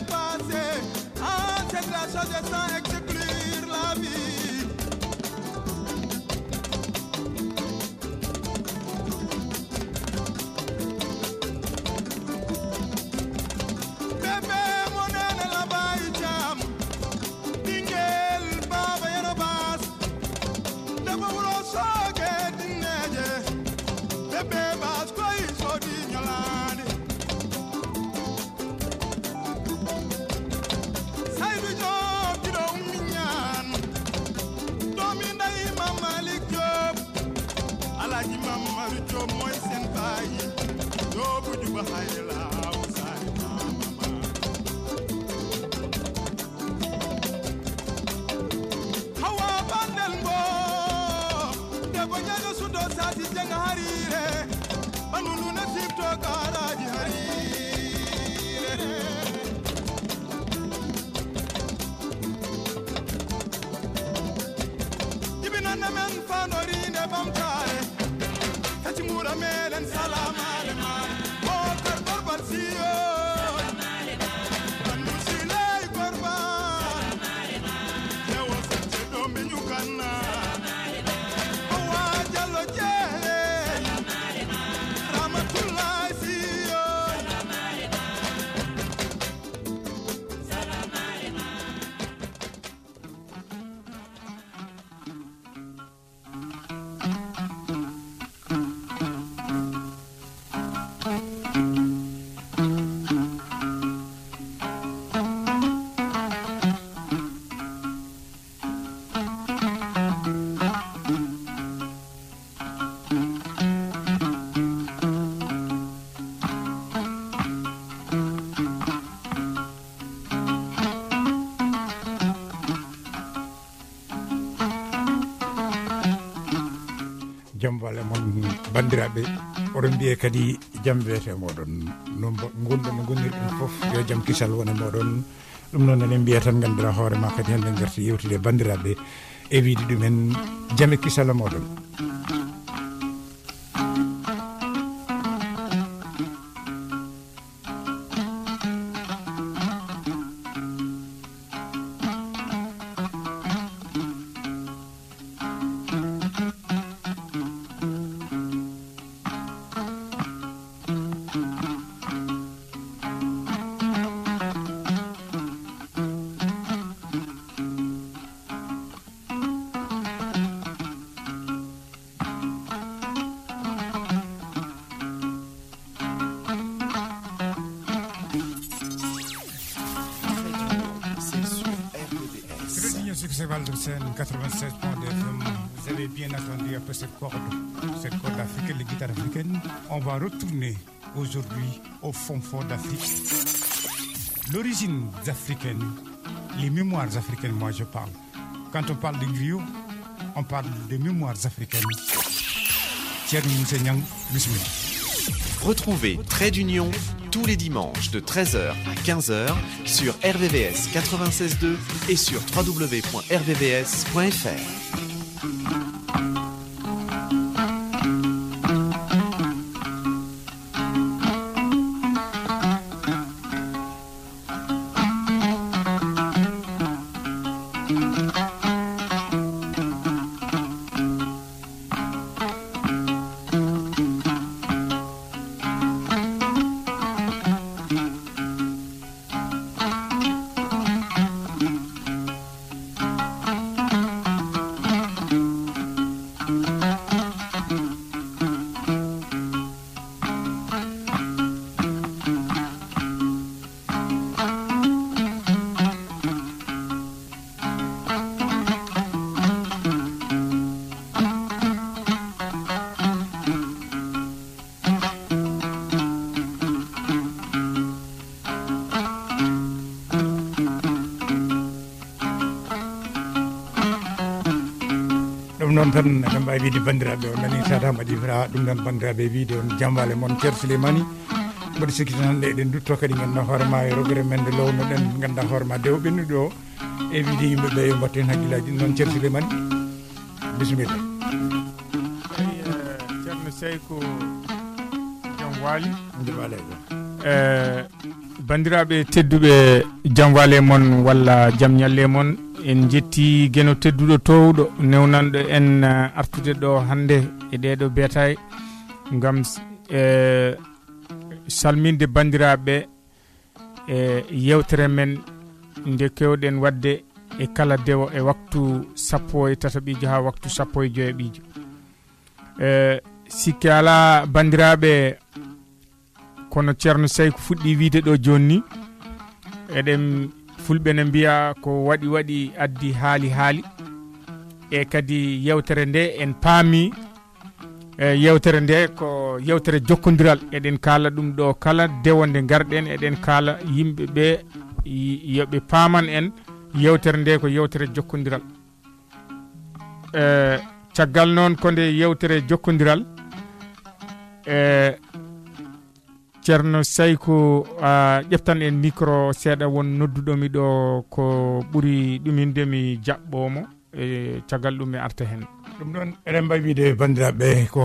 dépasser. En cette relation, je sens exclure la vie. Bébé, mon âne, la baille, jam. Dingel, baba, y'en a basse. De boulot, soque, dingue. Bébé, basse, quoi, il s'en dit, y'en a. Mama lucho moi senpai, yo bujuba haila usai mama. Hawa bandelbo, degonya no sudo sati jenga harire, banulu na tipto karaji harire. Ibina na menfa norine bamkare. Mura melen salam aleman, oh korban barsio. Salam aleman, manusilai korban. Salam aleman, dewa sedo menyukana. Salam aleman, awajalo jele. Salam aleman, ramatullah sio. Salam aleman, salam aleman. Bandiraɓe oɗon mbiye kadi jam wiyete moɗon no gonɗon no gonirɗen fof yo jam kisal wona moɗon ɗum noon enen mbiya tan gandira hoorema kadi hande garti yewtude bandiraɓe e wiide ɗumen jame kisala moɗon Valdecen 96.2 FM. Vous avez bien attendu après cette corde africaine, les guitares africaines. On va retourner aujourd'hui au fond fort d'Afrique. L'origine africaine, les mémoires africaines, moi je parle. Quand on parle de griot, on parle de mémoires africaines. Retrouvez Trait d'Union tous les dimanches de 13h à 15h sur RVVS 96.2 et sur www.rvvs.fr. Tan ɗum bay wiide bandiraɓe on nani satama ɗifra ɗum ɗon bandiraɓe wiide on jambale mon Ceer Souleymani mboɗo sikki tan hande eɗen dutto kadi ganduɗa hoorema e rogere men nde lownoɗen ganduɗa hoorema dew ɓennuɗo o e wiide yimɓeɓe yo mbatten hakkillaji noon Ceer Souleymani bisimilla. Ceerno Sey ko jom waali jom waali bandirabe teddube jamwale mon walla jamnyalle mon en jetti geno teddudo towdo newnando en artude do hande e dedo betay ngam salminde bandirabe e yewtere men nde kewden wadde e kala dewo e waktu sappo e tatabijo ha waktu sappo e joyebijo sikala bandirabe kono Cerno Sey ko fuddi wiide do jonni edem fulbe ne biya ko wadi addi haali e kadi yewtere nde en paami yewtere nde ko yewtere jokkondiral eden kala dum do kala dewonde garden eden kala yimbe be yobbe paaman en yewtere nde ko yewtere jokkondiral caggal non ko nde yewtere jokkondiral Cerno Sey ko deftan en micro seeda won noddudo mi do ko buri duminde mi jabbomo e caggal dum mi arta hen dum non eden bay wiide bandirabe ko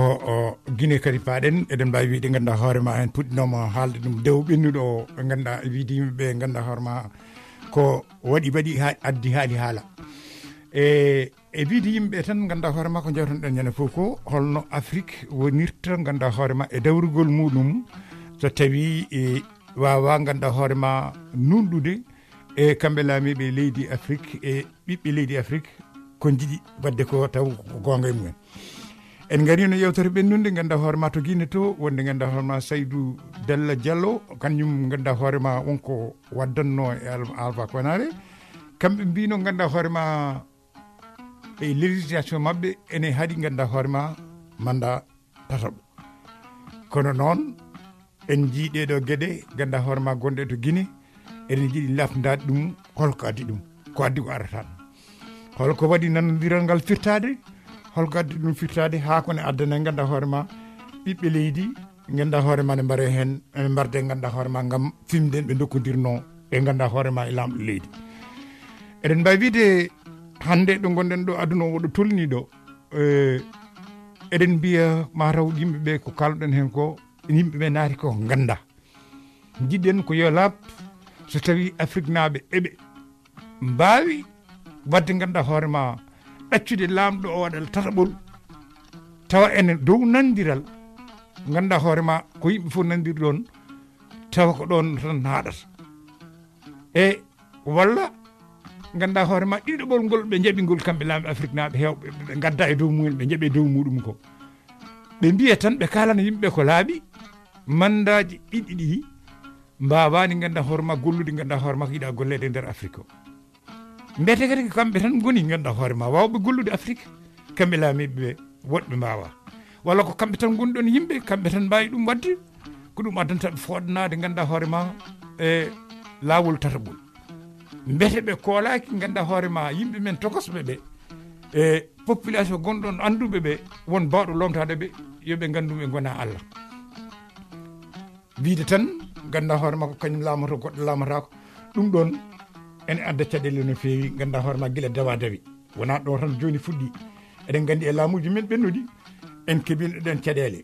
Guinée kadi paden eden bay wiide ganda hoorema en puddinoma haalde dum dew binnudo ganda wiidi be ganda hoorema ko wadi badi addi haali hala e wiidi yimbe tan ganda hoorema ko jawton den nyane foko holno Afrique wonirta ganda hoorema e dawrugol mudum so tawi e wawa ganda hoorema nundude e kambe lamibe leydi Afrique e bibbe leydi Afrique ko jidi wadde ko taw ko gonga mumen en gari no yewtere bennunde ganda hoorema to Guinée to wonde ganda hoorema Saydou Della Diallo kanyum ganda hoorema wonko waddanno e Alpha Konaré kambe biino ganda hoorema e législation mabbe ene hadi ganda hoorema manda tatab kono non en jiide do gede ganda hoorema gonde to Guinée ene jidi lafnda dum holko addi dum ko addi ko aratan holko wadi nandiral ngal firtade holko addi dum firtade ha ko ne addana ganda hoorema bibbe leydi ganda hoorema ne bare hen en barde ganda hoorema ngam fimden be dokkodirno e ganda hoorema e lamdo leydi eden bay wiide hande do gonden do aduna wodo tolni do eden biya ma raw dimbe be ko kalden hen ko nimbe be naati ko ganda jidden ko yo lab so tawi Afrique naabe ebe mbaawi wadde ganda hoorema accude lamdo o wadal tatabol tawa en dow nandiral ganda hoorema ko yimbe fu nandir don tawa ko don tan haadata e walla ganda hoorema dido bol gol be jabi gol kambe lambe Afrique naabe hewbe be gadda e dow mumen be jabe dow mudum ko be biye tan be kalana yimbe ko laabi mandaaji didi mbaabani ganda hoorema golludi ganda hoorema hida gollede der Afrique mbete kadi kambe tan goni ganda hoorema wawbe gollude Afrique kambe laamibe wodbe mbaawa wala ko kambe tan gondon yimbe kambe tan baayi dum wadde ko dum addanta fodnaade ganda hoorema e laawol tatabul mbete be koolaaki ganda hoorema yimbe men tokosbe be e population gondon andube be won baado lomtaade be yobe gandume gona Allah wiide tan ganda hoorema ko kanyum laamoto goddo laamata ko dum don en adda cadele no feewi ganda hoorema gila dawa dawi wona do tan joni fuddi eden gandi e laamuji men bennudi en kebino den cadele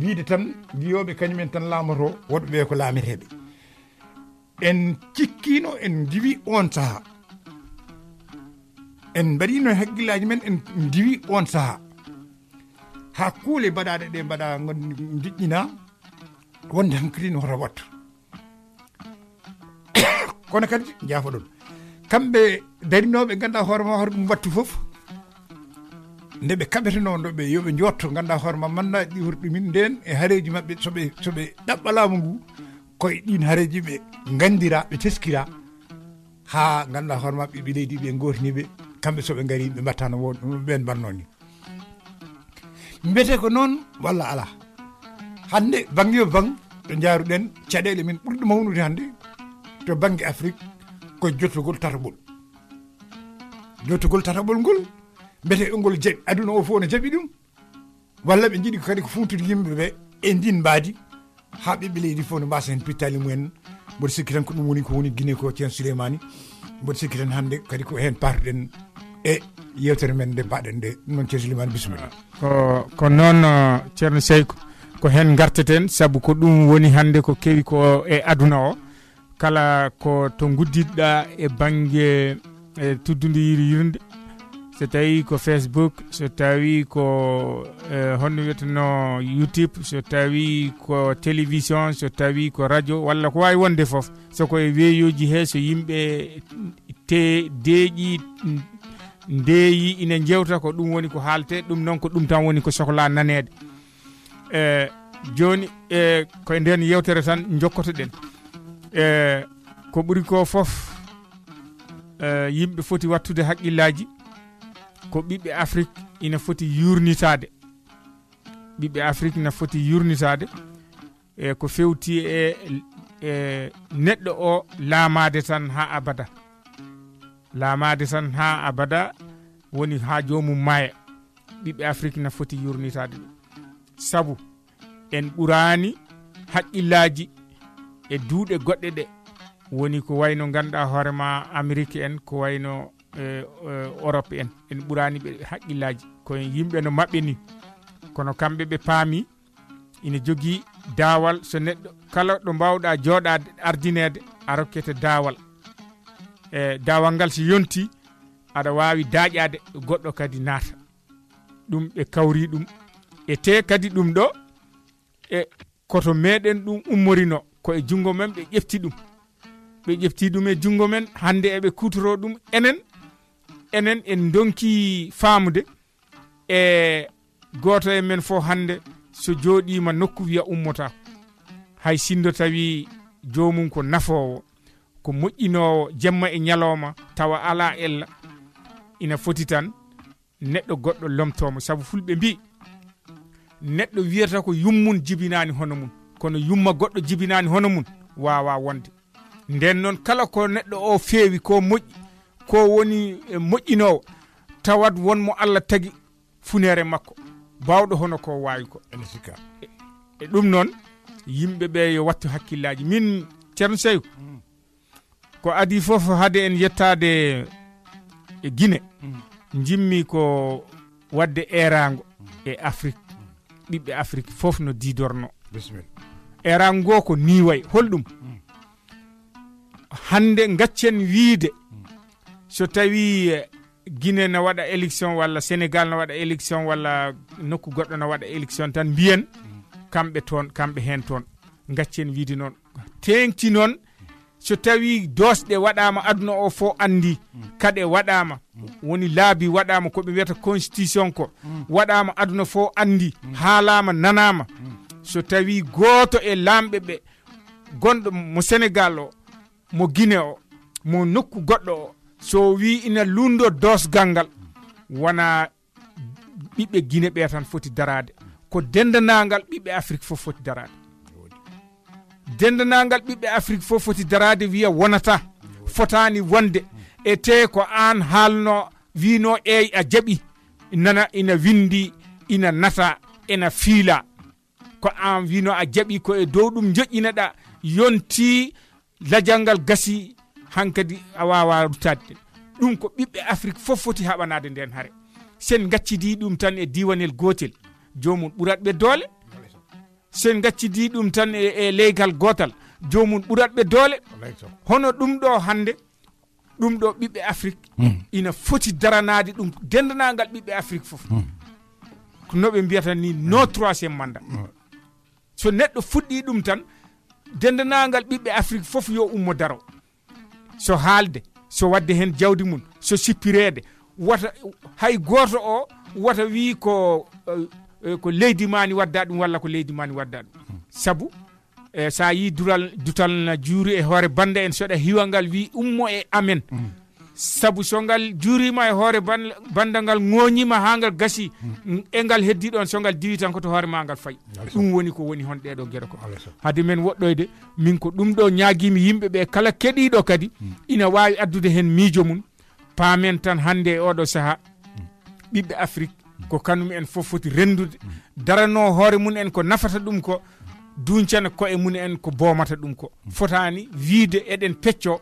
wiide tan biyobe kanyum en tan laamoto wodbe ko laametebe en cikkino en diwi on saha en barino hakkilaaji men en diwi on saha ha kuule badade de bada ngondina wonde hankri no rawat kono kadi jafo don kambe darinobe ganda hoorema hoorbe watti fof ndebe kabetino do be yobe njotto ganda hoorema manna di hurdi min den e hareji mabbe sobe dabbalamu ngu koy din hareji be ngandira be teskira ha ganda hoorema be leydi be ngortinibe kambe sobe ngari be battano won ben bannoni mbete ko non walla ala hande bangi bang to jaaruden ciadele min burdu mawnude hande to bangi Afrique ko jottugol tatabol ngol mbete ngol je aduna o foona jabi dum walla be jidi kadi ko fuutude yimbe be e din baadi ha be leydi foona basen pitali mumen bor sikiran ko dum woni ko woni Guinée ko Thien Souleymani bor sikiran hande kadi ko hen parden e yewtere men de baden de non Thien Souleymani bismillah ko non Cerno Sey ko hen garteten sabu ko dum woni hande ko kewi ko e aduna o kala ko to guddidda e bangge e tuddundi yiri yirnde so tawi ko Facebook, so tawi ko honno wiyeteno YouTube, so tawi ko télévision, so tawi ko radio, walla ko wawi wonde fof so ko e weyoji he so yimbe te deji ndeyi ina jewta ko dum woni ko halte dum non ko dum tan woni ko sohla nanede joni ko nden yewtere tan jokkoto den ko buri ko fof yimbe foti wattude haqillaji ko bibbe Afrique ina foti yurnitade bibbe Afrique na foti yurnitade e ko fewti e neddo o laamade tan ha abada woni ha jomum maye bibbe Afrique na foti yurnitade sabu en burani haqillaji e duude godde de woni ko wayno ganda horema Amerique en ko wayno Europe en burani be haqillaji ko yimbe no mabbe ni kono kambe be paami ina jogi daawal so neddo kala do bawda jodade ardinede arokete daawal e daawangal si yonti ada wawi daajade goddo kadi naata dum be kawri dum e te kadi dum do e koto meden dum ummorino ko e jungo mem be jefti dum e jungo men hande e be kutoro dum enen en donki famude e goto e men fo hande so jodi ma nokku wiya ummota hay sindo tawi jomum ko nafowo ko mojjinowo jemma e nyaloma tawa ala ella ina foti tan neddo goddo lomtomo sabu fulbe bi neddo wiyata ko yummun jibinani hono mum kono yumma goddo jibinani hono mum wawa wonde den non kala ko neddo o fewi ko mojji ko woni mojjinowo tawad won mo Allah tagi funere makko bawdo hono ko wayi ko elisika e dum non yimbe be yo wattu hakkilaji min cerno sey ko adi fof hade en yettade e Guinée jimmi ko wadde erango e Afrique bibbe Afrique fof no didorno bismillah erango ko ni way holdum hande gaccen wiide so tawi Guinée na wada élection walla Sénégal na wada élection walla nokku goddo na wada élection tan biyen kambe hen ton gaccen wiide non tenki non so tawi dosde wadama aduna o fo andi kade wadama woni laabi wadama ko be wiyata constitution ko wadama aduna fo andi haalama nanama so tawi goto e lambe be gondo mo Sénégal o mo Guinée o mo nokku goddo o so wi ina lundo dos gangal wana bibbe Guinée be tan foti darade ko dendanangal bibbe Afrique fo foti darade wiya wonata fotani wonde e te ko an halno wino e a jabi nana ina windi ina nata ina fila ko an wino a jabi ko e dow dum jojjinada yonti lajangal gasi hankadi awawa rutadde dum ko bibbe Afrique fof foti habanade den hare sen gaccidi dum tan e diwanel gotel jomum buratbe dole sen gaccidi dum tan e legal gotal jomum buratbe dole hono dum do hande dum do bibbe Afrique ina foti daranade dum dendanangal bibbe Afrique fof ko nobe biata ni no troisième mandat so neddo fuddi dum tan dendanangal bibbe Afrique fof yo ummo daro so halde so wadde hen jawdi mun so sipirede wata hay goto o wata wi ko ko leydi mani wadda dum walla ko leydi mani wadda dum sabu sa yi dutal na juri e hore bande en soda hiwangal wi ummo e amen sabu songal juri ma e hore bandangal ngonyima hangal gasi engal heddi don songal diwi tan ko to hore mangal fay dum woni ko woni hon dedo gero ko hade men woddoyde min ko dum do nyaagimi yimbe be kala kedi do kadi ina wawi addude hen mijo mun paamen tan hande o do saha bibbe Afrique ko kanum en fof foti rendude darano hore mun en ko nafata dum ko duncana ko e mun en ko bomata dum ko fotani wiide eden pecco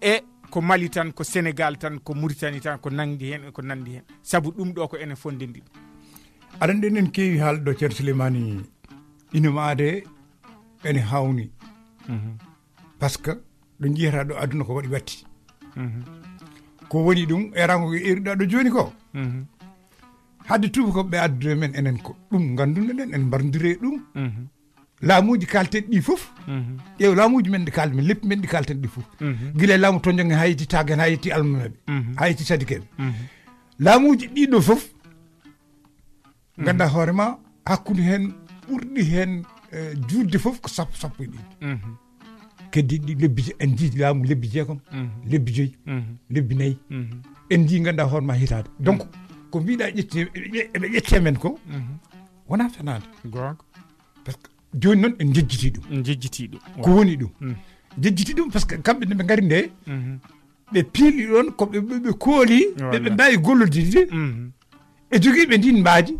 e ko Mali tan ko Sénégal tan ko Mauritanie tan ko nangdi hen ko nandi hen sabu dum do ko ene fondindi adande nen kewi haldo Cher Souleymani inumade ene hawni parce que do njihata do aduna ko wadi watti ko woni dum erango erida do joni ko hadde tubu ko be adde men enen ko dum gandun den en barndire dum laamuji kalten di fof yew laamuji men de kalmi lepp men de kalten di fof gile laamu to jonge hayti tagen hayti almunabe hayti sadikel laamuji di do fof ganda horema hakkunde hen urdi hen juurde fof ko sap sap di kedi di lebbi en di laamu lebbi jekom lebbi joy lebbi nay en di ganda horema hitade donc ko biida jetti be jetti men ko wona fanade gog parce que joni non en jejjiti dum ko woni dum jejjiti dum parce que kambe be ngari de be pili don ko be kooli be bayi gollodidi e jogi be din baaji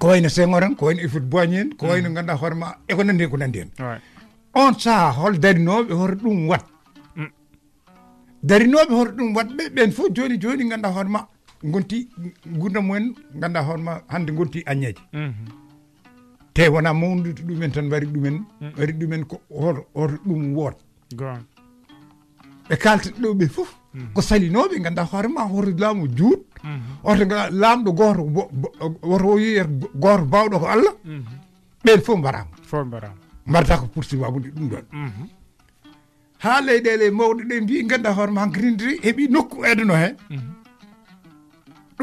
ko wayna sengoran ko wayna ifut boñen ko wayna ganda horma e ko nande ko nanden on sa hol darinobe hor dum wat darinobe hor dum wat be ben fo joni ganda horma gonti gudamoen ganda horma hande gonti agneji te wona mundu to dumen tan bari dumen ko or dum wot gon e kalte do be fof ko salinobe ganda horma hor laamu juut or laamdo goto woto yer goto bawdo ko alla ben fo mbaram marta ko poursi wabude dum don ha leedele mawdo de bi ganda horma hankrindiri e bi nokku edno he do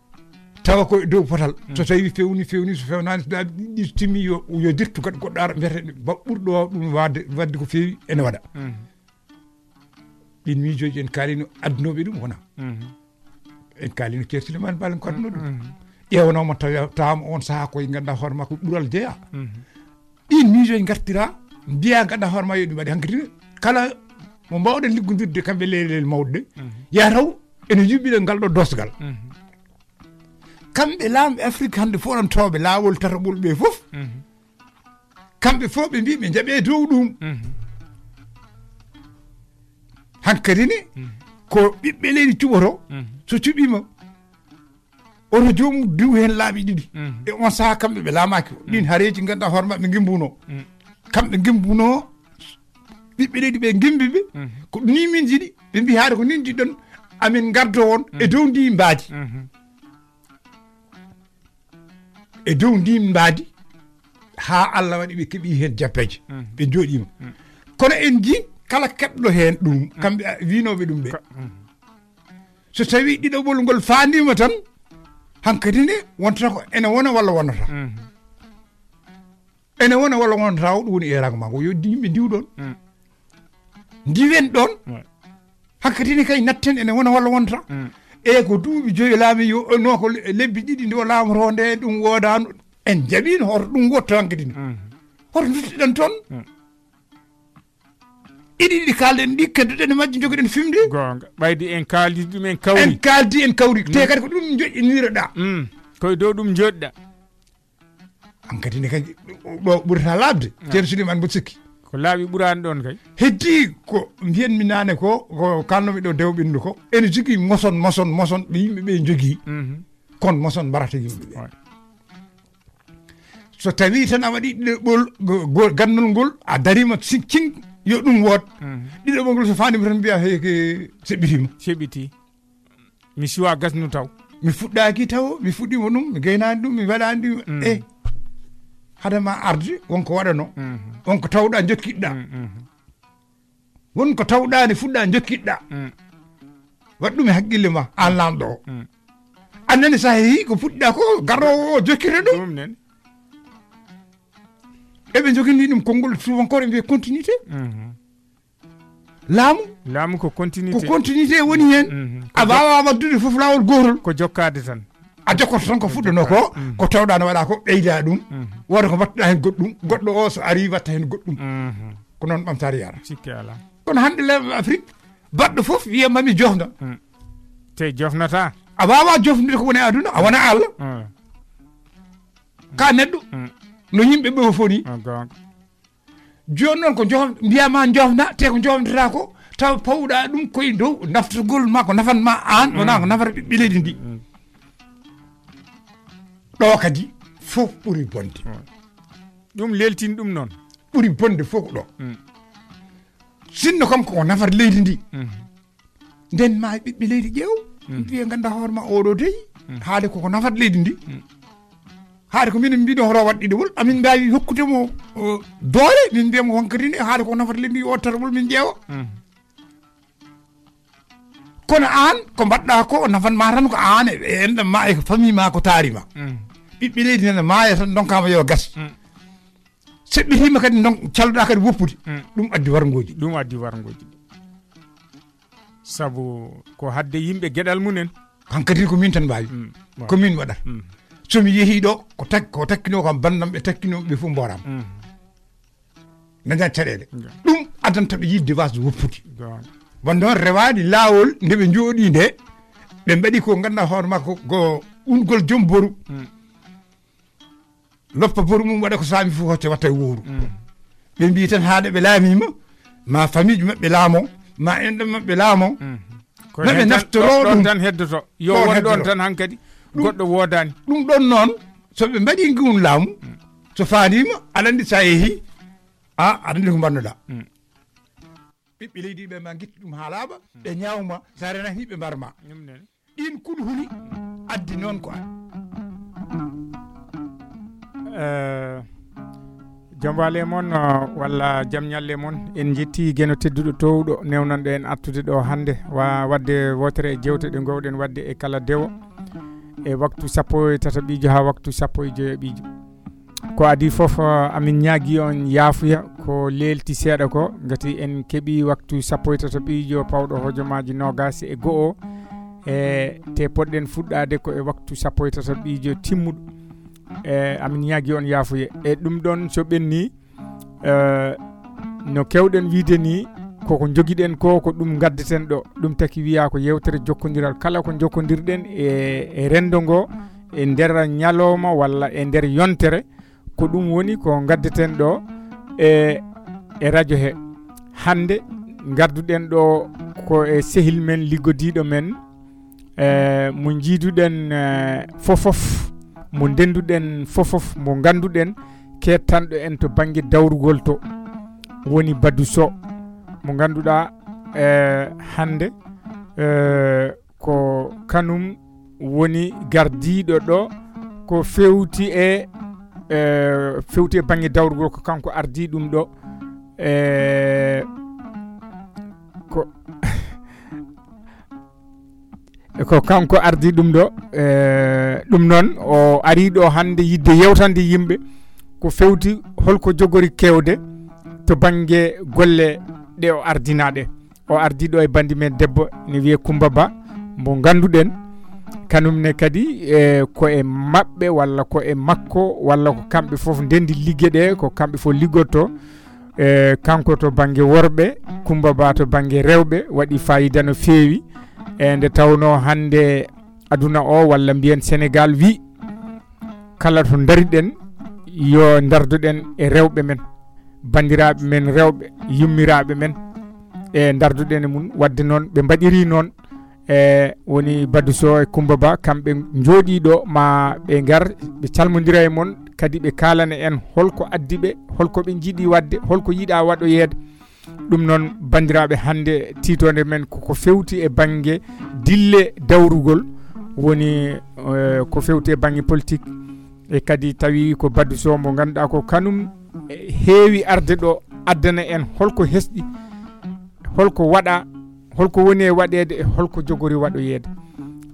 tawa ko do fotal to tawi fewni so fewnani da distimi yo dirtu kat goddar werte ba burdo dum wadde ko fewi ene wada din mi joji en kalino adnobe dum wona en kalino kertileman bal ko adno dum yewno mo tawi taam on sa ko ganda horma ko bural jeya din mi joji gartira biya ganda horma yodi wadi hankiri kala mo bawde liggundirde kambe leelel mawde ya raw ene jubbide galdo dosgal kambe lambe Afrique hande foran tawbe lawol tarabul be fof kambe fo be bi be jabe dow dum hankarini ko bibbe leedi tuboro so tubima oto jom diw hen laabi didi e on sa kambe be laamaki din hareji ganda horma be gimbuno kambe gimbuno bibbe leedi be gimbibe ko ni min jidi be bi haade ko nin jidon amin gardo won e dow ndi mbaaji e dow ndim baadi ha Allah wadi be kebi hen jappeje be jodima kono en ji kala keddo hen dum kambe wiinobe dum be so tawi dido bolgol faandima tan hankadi ne wonta ko ene wona walla wonata woni erago mago yo dimbe diwdon diwen don hankadi ne kay natten ene wona walla wonata e ko duubi joyi laami yo no ko lebbi didi do laam ronde dum wodano en jabin hor dum gottankidin hor dum ton idi di kalden di kedden majji jogiden fimde gonga baydi en kaldi dum en kawri te kadi ko dum jojjinirada koy do dum jodda an kadi ne kadi burta labde terjudi man butiki ko laabi burani don kay heddi ko mbiyen mi nane ko kalno mi do dew bindu ko en jigi moson be yimbe be jogi kon moson barata yimbe so tawi tan awadi bol gannul gol a darima sikking yo dum wot dido bol so faani tan biya heke sebiti mi siwa gasnu taw mi fuddaki taw mi fuddi wonum mi gaynani dum mi wadandi hadama ardi wonko wadano wonko tawda jokkidda wonko tawda ne fudda jokkidda waddum hakkille ma an lamdo annani sahi ko fudda ko garowo jokkire dum nen eben jokkini dum kongol souvent encore en continuité lamu ko continuité woni hen abawa waddude fof lawol gorol ko jokkade tan ade ko tan ko fuddo noko ko tawda no wala ko beida dum wodo ko batta hen goddum goddo o so ari watta hen goddum ko non bamtare yara sikki ala kon hande le Afrique baddo fof wiya mami jofna te jofnata a wawa jofnude ko woni aduna a wona alla ka neddo no yimbe be foni jonnon ko jof biya ma jofna te ko jofnata ko taw pawda dum koy dow naftugol mako nafanma an wona ko nafar bi leydi ndi do kadi fof buri bonde dum leltin dum non buri bonde fof do sinno kam ko nafar leydi ndi den ma bi leydi jew wiye ganda horma o do dey haade ko nafar leydi ndi haade ko min mbido horo waddi de wol amin baawi hokkutemo doole min bemo honkadini haade ko nafar leydi o tarbul min jewo kono an ko badda ko nafan ma tan ko an e en ma e famille ma ko tarima bibbe leydi nana ma ya tan donkama yo gas sebbi hima kadi donc calluda kadi woppudi dum addi warngoji sabu ko hadde yimbe gedal munen hankadi ko min tan bawi ko min wada so mi yehi do ko takkino ko bandam be takkino be fu mboram nanga terede dum adanta be yidde vas woppudi wandon rewadi lawol ndebe jodi de be badi ko ganda hor makko go ungol jomboru loppa boru mum wada ko sami fu hotte watta woru be mbi tan haade be laamima ma famille mabbe laamo ma ende mabbe laamo ko be naftoro dum tan heddoto yo wondon tan hankadi goddo wodani dum don non so be badi ngun laam so faanima alandi sayehi a arande ko bannoda bibbe leydi be ma gitti dum halaba be nyaawma saare na hibe barma din kun huli addi non ko jambale mon walla jamnyalle mon en jitti geno teddudo towdo newnande en attude do hande wa wadde wotere jewtede gowden wadde e kala dewo e waktu sappo e tatabijo ha waktu sappo e jeebijo ko adi fof amin nyaagi on yaafuya ko lelti seeda ko ngati en kebi waktu sappo e tatabijo pawdo hojomaaji nogasi e go'o e te podden fuddaade ko e waktu sappo e tatabijo timmudo e amin nyaagi on yaafuya e dum don so benni no kewden wiide ni koko jogiden ko dum gaddeten do dum taki wiya ko yewtere jokkondiral kala ko jokkondirden e rendo go e nder nyaloma walla e nder yontere ko dum woni ko gaddeten do e radio he hande garduden do ko e sehil men ligodido men mo jiduden fofof mo denduden fofof mo ganduden kettando en to bangi dawrugol to woni baduso mo ganduda hande ko kanum woni gardido do ko fewti e bangi dawrugol ko kanko ardi dum do ko kanko ardi dum do dum non o ari do hande yidde yewtande yimbe ko fewti holko jogori kewde to bangi golle de o ardinade o ardi do e bandi men debbo ni wiye Kumba Ba mo ganduden kanum ne kadi ko e mabbe walla ko e makko walla ko kambe fof dendi liggede ko kambe fo liggoto kanko to bangi worbe Kumba Ba to bangi rewbe wadi faayida no feewi e nde tawno hande aduna o walla mbiyen Senegal wi kala to dariden yo darduden e rewbe men bandirabe men rewbe yummirabe men e darduden mun wadde non be badiri non woni baduso e Kumba Ba kambe njodi do ma be gar be calmondira e mon kadi be kalana en holko addibe holko be jidi wadde holko yida wado yed dum non bandirabe hande titonde men ko fewti e bangi dille dawrugol woni ko fewti e bangi politique e kadi tawi ko baduso mo ganda ko kanum heewi arde do addana en holko hesdi holko wada holko woni e wadede e holko jogori wado yede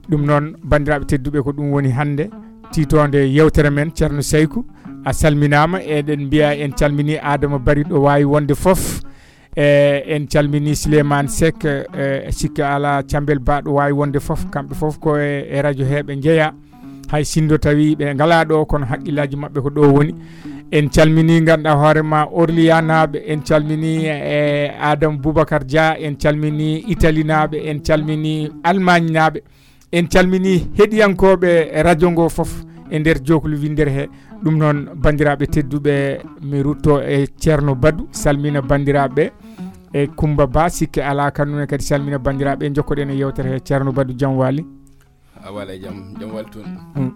dum non bandirabe teddube ko dum woni hande titonde yewtere men Ceerno Seyku a salminama eden biya en calmini Adama Bari do wayi wonde fof en calmini Souleymane Seck sikka ala Chambel Ba do wayi wonde fof kambe fof ko e radio hebe jeya hay sindo tawi be galado kono hakkilaji mabbe ko do woni en calmini ganda hoorema Orlianabe en calmini e Adam Boubacar Dia en calmini Italinabe en calmini Almagnabe en calmini hediyankobe radio ngo fof e der joklu winder he dum non bandirabe teddube Meruto e Cerno Badou salmina bandirabe e Kumba Ba sikke ala kanune kadi salmina bandirabe en jokkoden e yewtere he Cerno Badou Jamwali awala jamwal ton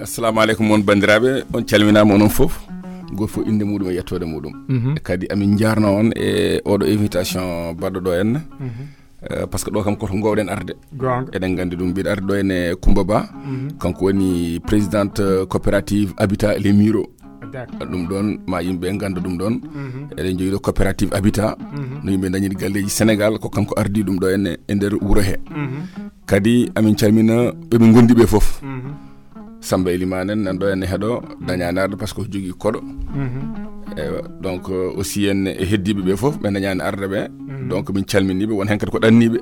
assalamu alaikum on bandirabe on calminama onon fof gofo inde mudum yettode mudum kadi amin jarna on e odo invitation baddo do en parce que do kam ko to gowden arde eden gandi dum bi arde do en Kumba Ba kanko woni présidente coopérative Habitat Les Mureaux dum don ma yimbe ganda dum don eden joyi do coopérative Habitat no yimbe dañi galleji Sénégal ko kanko ardi dum do en e der wuro he kadi amin calmina be gondi be fof Samba Elimanen nan do en hedo dañanarde parce que jogi kodo donc aussi en heddibe be fof be dañan arde be donc min calminibe won hen kat ko dannibe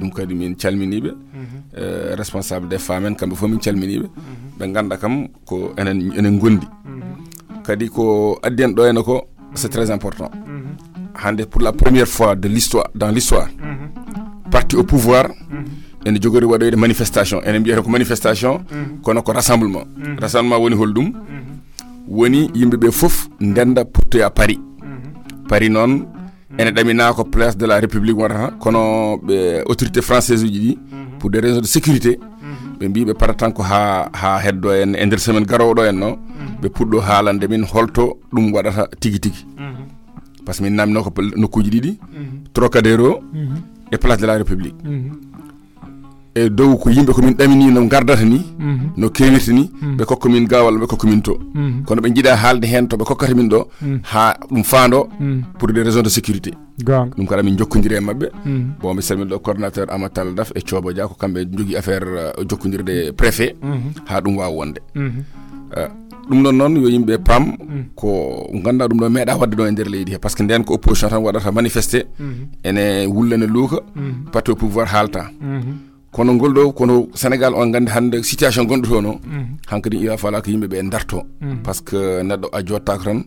dum kadi min calminibe responsable des femmes en kambe fof min calminibe be ganda kam ko enen gondi kadi ko adden do en ko c'est très important hande pour la première fois de l'histoire dans l'histoire parti au pouvoir ene jogori wadoyde manifestation ene biya ko manifestation kono ko rassemblement rassemblement woni holdum woni yimbe be fof ndenda porte à Paris Paris non ene damina ko place de la République wara kono be autorité française uji pour des raisons de sécurité be bibe partant ko ha heddo en e nder semaine garo do en no be puddo halande min holto dum wadata tigi tigi parce que min namno ko nokkuji didi Trocadéro et place de la République e dow ko yimbe ko min damini no gardata ni no kewirti ni be kokko min gawal be kokko min to kono be jida halde hen to be kokkata min do ha dum faando pour des raisons de sécurité dum kala min jokkondire mabbe bon mi salmi do coordinateur Amatal Daf e Ciobo Dia ko kambe jogi affaire jokkondirde préfet ha dum waaw wonde dum non yo yimbe pam ko ganda dum do meda wadde do e der leydi parce que nden ko opposition tan wadata manifester ene wullene luuka parti au pouvoir halta kono goldo kono Sénégal on gandi hande situation gondo to no hankadi il va falloir que yimbe be ndarto parce que neddo a jotta kran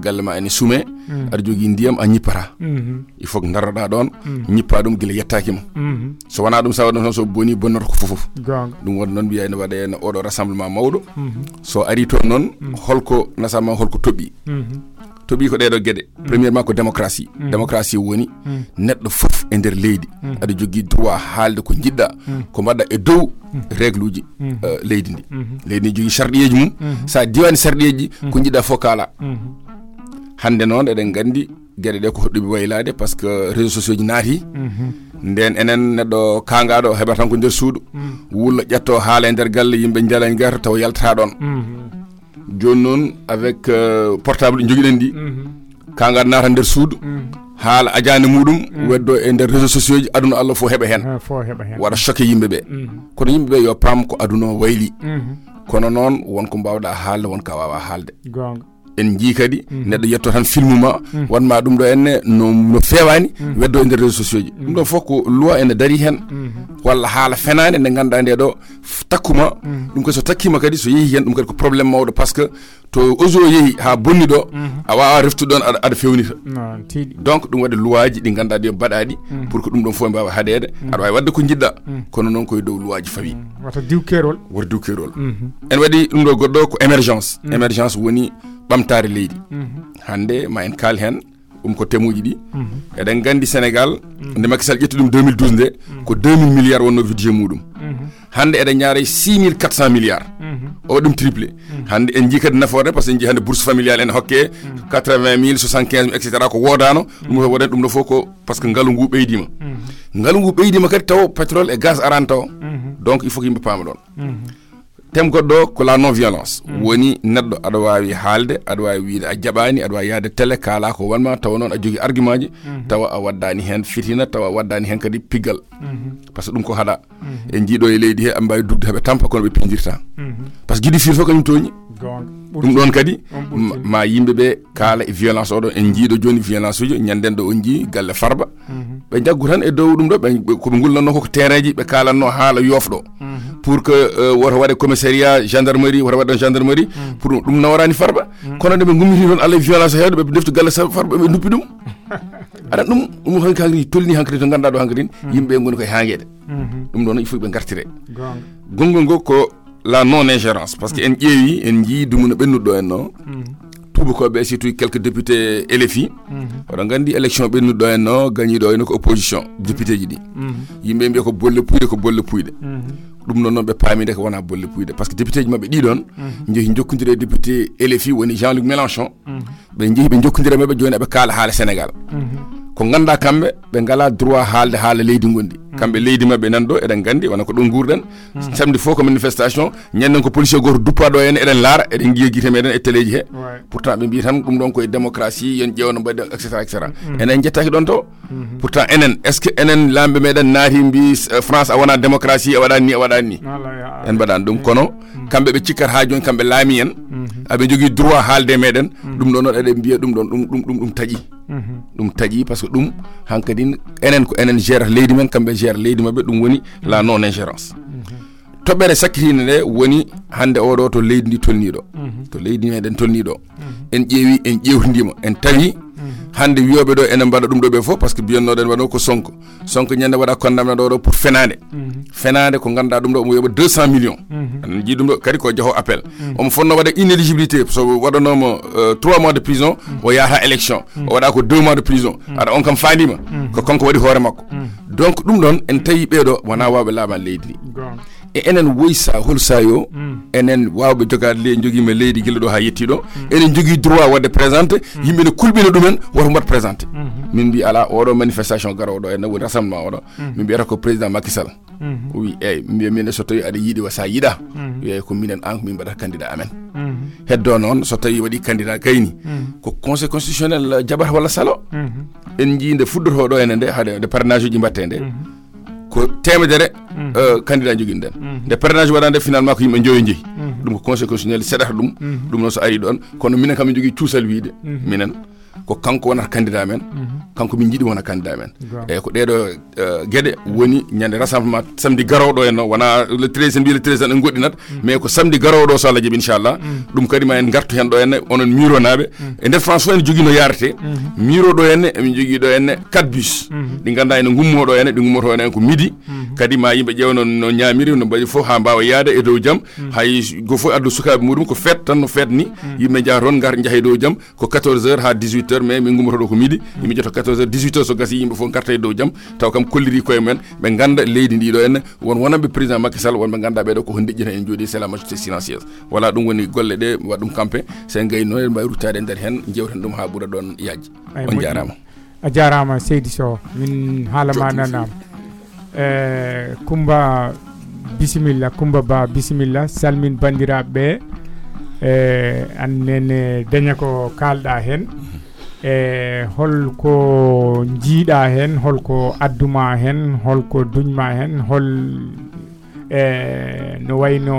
galma en soumé ar jogi ndiyam a nyipara il faut ndarada don nyipa dum gila yettakima so wana dum sawadon so boni bonor ko fofof dum won non biya en wade en odo rassemblement mawdo so ari to non holko nasama holko tobi tobi ko dedo gede premièrement ko démocratie démocratie woni neddo fof e der leydi ado jogi droit halde ko jidda ko badda e dow règluji leydi ndi leydi jogi sardiyeji mum sa diwani sardiyeji ko jidda fokala hande non eden gandi gede de ko hoddubi waylade parce que réseaux sociaux ji naati nden enen neddo kangado heba tan ko der suudu wulla jetto haala e der galle yimbe jalan garta taw yalta don jonnon avec portable joginen di kanga naata der suudu haala ajaane mudum weddo e der réseaux sociaux ji aduna Allah fo heba hen wara choqué yimbe be kono yimbe be yo pam ko aduna wayli kono non won ko bawda haalde won ka waawa haalde en ji kadi neddo yetto tan filmuma wonma dum do enne no fewani weddo e der réseaux sociaux ji dum do foko loi en dari hen walla haala fenane de ganda de do takuma dum ko so takima kadi so yehi hen dum kadi ko problème mawdo parce que to ozo yehi ha bonni do a waawa reftu don ad fewnita donc dum wadde loi ji di ganda de badadi pour que dum don fo mbaba hadede ad way wadde ko jidda kono non koy dow loi ji fawi wata diw kerol en wadi dum do goddo ko émergence woni bamtare leydi hande ma en kal hen ko temuji di eden gandi Sénégal de Macky Sall ƴetti dum 2012 de ko 2000 milliards wonno budget mudum hande eden ñaare 6400 milliards o dum triplé hande en jikade nafoore parce que en ji hande bourse familiale en hokke 80000 75000 et cetera ko wodano dum to woden dum do foko parce que ngalu ngu beydima kadi taw pétrole et gaz arantaw donc il faut qu'il me pama don tem goddo ko la non violence woni neddo ado wawi halde ado wawi wiide a jabani ado wawi yaade télé kala ko wonma taw non a jogi argument ji taw a waddani hen fitina taw a waddani hen kadi pigal parce que dum ko hada en jiido e leydi he am bawi dugde habe tampa kono be pindirta parce que jidi fir fo ko toñi dum don kadi ma yimbe be kala e violence odo en jiido joni violence ujo nyanden do on ji galle farba be jaggu tan e dow dum do be ko ngulno ko terraji be kala no haala yofdo pour que woto waɗe commissariat gendarmerie woto waɗe ɗon gendarmerie pour ɗum nawarani Farba kono nde ɓe gummiti toon allah e violence hewde ɓeɓe deftu galle Farba ɓe duppi ɗum aɗa ɗum ɗum hankadi tolni hankadi to ganduɗa ɗo hankadi yimɓeɓe goni koye hanguede ɗum ɗon il faut ɓe gartire gongol ngo ko la non ingérence parce que en ƴeewi en jii dumuna ɓennuɗo en no tubakoɓe surtout quelques députés LFI oɗon gandi élection ɓennuɗo en no gañiɗo eno ko opposition député ji ɗi yimɓe mbiya ko bolle puyɗe ɗum noon noon ɓe paamide ko wona bolle puyɗe par ce que député ji maɓɓe ɗiɗon jeehi jokkodiri e député LFI woni Jean-Luc Mélenchon ɓe jeehi ɓe jokkodiri maɓɓe joni eɓe kaala haala Sénégal ko ganda kamɓe ɓe ngala droit haalde haala leydi gondi kamɓe leydi maɓɓe nan ɗo eɗen gandi wona ko ɗon guurɗen samedi fof ko manifestation ñanden ko policier goto duppa ɗo henna eɗen laara eɗen jiiya guite meɗen e téléji he pourtant ɓe mbi tan ɗum ɗon koye démocratie yon ƴeewno mbaɗi et cetera et cetera enen jettaki ɗon to pourtant enen est ce que enen laamɓe meɗen naati mbi France a wona démocratie a waɗani ni en mbaɗani ɗum kono kamɓe ɓe cikkata ha joni kamɓe laami en aɓe jogui droit haalde meɗen ɗum ɗo noon eɗen mbiya ɗum ɗon ɗum taƴi ɗum taƴi par ce que ɗum hankkadi enen ko enen gérata leydi men kamɓe gérata leydi maɓɓe ɗum woni la non ingérence toɓɓere sakkitinde nde woni hande oɗo to leydi ndi tolniɗo to leydi meɗen tolniɗo en ƴeewi en ƴewtidima en tawi hande wiyoɓe ɗo enen mbaɗa ɗum ɗo ɓe fof par ce que biyannoɗen waɗo ko Sonko Sonko ñande waɗa condamné ɗo ɗo pour fenade fenade ko ganduɗa ɗum ɗo omo yoɓa 200 millions aɗa jii ɗum ɗo kadi ko jaaho appel omo fonno waɗa inéligibilité so waɗanomo 3 mois de prison o yaata élection o waɗa ko 2 mois de prison aɗa on kam fandima ko konko waɗi hoore makko donc ɗum ɗon en tawi ɓeɗo wona wawɓe laamal leydi ndi e enen woyi sa hol sa yo enen wawɓe jogade ley joguima leydi guila ɗo ha yettiɗo enen jogui droit wadde présenté yimɓe ne kulɓina ɗumen woto mbat présenté min mbi ala oɗo manifestation garoɗo enne woni rassemblement oɗo min mbiyata ko président Macky Sall o wi eyyi min mbiya minen so tawi aɗa yiiɗi wa sa yiiɗa wiyeyi ko minen an ko min mbaɗata candidat amen heddo noon so tawi waɗi candidat gayni ko conseil constitutionnel jaɓata walla salo en jii nde fuddotoɗo ene nde haade nde parrainage uji mbatte nde ko temedere candidat joguinɗen nde parrainage waɗa nde finalement ko yimɓe joyi jeeyi ɗum ko conseil constitutionnel seɗata ɗum ɗum noon so ari ɗon kono minen kam min jogui cuusal wiide minen ko kanko wonata candidat men kanko min jiiɗi wona candidat men eyyi ko ɗeɗo gueɗe woni ñande rassemblement samedi garoɗo en o wona le 13 en mbi le 13 tan en goɗɗinat mais ko samedi garoɗo o so Allah jaaɓi inchallah ɗum kadi ma en gartu hen ɗo henne onon miro naɓe e nder France fo ene jogui no yarate miro ɗo henne emin jogui ɗo henne 4 bus ɗi ganduɗa ene gummoɗo henne ɗi gummoto henne ko midi kadi ma yimɓe ƴeew no ñamiri no mbaɗi foof ha mbawa yaade e dow jaam hay go foof addu sukaɓe muɗum ko fête tan no fête ni yimɓe jaa toon gar jaaha e dow jaam ko 14 heures ha 18 mais min gummoto ɗo ko midi yimɓe jotto 14 heures 18 heures so gasi yimɓe fof garta e dow jaam taw kam kolliri koye mumen ɓe ganda leydi ndi ɗo henne won wonanɓe président Macky Sall wonɓe ganduɗa ɓeɗo koko deƴƴita en jooɗi c'est la majorité silencieuse voilà ɗum woni golle ɗe waɗa ɗum campé so en gayni noon eɗen mbawi ruttade e nder hen jewten ɗum ha ɓuura ɗon yajji on jarama a jarama Seydi Sow min haalama nanama Coumba bisimilla Coumba Ba bisimilla salmin bandiraɓeɓe annene daña ko kalɗa hen e holko jiiɗa hen holko adduma hen holko duñma hen hol no wayno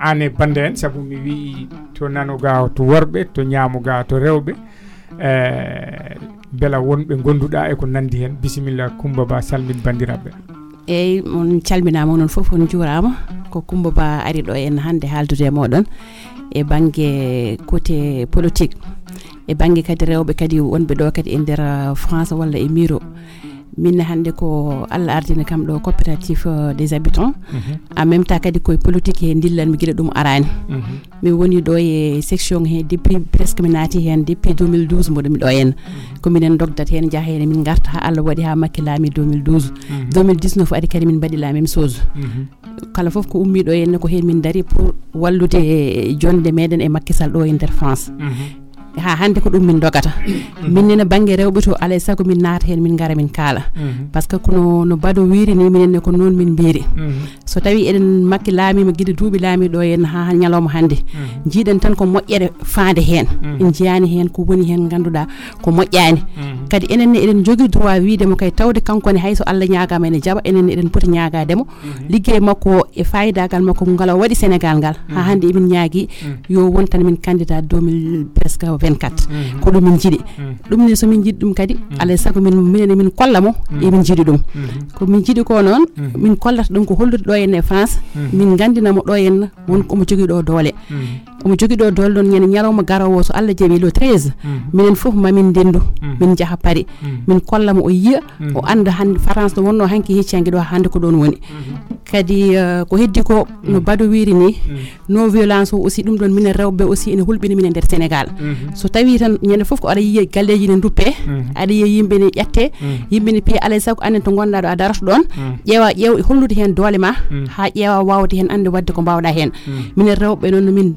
an e bande en saabu mi wi to nano ga to worɓe to ñaamu ga to rewɓe beela wonɓe gonduɗa e ko nandi hen bisimilla Coumba Ba salmin bandiraɓe eyyi on calminama noon foof on juurama ko Coumba Ba ari ɗo en hande haaldude moɗon e banggue côté politique e banggue kadi rewɓe kadi wonɓe ɗo kadi e nder France walla e miro min hande ko Allah ardini kam ɗo coopérative des habitants en même temps kadi koye politique he dillanmi guila ɗum arani min woni ɗo e section he depuis presque mi naati hen depuis 2012 mboɗomi ɗo henna kominen dogdat hen jaaha hen min garta ha Allah waɗi ha makki laami 2012 2019 ari kadi min mbaɗi laamim chose kala foof ko ummi ɗo henna ko hen min dari pour wallude jonde meɗen e Macky Sall ɗo e nder France ha hande ko ɗum min dogata min nena banggue rewɓe to alay saago min naata hen min gara min kaala par ce que kono no Bado wiiri ni minenne ko noon min mbiri so tawi eɗen makki laamima guida duuɓi laami ɗo henna ha ñalawma hande jiiɗen tan ko moƴƴere faande hen en jiyani hen ko woni hen ganduɗa ko moƴƴani kadi enenne eɗen jogui droit wiidemo kay tawde kankone hayso Allah ñagama ene jaaɓa enenne eɗen pooti ñagademo ligguey makko e fayidagal makko ngala waɗi Sénégal ngal ha hande emin ñaagui yo won tan min candidat 2000 presque 24 ko ɗum min jiiɗi ɗum ne somin jiiɗi ɗum kadi alay saago min minene min kolla mo emin jiiɗi ɗum ko min jiiɗi ko noon min kollata ɗum ko hollude ɗo henna e France min gandinamo ɗo henna wonko mo jogui ɗo doole omo jogui ɗo doole ɗon ñande ñalawma garowo so Allah jaɓi lo 13 minen foof mamin ndendu min jaaha Paris min kollamo o yiya o anda hande France ɗo wonno hanki heccanki ɗo hande ko ɗon woni kadi ko heddi ko no badu wiri ni no violence o aussi ɗum ɗon minen rewɓe aussi ene hulɓini minen nder Sénégal so tawi tan ñande foof ko aɗa yiya galleji ne duppe aɗa yiya yimɓe ne ƴette yimɓe ne piye alay saago annen to gonɗa ɗo a daroto ɗon ƴeewa ƴeew hollude hen doole ma ha ƴeewa wawde hen ande wadde ko mbawɗa hen minen rewɓe noon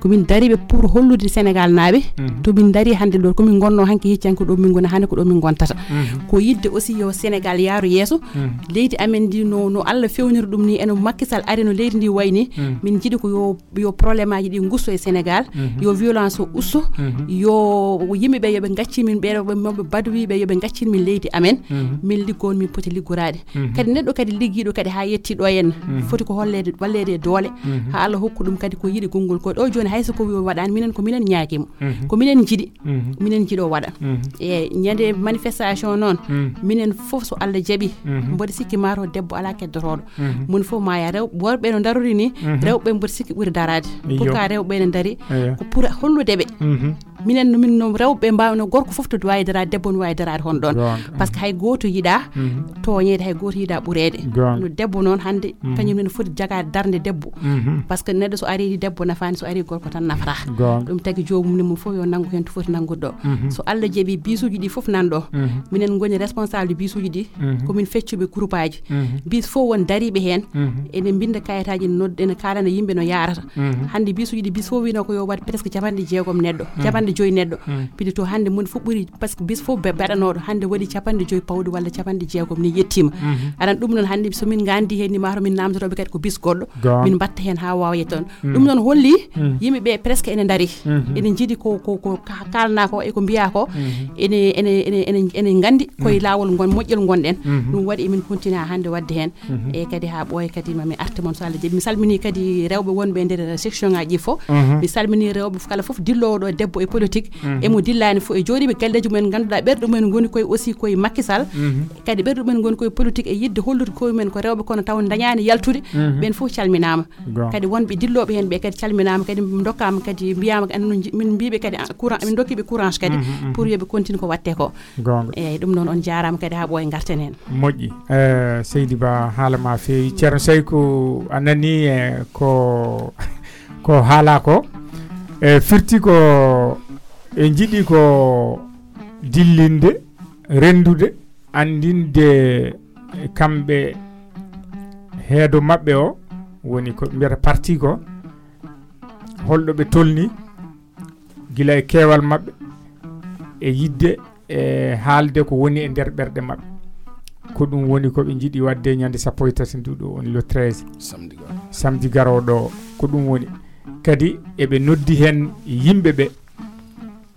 komin dariɓe pour hollude Sénégal naaɓe to min dari hande ɗo komin gonno hanki heccanki ɗo min gona hande ko ɗo min gontata ko yidde aussi yo Sénégal yaaru yeeso leydi amen ndi no Allah fewniri ɗum ni eno Macky Sall ari no leydi ndi wayni min jiiɗi ko yo probléme aji ɗi gusso e Sénégal yo violence o usso yo yimɓeɓe yoɓe gacci min ɓeɗo moɓe badowiɓe yoɓe gaccin min leydi amen min liggon min poti liggorade kadi neɗɗo kadi liggiɗo kadi ha yetti ɗo henna foti ko hollede wallede e doole ha Allah hokku ɗum kadi ko yiɗi gongol ko ɗo joni hayso ko waɗani minen ko minen ñaakimo ko minen jiiɗi minen jiiɗo waɗa e ñande manifestation noon minen foof so Allah jaɓi mboɗo sikki mataw debbo ala keddotoɗo mun foof maya rew worɓe no darori ni rewɓe mboɗo sikki ɓuuri darade pour ka rewɓe ne dari ko pour hollude ɓe minen no rewɓe mbawno gorko foof to wawi darade debbo no wawi darade hon ɗon par ce que hay goto yiiɗa toñede hay goto yiiɗa ɓurede no debbo noon hande kañum ne foti jagade darde debbo par ce que neɗɗo so ari debbo nafani so ari gorko tan nafata ɗum tagi jomum ne mum foof yo nangu hen to foti nangude ɗo so Allah jaɓi bisuji ɗi foof nanɗo minen goni responsable bisuji ɗi komin feccuɓe groupe aji bis foof won dariɓe hen eɗen binda kayitaji ene kalana yimɓe no yarata hande bisuji ɗi bis foof wino ko yo waɗ presque 60 neɗɗo 55 neɗɗo piɗi to hande mun foof ɓuuri par ce que bis foof beɗanoɗo hande waɗi 55 pawɗi walla 59 ni yettima aɗan ɗum noon hande somin gandi hen ni mataw min namdotoɓe kadi ko bis goɗɗo min mbatta hen ha wawa yetton ɗum noon holli yimɓeɓe presque ene dari ene jiiɗi ko kalna ko eko mbiya ko ene gandi koye lawol moƴƴol gonɗen ɗum waɗi emin continue ha hande wadde hen e kadi ha ɓooya kadi mamin arte moon so Allah jaɓi mi salmini kadi rewɓe wonɓe nder section ngaji fo mi salmini rewɓe kala foof dillowo ɗo debbo e politique emo dillani fo e jooɗiɓe galleji mumen ganduɗa ɓerɗo mumen goni koye aussi koye Macky Sall kadi ɓerɗo mumen goni koye politique e yidde hollude koyemumen ko rewɓe kono taw dañani yaltude ɓen foof calminama kadi wonɓe dilloɓe hen ɓe kadi calminama kadi dokkama kadi mbiyama min mbiɓe kadi courant min dokkiɓe courage kadi pour yoɓe continue ko watte ko eyyi ɗum noon on jarama kadi ha ɓooya garten hen moƴƴi Seydi Ba haalama feewi ceerno Sey ko anani ko haala ko e firti ko e jiiɗi ko dillinde rendude andinde kamɓe heedo mabɓe o woni ko ɓe mbiyata parti ko holɗo ɓe tolni gila e keewal maɓɓe e yidde e haalde ko woni e nder ɓerɗe maɓɓe ko ɗum woni ko ɓe jiiɗi wadde ñande 13 nduɗo woni le 13 samedi garoɗo ko ɗum woni kadi eɓe noddi hen yimɓe ɓe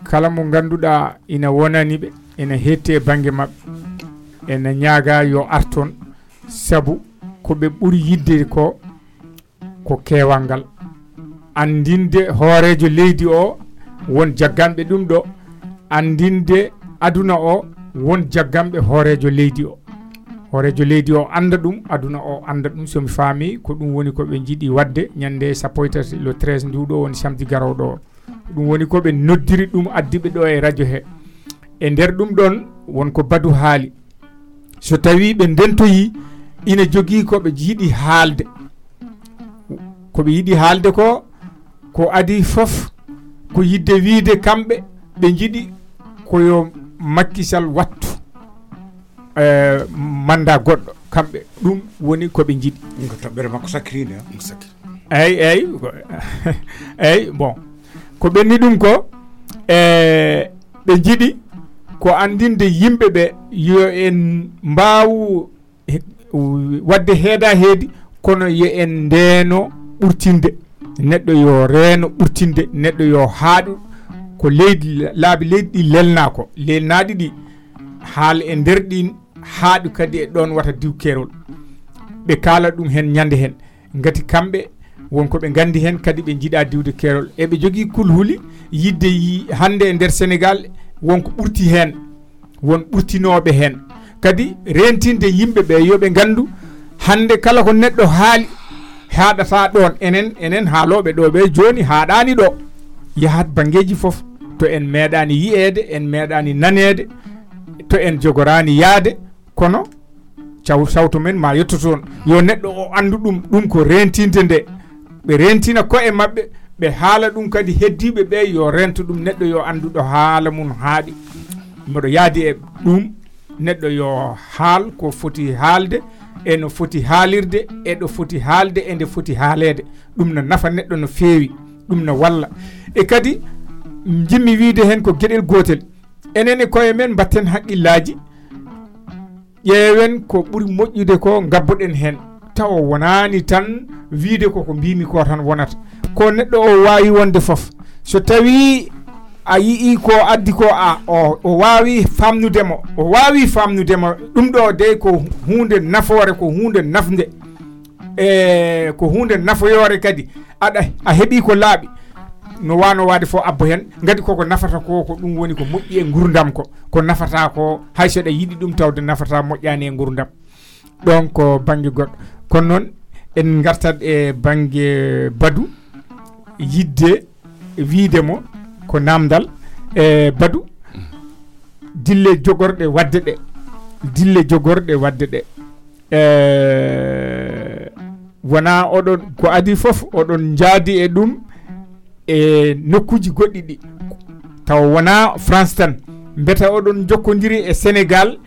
kala mo ganduɗa ina wonani ɓe ina hetti e bangue maɓɓe ena ñaaga yo arton sabu ko ɓe ɓuri yidde ko keewal ngal andinde hoorejo leydi o won jagganɓe ɗum ɗo andinde aduna o won jagganɓe hoorejo leydi o anda ɗum aduna o anda ɗum somi faami ko ɗum woni ko ɓe jiiɗi wadde ñande 13 le 13 nduɗo woni samedi garoɗo o ɗum woni ko ɓe noddiri ɗum addiɓe ɗo e radio he e nder ɗum ɗon wonko badu haali so tawi ɓe ndentoyi ina jogii ko ɓe yiɗi haalde ko adi fof ko yidde wiide kamɓe ɓe jiɗi koyo Macky Sall wattu mandat goɗɗo kamɓe ɗum woni koɓe jiɗi ko toɓɓere makko sakrine eyi bon ko ɓenni ɗum ko ɓe jiɗi ko andinde yimɓe ɓe yo en mbaawu wadde heeda heedi kono yo en ndeeno ɓurtinde neɗɗo yo reeno ɓurtinde neɗɗo yo haaɗu ko leydi laabi leydi ɗi lelna ko lelnaɗi ɗi haal e nder ɗin haaɗu kadi e ɗon wata diw kerol ɓe kaala ɗum hen ñande hen gati kamɓe wonko ɓe gandi hen kadi ɓe jiiɗa diwde keerol eɓe jogii kulhuli yidde hande e nder Sénégal wonko ɓurti hen won ɓurtinoɓe hen kadi rentinde yimɓe ɓe yoɓe gandu hande kala ko neɗɗo haali haɗata ɗon enen haaloɓe ɗo ɓe joni haɗani ɗo yahat bangeji fof to en meeɗani yi'ede en meeɗani nanede to en jogorani yaade kono sawto men ma yetto toon yo neɗɗo o andu ɗum ko rentinde nde ɓe rentina ko'e mabɓe ɓe haala ɗum kadi heddiɓe ɓe yo rento ɗum neɗɗo yo anduɗo haala mum haaɗi mboɗo yaadi e ɗum neɗɗo yo haal ko foti haalde e no foti haalirde e ɗo foti haalde e nde foti haaleede ɗum no nafa neɗɗo no feewi ɗum no walla e kadi jimmi wiide hen ko gueɗel gotel enen e koye men mbatten haqqillaji ƴeewen ko ɓuri moƴƴude ko gabboɗen hen taw wonani tan wiide koko mbimi ko tan wonata ko neɗɗo o wawi wonde foof so tawi a yii ko addi ko a o wawi famnudemo ɗum ɗo de ko hunde nafoore ko hunde nafde e ko hunde nafoyore kadi aɗa a heeɓi ko laaɓi no wano wade fo abbo hen gadi koko nafata ko ɗum woni ko moƴƴi e ngurdam ko nafata ko hay so ɗe yiɗi ɗum tawde nafata moƴƴani e ngurdam ɗon ko banggue goɗɗo kono noon en gartat e banggue badu yidde wiidemo ko namdal e badu dille jogorɗe wadde ɗe wona oɗon ko adi foof oɗon jaadi e ɗum e nokkuji goɗɗi ɗi taw wona France tan mbeta oɗon jokkodiri e Sénégal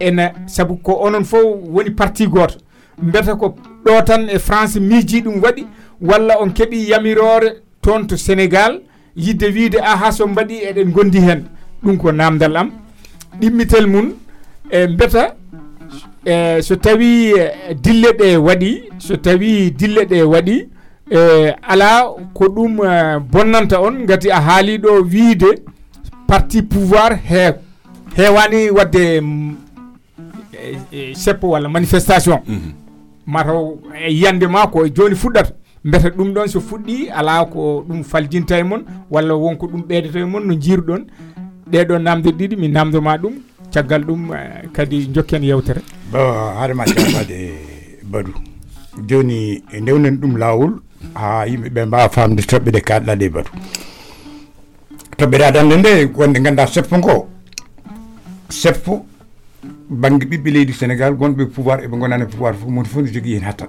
ena sabu ko onon fof woni parti goto mbeta ko ɗo tan e France miiji ɗum waɗi walla on keeɓi yamirore toon to Sénégal yidde wiide aha so mbaɗi eɗen gondi hen ɗum ko namdal am ɗimmitel mum e mbeta e so tawi dille ɗe waɗi ala ko ɗum bonnanta on gati a haali ɗo wiide parti pouvoir heewani wadde seppo walla manifestation mataw yiyande ma ko joni fuɗɗata mbeta ɗum ɗon so fuɗɗi ala ko ɗum faljinta e mon walla wonko ɗum ɓeedeto e mon no jiiruɗon ɗeɗo namde ɗiɗi mi namdoma ɗum caggal ɗum kadi jokken yewtere bo haadema jaɓade badu joni ndewnen ɗum laawol ha yimɓeɓe mbawa famde toɓɓeɗe kaɗɗaɗe batu toɓɓeɗadande nde wonde ganda seppo banggue ɓiɓɓe leydi Sénégal gonɓe pouvoir eɓe gonani pouvoir fof moni fof ne jogui hen hattan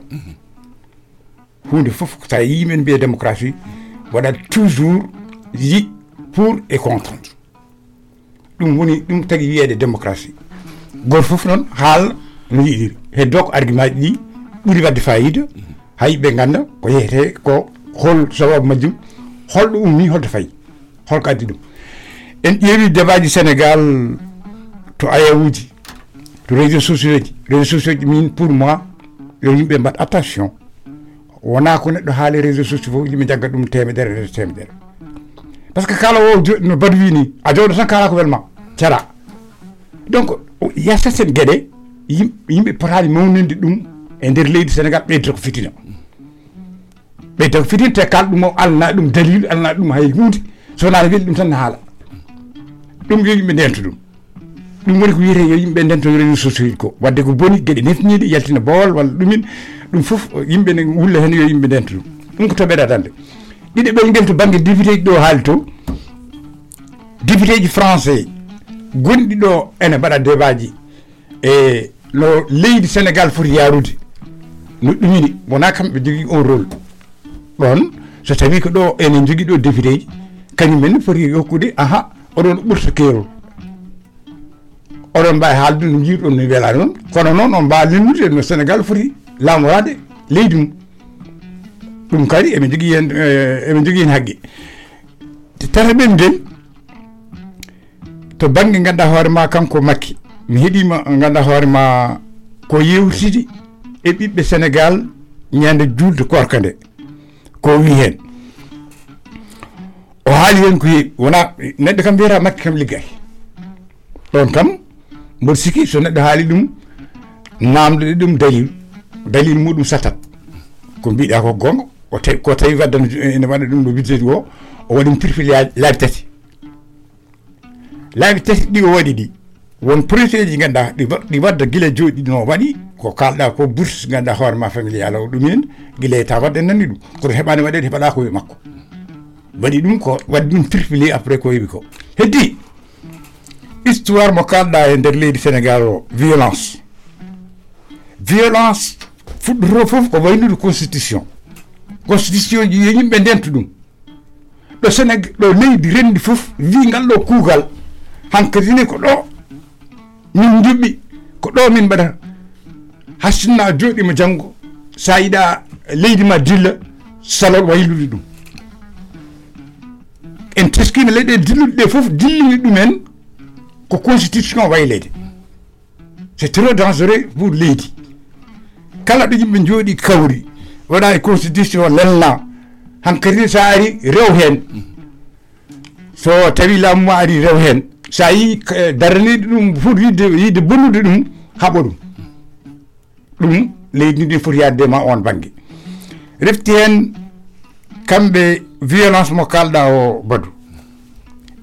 hunde foof sa yimen mbiye démocratie waɗat toujours yi pour et contre ɗum woni ɗum tagui wiyede démocratie goto foof noon haala no yiɗiri heddo ko argument ji ɗi ɓuuri wadde fayida hay ɓe ganda ko yeyete ko hol sababu majjum holɗo ummi holto fayi holko addi ɗum en ƴeewi debaji Sénégal to ayawuji to réseaux sociaux ji min pour moi yo yimɓe mbaɗ attention wona ko neɗɗo haali réseaux sociaux fof yimɓe jagga ɗum temedere par ce que kala o no badu wini a jooɗo tan kala ko welma cara donc yasa sen gueɗe yimɓe potani mawninde ɗum e nder leydi Sénégal ɓeydata ko fitina te kala ɗum o alna ɗum dalil alna ɗum hay hunde sonaata weli ɗum tan haala ɗum yo yimɓe ndento ɗum woni ko wiyete yo yimɓe ndento réseaux sociaux ko wadde ko boni gueɗe netniɗe yaltina bool walla ɗumin ɗum foof yimɓe ne wulla hen yo yimɓe ndento ɗum ko toɓeɗa dande ɗiɗo ɓe ngel to banggue député ji ɗo haali to député ji français gonɗi ɗo ene mbaɗa débat ji e no leydi Sénégal foti yarude no ɗumini wona kamɓe jogui on rôle ɗon so tawi ko ɗo enen jogui ɗo député ji kañumen foti hokkude aha oɗon ɓurta keerol oɗon mbawi haalde no jiiɗon no welani on kono noon on mbawa lennude no Sénégal foti laamorade leydi mum ɗum kadi eɓe jogui hen hagge tata ɓen nden to banggue ganduɗa hoorema kanko Macky mi heɗima ganda hoorema ko yewtidi e ɓiɓɓe Sénégal ñande julde korka nde ko wi hen o haali hen ko heewi wona neɗɗo kam wiyata Macky kam liggay ɗon kam mboɗo sikki so neɗɗo haali ɗum namdoɗe ɗum dalil muɗum satat ko mbiɗa ko gonga ko tawi waddam ene waɗa ɗum ɗo budget o o waɗi perfili laabi tati ɗi o waɗi ɗi won projet ji ganda ɗi wadda gila jooɗi no waɗi ko kalɗa ko bourse ganda hoore ma familial o ɗum hen gila ta wadde nanni ɗum kono heɓani waɗede heɓaɗa ko e makko waɗi ɗum ko waɗi ɗum perfili après ko yiɓi ko heddi histoire mo kalɗa e nder leydi Sénégal o violence fuɗɗoto fof ko waynude constitution ji yo yimɓe ndentu ɗum ɗo Sénégal ɗo leydi rendi fof wi ngal ɗo kuugal hankadine ko ɗo min juɓɓi ko ɗo min mbaɗata hasinna jooɗima janngo sa yiɗa leydi ma dilla salol waylude ɗum en teskima leyɗe dilluɗe ɗe fof dillini ɗumen ko constitution waylede c'est trop dangereux pour leydi kala ɗo yimɓe jooɗi kawri waɗa e constitution lelna hankkadine sa ari rew hen so tawi laamu ma ari rew hen sa yi daraniɗe ɗum foti yide bonnude ɗum haɓa ɗum leydi ndi foti yaddema on bangue refti hen kamɓe violence mo kalɗa o badu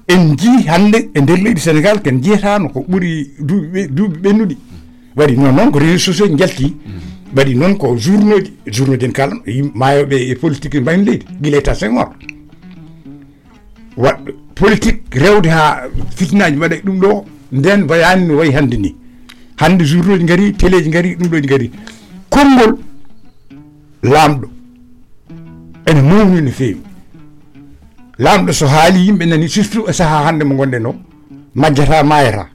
en jii hande e nder leydi Sénégal ken jiyatano ko ɓuuri duuɓi ɓennuɗi waɗi noon ko réseaux sociaux jalti waɗi noon ko journaux en kalan mayoɓe e politique mbayn leydi guileta Senghor waɗ politique rewde ha fitnaji waɗa ɗum ɗo nden bayani no wayi hande ni hande journaux ji gari télé ji gari ɗum ɗo ji gari konngol laamɗo ene mawni no feewi laamɗo so haali yimɓe nani surtout e saha hande mo gonɗen o majjata mayata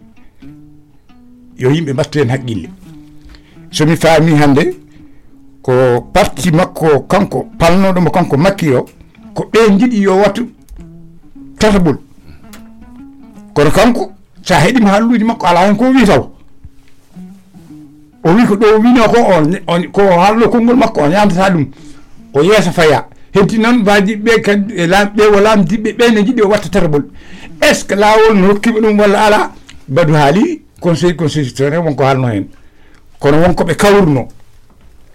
yo yimɓe mbattu hen haqqille somi faami hande ko parti makko kanko palnoɗomo kanko makki o ko ɓe jiɗi yo wattu tatabol kono kanko sa heɗima haaluuji makko ala hen ko wi taw o wi ko ɗo wino ko haallo konngol makko o ñaandata ɗum o yeesa faya heddi noon wajiɓɓe kadi e lamɓe o laamdiɓɓe ɓe ne jiɗi o watta tatabol est ce que laawol no hokkiɓe ɗum walla ala badu haali conseil constitutionnel wonko haalno hen kono wonko ɓe kawruno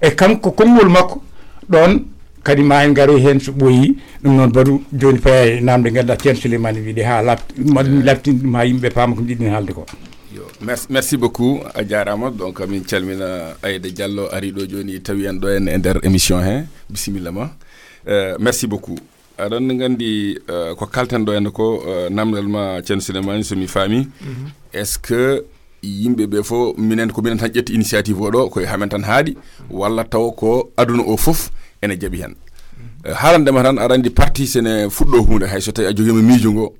e kanko konngol makko ɗon kadi ma en gari hen so ɓoyi ɗum noon badu joni paya namde gadda Thierno Souleymany wiide ha labtini ɗum ha yimɓe paama ko jiɗɗin haalde ko merci beaucoup a jarama donc min calmina Aida Diallo ari ɗo joni tawi en ɗo en e nder émission he bisimilla ma merci beaucoup aɗon gandi ko kalten ɗo en ko namdal ma Thierno Souleymany somi faami est ce que yimɓe ɓe fof minen ko minen tan ƴetti initiative o ɗo koye hamen tan haaɗi walla taw ko aduna o fof ene jaɓi hen haalandema tan aɗa andi parti sene fuɗɗo hunde hay so tawi a jogiima miijo ngo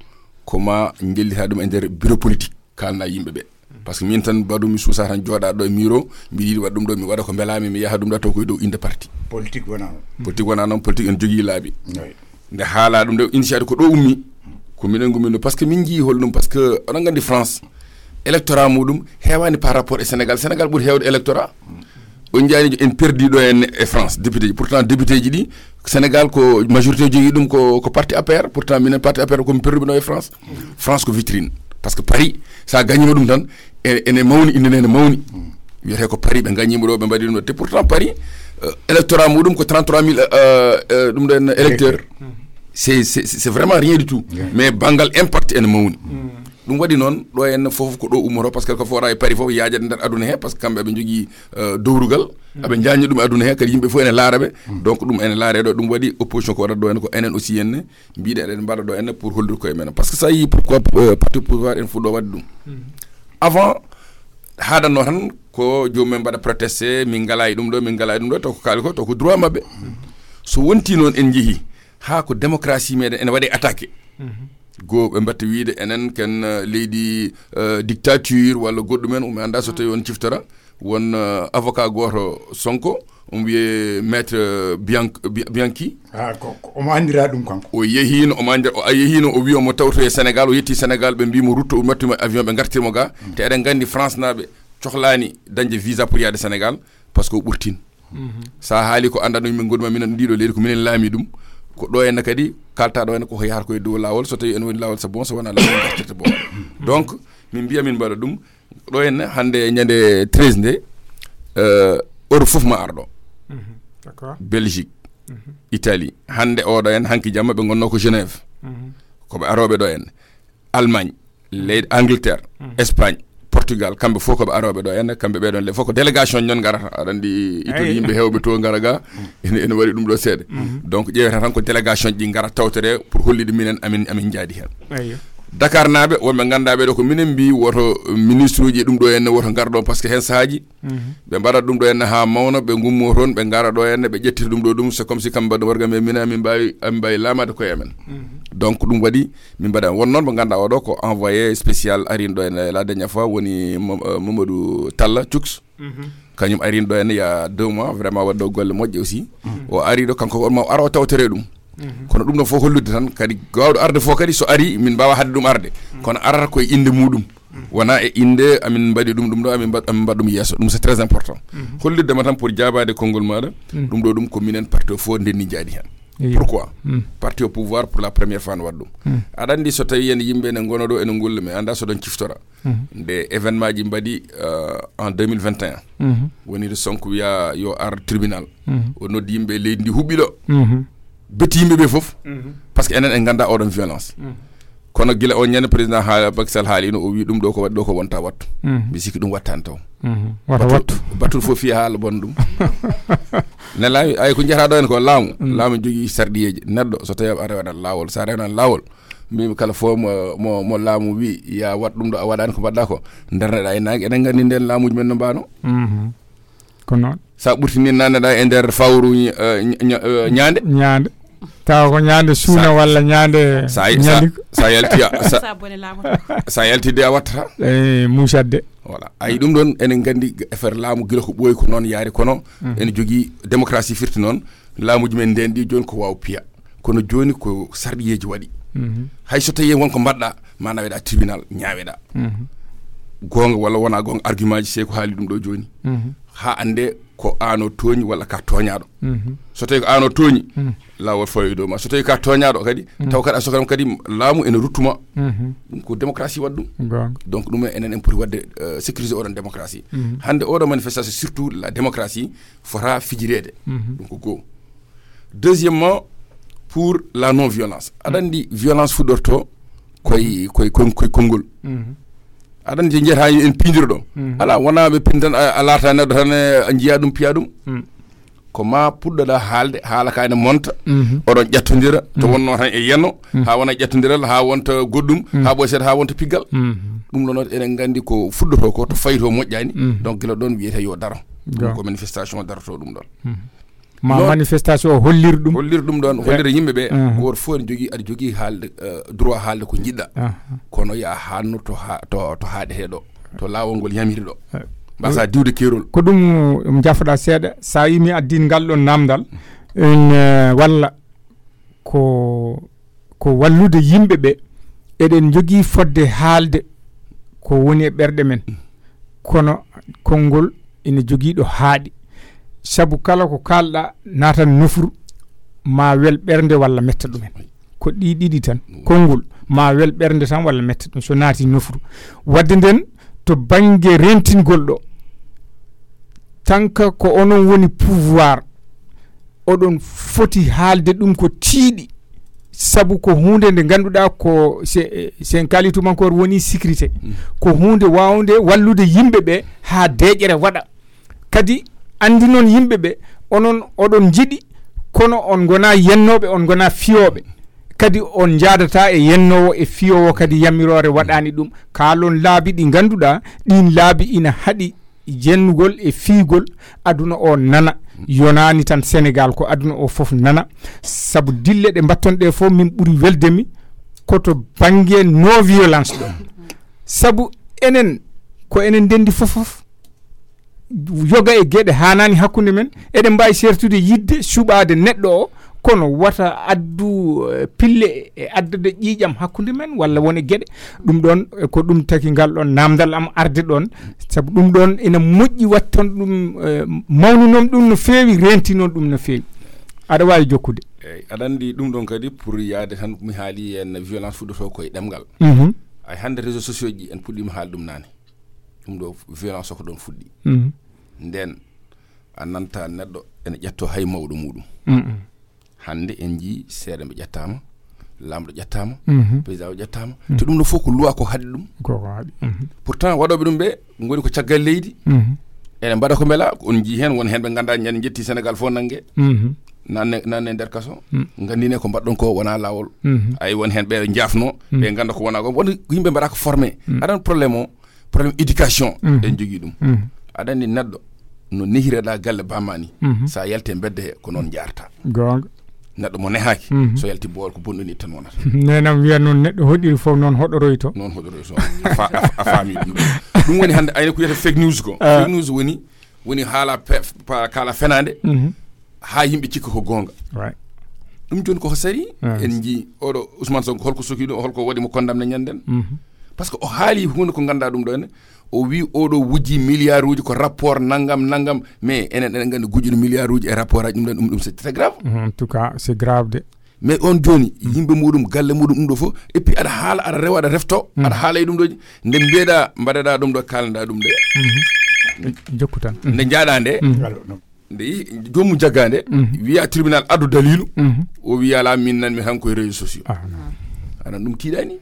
ko ma jellita ɗum e nder bureau politique kalna yimɓe ɓe par ce que min tan baɗum mi suusa tan jooɗa ɗo e miro mbiɗa yiɗi waɗa ɗum ɗo mi waɗa ko mbelami mi yaha ɗum ɗa taw koye dow inde parti politique wona noon politique ene jogii laabi nde haala ɗum nde initiative ko ɗo ummi ko minen ngummin ɗo par ce que min jii hol ɗum par ce que oɗon gandi France électorat muɗum heewani par rapport e Sénégal ɓuri heewde électorat on jaani en perdi ɗo en e France député ji pourtant député ji ɗi Sénégal ko majorité jogii ɗum ko parti APR pourtant minen parti APR komi perduɓe ɗo e France ko vitrine par ce que Paris sa gagnima ɗum tan ene mawni inde nde ene mawni wiyete ko Paris ɓe gagnima ɗo ɓe mbaɗi ɗum ɗo te pourtant Paris électorat muɗum ko 33000 ɗum ɗon électeur c'est vraiment rien du tout mais bangal impact ene mawni ɗum waɗi noon ɗo henna fof ko ɗo ummoto par ce que ko fora e Paris fof yaajata nder aduna he par ce que kamɓe eɓe jogii dowrugal aɓe jaññi ɗum e aduna he kadi yimɓe fof ene laara ɓe donc ɗum ene laare ɗo ɗum waɗi opposition ko waɗata ɗo henna ko enen aussi henne mbiɗa eɗen mbaɗa ɗo henna pour hollude koye men par ce que sa yi pourquoi parti pouvoir en fuɗɗo waɗde ɗum avant haadanno tan ko jomumen mbaɗa protesté min ngala e ɗum ɗo taw ko kaali ko taw ko droit maɓɓe so wonti noon en jeehi haa ko démocratie meɗen ene waɗe attaqué goo ɓe mbatta wiide enen ken leydi dictature walla goɗɗumen omi annda so tawi on ciftora won avocat goto Sonko on wiye maître Bianchi omo andira ɗum kanko o yehino o wi omo tawto e Sénégal o yetti Sénégal ɓe mbimo rutto o mattimo avion ɓe gartirimo ga te eɗen gandi France naɓe cohlani dañde visa pour yaade Sénégal par ce que o ɓurtin sa haali ko andano min goduma minen ndiɗo leydi ko minen laami ɗum ko ɗo henna kadi kalta ɗo henna koko yahata koye dow lawol so tawi en woni lawol sa bon so wona lawol gartirta bon donc min mbiya min mbaɗa ɗum ɗo henna hande ñande 13 nde Europe fof ma arɗo Belgique Italie hande oɗo en hanki jamma ɓe gonno ko Genève koɓe aroɓe ɗo en, Allemagne, leydi Angleterre, Espagne, Portugal, kamɓe fof koɓe aroɓe ɗo en, kamɓe ɓeɗon le fof ko délégation ñon garata. Aɗa andi itali yimɓe hewɓe to gara ga ene waɗi ɗum ɗo seeɗa, donc ƴewata tan ko délégation ji gara tawtere pour hollide minen amin jaadi hen. Dakar naaɓe wonɓe ganduɗa ɓeɗo ko minen mbi woto ministre uji ɗum ɗo henne woto garɗo par ce que hen saahaji ɓe mbaɗa ɗum ɗo henne ha mawna, ɓe gummo toon ɓe gara ɗo henne ɓe ƴettita ɗum ɗo ɗum, c'est comme si kamɓe mbaɗa wargam e mina min mbawi laamade koye amen. Donc ɗum waɗi min mbaɗa won noon ɓe ganduɗa oɗo ko envoyé spécial arin ɗo henne la dernière fois woni Mamadou Talla Cuks, kañum arin ɗo henne ya 2 mois, vraiment waɗɗo golle moƴƴe aussi. O ari ɗo kanko on ma aro tawtere ɗum. Kono ɗum ɗo fof hollude tan kadi gawɗo arde fof kadi so ari min mbawa hadde ɗum arde, kono arata koye inde muɗum wona e inde amin mbaɗi ɗum ɗum ɗo amin mbaɗi ɗum yesso. Ɗum c'est très important holludema tan pour jaabade konngol maɗa. Ɗum ɗo ɗum ko minen parti o fof ndenni jaadi hen. Pourquoi parti au pouvoir pour la première fois ne waɗa ɗum? Aɗa andi so tawi en yimɓe ene gono ɗo ene golle, mais anda so ɗon ciftora nde événement ji mbaɗi en 2021 woni to Sonko wiya yo ar tribunal o noddi yimɓe leydi ndi huɓɓiɗo beti yimɓe ɓe fof par ce que enen en ganda oɗon violence. Kono gila o ñande président Macky Sall haalino o wi ɗum ɗo ko waɗi ɗo ko wonta wattu, mbi sikki ɗum wattani taw wattu battuɗo fof fiya haala bon ɗum ne laawi ay ko jeyata ɗo en ko laamu laamu jogui sarɗiyeji neɗɗo so tawi a rewnan laawol, sa rewnan laawol mbimi kala fof mo laamu wi ya wat ɗum ɗo a waɗani ko mbaɗɗa ko nderneɗa e nangue. Eɗen gandi nden laamuji men no mbano ko noon sa ɓurtini nanneɗa e nder fawru ñaande taw ko ñaande suuna walla ñaande sa yalti de a wattata musadde voilà ayi. Ɗum ɗon enen gandi affaire laamu gila ko ɓooyi ko noon yaari, kono ene jogii démocratie firti noon laamuji men nden ɗi joni ko waaw piya. Kono joni ko sarɗiyeji waɗi hay so tawi wonko mbaɗɗa ma naweɗa tribunal ñaaweɗa gonga walla wona gonga argument ji sey ko haali ɗum ɗo joni ha ande ko an o tooñi walla ka tooñaɗo. So tawi ko an o tooñi laawol fawi dow ma, so tawi ka tooñaɗo kadi taw kadi a sokanam kadi laamu ene ruttuma. Ɗum ko démocratie waɗi ɗum, donc ɗum enen en poti wadde sécuriser oɗon démocratie. Hande oɗo manifestation surtout la démocratie fota fijirede, ɗum ko goo. Deuxièmement pour la non violence. Aɗa andi violence fuɗɗorto koye konngol. Aɗa andi jeeyata en pindiri ɗo ala wona ɓe pindi tan a laata neɗɗo tan a jiya ɗum piya ɗum, ko ma puɗɗoɗa haalde haala ka ene monta oɗon ƴettodira to wonno tan e yenno ha wona ƴettodiral ha wonta goɗɗum ha ɓoy seeɗa ha wonta piggal. Ɗum ɗo noon eɗen gandi ko fuɗɗoto ko to fayito moƴƴani, donc gila ɗon wiyete yo daro. Ɗum ko manifestation daroto ɗum ɗon ma manifestation o holliri ɗum ɗon holliri yimɓeɓe goto fof aɗa jogui haalde droit haalde ko jiɗɗa, kono ya hanno to haaɗeteɗo to laawol ngol yamiri ɗo mbasa diwde keerol ko ɗum jafoɗa seeɗa. Sa yimi addin ngal ɗon namdal en walla ko wallude yimɓeɓe eɗen jogui fodde haalde ko woni e ɓerɗe men, kono konngol ene jogui ɗo haaɗi sabu kala ko kalɗa naatan nofuru ma wel ɓernde walla metta ɗumen ko ɗiɗi tan. Konngol ma wel ɓernde tan walla metta ɗum so naati nofuru. Wadde nden to banggue rentingol ɗo tanka ko onon woni pouvoir oɗon foti haalde ɗum ko tiiɗi, sabu ko hunde nde ganduɗa ko sen kaali tubankore woni sécurité, ko hunde wawde wallude yimɓeɓe ha deƴere waɗa. Kadi andi noon yimɓeɓe onon oɗon jiɗi, kono on gona yennoɓe, on gona fiyoɓe, kadi on jaadata e yennowo e fiyowo, kadi yamirore waɗani ɗum. Kaalon laabi ɗi ganduɗa ɗin laabi ina haɗi jennugol e fiigol aduna o nana, yonani tan Sénégal ko aduna o foof nana, sabu dille ɗe mbatton ɗe fof min ɓuuri weldemi koto banggue non violence ɗo, sabu enen ko enen dendi fof yoga e gueɗe hanani hakkunde men. Eɗen mbawi sertude yidde suɓade neɗɗo o, kono wata addu pille e addude ƴiƴam hakkunde men walla woni gueɗe. Ɗum ɗon ko ɗum taki ngal ɗon namdal am arde ɗon, saabu ɗum ɗon ina moƴƴi watton ɗum mawnunom ɗum no fewi, rentinon ɗum no fewi. Aɗa wawi jokkude eyyi aɗa andi ɗum ɗon kadi pour yaade tan mi haali en violence fuɗɗoto koye ɗemgal. Ay hande réseaux sociaux ji en puɗɗima haal ɗum nane ɗum ɗo violence o ko ɗon fuɗɗi. Nden a nanta neɗɗo ene ƴetto hay mawɗo muɗum hande en ji seede mbe jattama lamdo jattama paysawo jattama to dum no fof ko luwa ko haddi dum ko haadi pourtant wadobe dum be ngoni ko caggal leydi ene mbada ko bela on ji hen won hen be ganda nyen jetti Sénégal fo nangue nanne der kaso ngandine ko baddon ko wona lawol ay won hen be jafno be ganda ko wona go woni yimbe mbada ko former adan problème éducation en jogi dum adan ni neddo no nehirada galle bamani sa yalte bedde ko non jarta gonga neddo mo nehaaki so yalti bool ko bondoni tan wonata nenam wiya non neddo hodiri fof non hodoroyto a faami dum dum woni hande ayne ko yeta fake news woni haala kala fenande ha yimbe cikko ko gonga right dum joni ko sari en ji odo Ousmane Sonko holko sokido holko wadi mo kondamne nyanden parce que o haali hunde ko ganda dum do ne o wi odo wujji milliards uji ko rapport nangam mais enen gandi gujju milliards uji e rapport aji dum c'est très grave en tout cas c'est grave de mais on joni yimbe mudum galle mudum dum do fo et puis ada haala ada rewa ada refto ada haala dum do nde mbeda mbadada dum do kalanda dum de jokku tan nde jaada nde nde jomu jagande wiya tribunal adu dalilu o wiya la minnan mi hanko réseaux sociaux ana dum tidani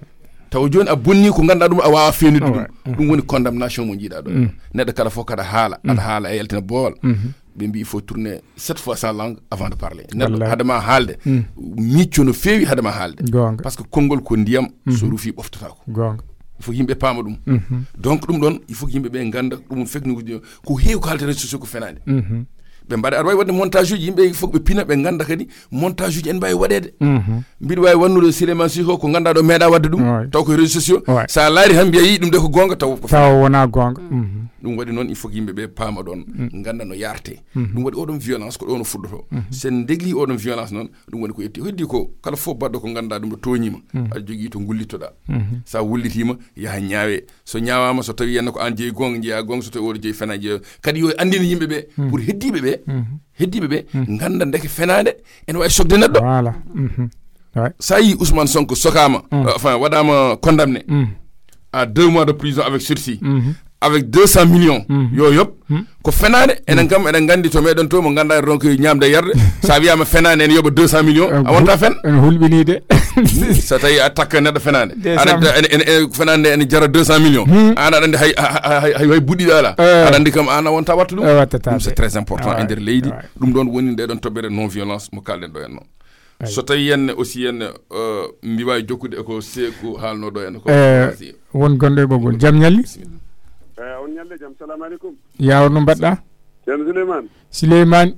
taw joni a bonni ko ganda dum a wa feni dum dum woni condamnation mo jida do nedda kala fo kada hala al hala e yeltena bool be mbi il faut tourner 7 fois sa langue avant de parler nedda hadama halde miccio no fewi hadama halde parce que kongol ko ndiyam so rufi boftata ko gonga il faut yimbe pama dum donc dum don il faut yimbe be ganda dum fekni ko heew ko haltena socio ko fenade be mbade ar way wadde montage uji yimbe fof be pina be ganda kadi montage uji en baye wadede mbidi way wannude Souleymane Sisoko ko ganda do meda wadde dum taw ko réseaux sociaux sa laari han biya yi dum de ko gonga taw ko taw wona gonga dum wadi non il faut yimbe be pama don ganda no yarte dum wadi odon violence ko do no fuddoto sen degli odon violence non dum woni ko etti heddi ko kala fof baddo ko ganda dum do toñima a jogi to gullitoda sa wullitima ya nyaawe so nyaawama so tawi en ko an jeey gonga jeya gonga so tawi odo jeey fenaje kadi yo andini yimbe be pour heddibe be heddibe ganda ndeke fenade en way sokde neddo voilà sa yi Ousmane Sonko sokama enfin wadama condamné à 2 mois de prison avec sursis avec 200 millions yo yop ko fenade en gam en gandi to medon to mo ganda ronk ñamde yarde sa wiya ma fenade en yoba 200 millions a wonta fen en hulbinide sa tay attaque neddo fenade en fenade en jara 200 millions ana dande hay buddi dala ana dande kam ana wonta wattu dum c'est très important en der leydi dum don woni de don tobere non violence mo kalden do enno so tay en aussi en mi way jokkude ko seku halno do en ko won gonde bo gon jam nyalli on ñalle jam salam alaykum yaawur no badda jam Souleymane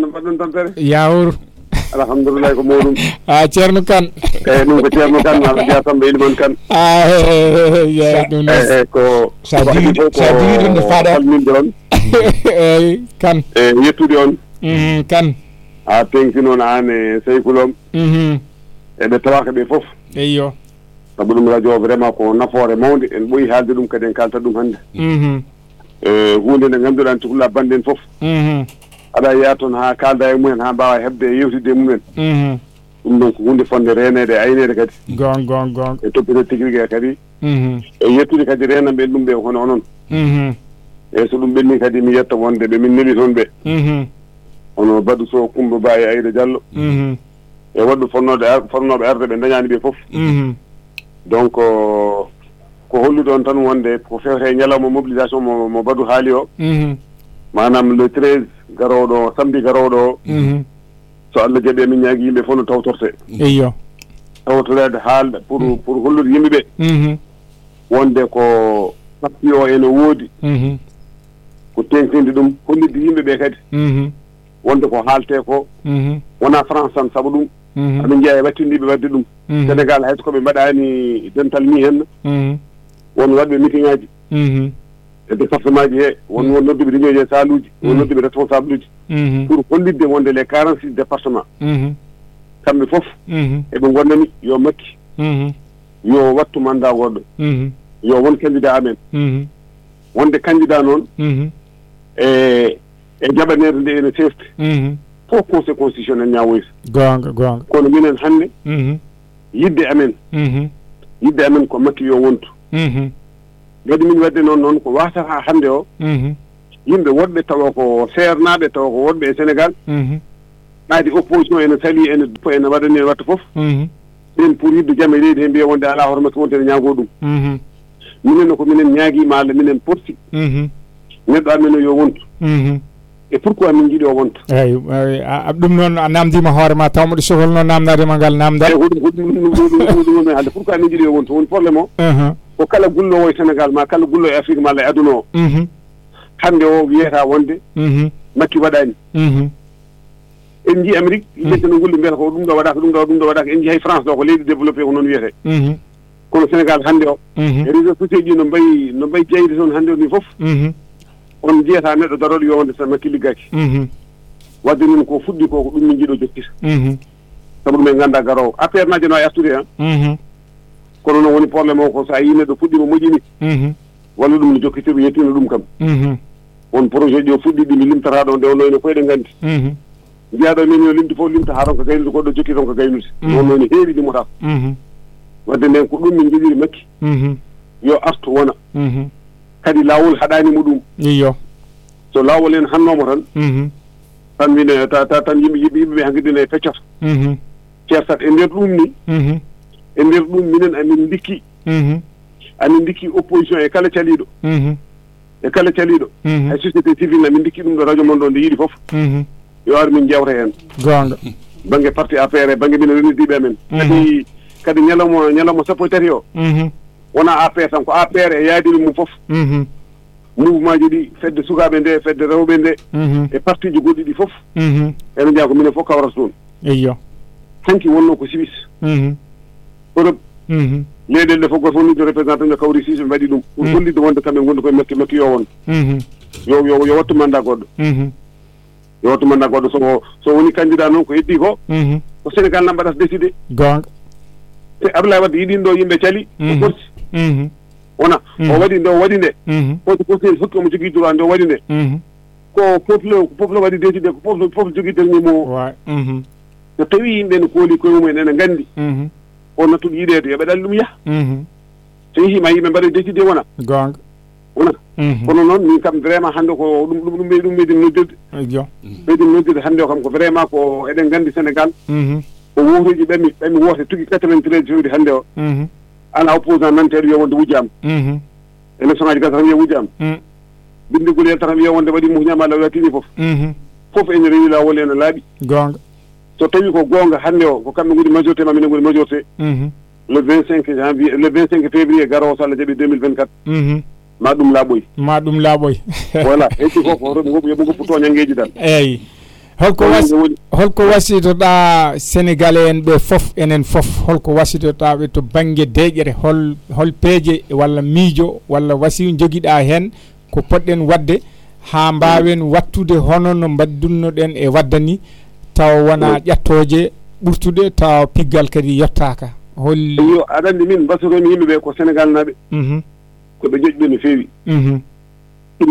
no baddon tan tere yaawur alhamdulillah ko modum ceerno kan non ko ceerno kan na ja tam be ilman kan ya dum ko sa diiru no faada kan yettude on kan a tenki non ane seykulom e be tawaka be fof eyyo sabulum radio vraiment ko nafoore mawde en boyi haalde dum kadi en kalta dum hande hunde nde ganduɗa tukulla bande en fof aɗa yaa toon ha kalda e mumen ha mbawa hebde e yewtidde e mumen ɗum ɗon ko hunde fonde renede e aynede kadi gon e toppito tigirgue kadi e yettude kadi renanɓe ɗum ɓe hono onon eyi so ɗum ɓenni kadi mi yetta wonde ɓe min newi toon ɓe hono Badou Sow Coumba Ba e Aida Diallo e waɗɗo fonnoɓe arde ɓe dañani ɓe fof donc ko holludon tan wonde ko fewre ñalawma mobilisation mo Badou haali o manam le 13 garoɗo samedi garoɗo so Allah jaɓi min ñaagi yimɓe fof no tawtorte eyyo tawtorede haalda pour hollude yimɓe ɓe wonde ko parti o ene woodi ko tenkinde ɗum hollude yimɓe ɓe kadi wonde ko haalte ko wona France tan sabu ɗum amin jeeya wattindiɓe wadde ɗum Sénégal hayso koɓe mbaɗani dental mi henna won waɗɓe meeting aji e département ji he won nodduɓe réunion ji e saluji won nodduɓe responsable uji pour hollidde wonde les 46 départements kamɓe foof eɓe gonnani yo makki yo wattu mandat goɗɗo yo won candidat amen wonde candidat noon e jaɓanede nde ene sefti pour conseil constitutionnel ñawoyta gonga kono minen hande yidde amen ko makki yo wontu gadi min wadde non ko wasa ha hande o yimɓe wodɓe tawa ko seernaɓe tawa ko wodɓe e Sénégal naati opposition ene sali ene duppa ene waɗani wattu fof minen pour yidde jaam e leydi he mbiya wonde ala hormata wonte ne ñaagoo ɗum minen ko minen ñaagiima Allah minen porti neɗɗo amen o yo wontu e pourquoi min jiiɗi o wonta eyi ɗum noon a namdima hoorema taw mboɗo soholno namdadema ngal namdal ɗum haalde pourquoi min jiiɗi yo wonta woni probléme o ko kala gullowo e Sénégal ma kala gullo e Afrique ma alla e aduna o hande o wiyata wonde Macky waɗani en ji Amérique yidde no ngulli mbiyata ko ɗum ɗo waɗaka ɗum ɗo waɗaka en ji hay France ɗo ko leydi développé ko noon wiyete kono Sénégal hande o réseau sociaux ji no mbayi jeyde toon hande o ni fof on jiyata neɗɗo daroɗo yo wonde tan Macky liggaki wadde noon ko fuɗɗi ko ɗum min jiiɗo jokkita sabu ɗum en ganda garowo affaire naji no e astude hen kono noon woni probléme o ko so a yi neɗɗo fuɗɗima moƴƴini walla ɗum no jokkitiri yettino ɗum kam on projet ji o fuɗɗi ɗi mi limtata ɗon nde onnoyno koye ɗen gandi mbiyaɗo min yo limti fof limta haa ɗon ko gaynude goɗɗo jokki ton ko gaynude onnoy no heewi ɗimotako wadde nden ko ɗum min jiɗiri Macky yo artu wona kadi laawol haɗaanimo ɗum iyo so laawol en hannooma tan wine tan yimɓe hankkidina e feccata ceersat e nder ɗum ni e nder ɗum minen amin ndikki opposition e kala caliiɗo hay société civile amin ndikki ɗum ɗo radio mon ɗo nde yiɗi fof yo ar min jawta heen goonga bange parti APR e bange mine rendidiiɓe amen kadi ñalawma 13 o wona APR tan ko APR e yaadiri mum fof mouvement ji ɗi fedde sukaaɓe nde fedde rewɓe nde e parti ji goɗɗi ɗi fof ene jeya ko minen fof kawrata toon eyyo hanki wonno ko Suisse Europe leyɗele ɗe fof goto fof nidde représentant no kawri Suisse ɓe mbaɗi ɗum pour gollidde wonde kamɓe gondi koye Macky yo won yo wattu mandat goɗɗo so woni candidat noon ko heddi ko ko Sénégal nan mbaɗata décidé gonga te Abdoulaye Wade yiɗin ɗo yimɓe cali o porti wona o waɗi nde o waɗi nde oto conseil hokki omo jogii droit nde o waɗi nde ko peuple waɗi décidé ko peuple jogii dernier mot so tawi yimɓe no kooli koye mumen ene nganndi o nattuɗo yiɗeede yo ɓeɗal ɗum yaha so yihima yimɓe mbaɗa décidé wona gonga wona kono noon min kam vraiment hannde ko ɗum meydin noddirde hannde o kam ko vraiment ko eɗen nganndi Sénégal o wotoji ɓami woote tugi 93 jewdi hannde o ala opposant nanteɗo yo wonde wujjaama élection ngaji gasa tan wiya wujjaama bindigol yel tan wiya wonde waɗi muñaama law yakini fof ene rewi laawol ene laaɓi goonga so tawi ko goonga hannde o ko kamɓe ngoni majorité ma minen ngoni majorité le 25 février garoo so Allah jaɓi 2024 ma ɗum laaɓoy voilà eji fof yoɓe goppu toñangeeji tan eeyi holko wasitoɗa Sénégalais en ɓe fof enen fof holko wasitotaɓe to banggue deƴƴere hol peeje walla miijo walla wasiu joguiɗa hen ko poɗɗen wadde ha mbawen wattude hono no mbaddunnoɗen e waddani taw wona ƴattoje ɓurtude taw piggal kadi yettaka yo aɗa andi min mbasoromi yimɓeɓe ko Sénégal naɓe koɓe joƴɓe no feewi ɗum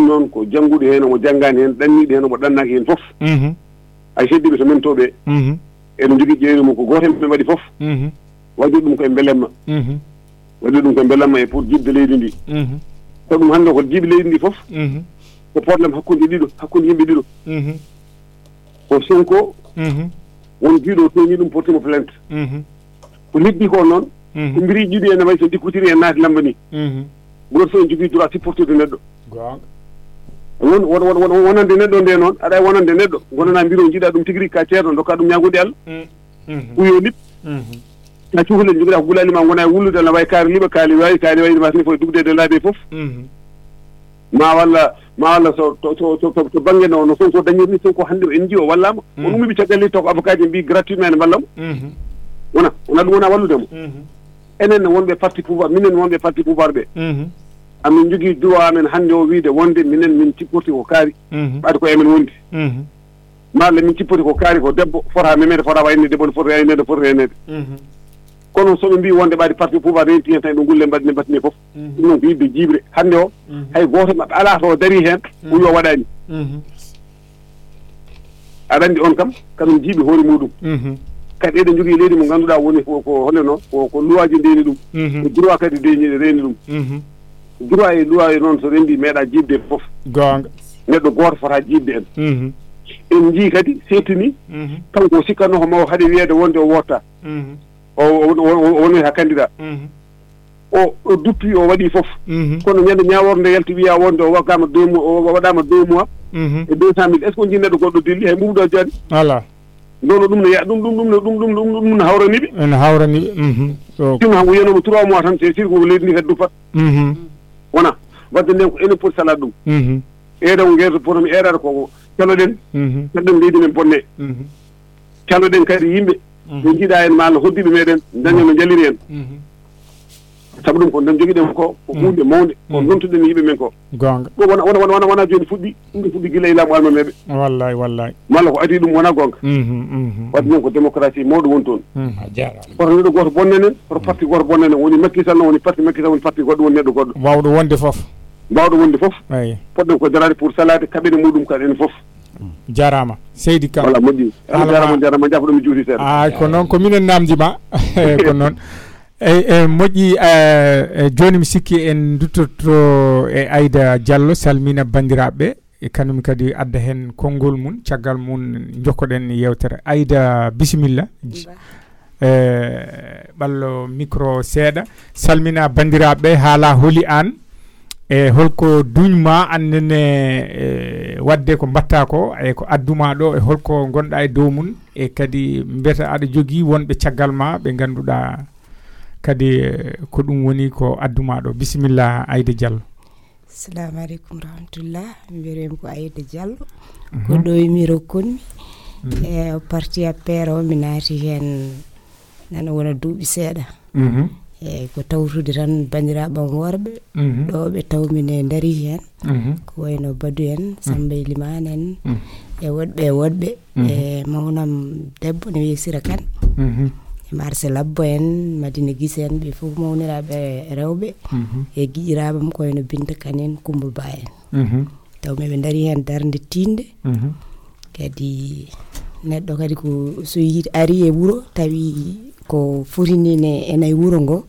noon ko jangguɗo hen omo janggani hen ɗanniɗo hen omo ɗannaki hen fof ay heddiɓe to mentoɓe ene jogui jeyri mum ko goto ɓe waɗi foof waɗi ɗum koye mbelemma e pour jibde leydi ndi so ɗum hannde ko jibi leydi ndi foof ko probléme hakkude yimɓe ɗiɗo ko Sonko won jiiɗo toñi ɗum portimo plainte ko liggi ko noon ko mbiri jiɗi ene wayi so dikkutiri en naati lamba ni goto fof en jogui droit supportude neɗɗo wonande neɗɗo nde noon aɗa wawi wonande neɗɗo gonana mbiro jiiɗa ɗum tigi rigui ka ceerno dokka ɗum ñagude Allah uyo liɓ a cuhlen joguiɗa ko gulali ma gona e wullude Allah wawi kaari liɓa kaari wayi wasni fof dugde de laabe foof ma walla to banggue no Sonko dañirni Sonko hande en ji o wallama o ɗum wiɓi caggal li taw ko avocat ji mbi gratuitement ene wallamo wona ɗum wona walludemo enen wonɓe parti pouvoir minen wonɓe parti pouvoir ɓe amin jogii duwa amen hannde o wiide wonde minen min tippoti ko kaari ɓaade koye amen wondi maalla min tippoti ko kaari ko debbo fota memede fota wayne debbo no foti reynede kono soɓe mbi wonde ɓaade parti pouvoir renti hen tan ɗo gulle mbattine fof ɗum noon ko yidde jiibre hannde o hay gooto maɓe alaa to darii heen o yo waɗaani aɗa anndi on kam kamin jiiɓi hoore muɗum kadi eɗen jogii leydi mo ngannduɗaa woni ko honeno ko loi ji ndeeni ɗum ko droit kadi reeni ɗum droit e loi noon so rendi meeɗa jibde fof gonga neɗɗo goto fota jibde en en ji kadi setini kanko sikano homo hade wiede wonde o wota o woni ha candidat o duppi o wadi fof kono ñande ñaworde yalti wiya wonde o wagama do o wadama 2 mois e 200000 est ce que jinnedo goddo dilli hay mumdo jani ala dono dum ne ya dum hawrani so dum hangu yeno 3 mois tan ci ko leedni kaddu pat wona wadde nden ko ene pour sala dum eedo ngeeto pour mi erreur ko caloden caloden leedi men bonne caloden kadi yimbe do jida en mal hoddibe meden dañu no jaliri en sabu dum ko ndam jogi dem ko ko hunde mawde ko ngontude ni yimbe men ko gonga wona joni fuddi ngi fuddi gila ila mo alma mebe wallahi mala ko ati dum wona gonga wadde ko démocratie mawdo won ton a jaara ko redo goto bonnenen ko parti goto bonnenen woni Macky Sall woni parti Macky Sall woni parti goddo woni neddo goddo wawdo wonde fof bawdo wonde fof ay poddo ko darade pour salade kabene mudum kan en fof jarama seydi kam wala moddi jarama jafo dum juuti sen ay ko non ko minen namdi ma ko non e moddi joni mi sikki en duttorto e Aida Diallo salmina bandirabe e kanum kadi adda hen kongol mun tiagal mun jokkoden yewtere Aida bismillah ballo micro seeda salmina bandirabe hala holi an e holko duñma annene wadde ko batta ko e ko adduma do e holko gonda e dow mun e kadi mbeta ada jogi wonbe tiagal ma be ganduda kadi ko dum woni ko adduma do bismillah Aida Diallo assalamu alaykum rahmatullah mbirem ko Aida Diallo ko do mi rokkon e o parti apero mi naati hen nana wona duubi seeda e ko tawrude tan bandiraɓe worɓe ɗo ɓe tawmine dari hen ko wayno badu en sambe liman en e wodɓe e mawnam debbo ne yesira kan e Marcel Abbo en Madina Guissé en ɓe fof mawniraɓe rewɓe e giƴiraɓe ko wayno Binta Kane en Coumba Ba en tawme ɓe dari hen darnde tinde kadi neɗɗo kadi ko so yiɗi ari e wuro tawi ko furinine enay wuro ngo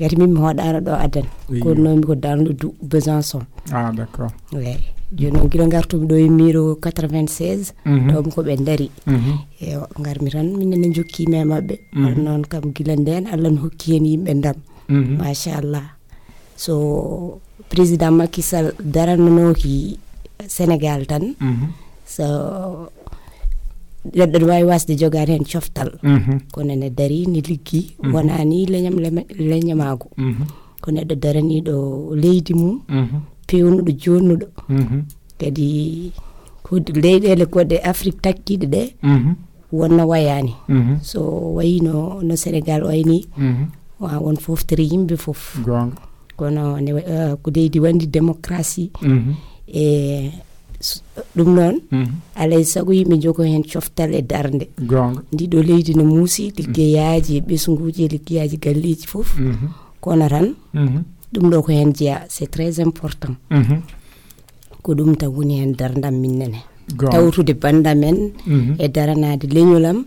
gati min mi hoɗaano ɗo adan ko noon mi ko daandu Besançon ah d'accord ouais joni on giɗo gartumi ɗo e miro 96 tawmi ko ɓe dari e ngarmi tan minen ne jokkiima e maɓɓe noon kam gila nden Allah no hokki hen yimɓe ndam machallah so président Macky Sall darannoki Sénégal tan so daddo way wasde jogade hen coftal kono ne dari ni liggi wona ni leñamaago ko neddo darani do leydi mum pewnudo jonnudo kadi ko leydeele ko de Afrique takkiide de wona wayani so wayino no Sénégal oyni wa won foftiri yimbe fof kono ne ko leydi wandi démocratie e dum non alay sago yimɓe jogo hen coftal e darnde ndiɗo leydi no muusi liggeyaaji ɓesnguuji liggeyaaji galleeji fof kono tan ɗum ɗo ko hen jeya c'est très important ko ɗum tan woni hen darndam min nene tawtude bandam en e daranaade leñolam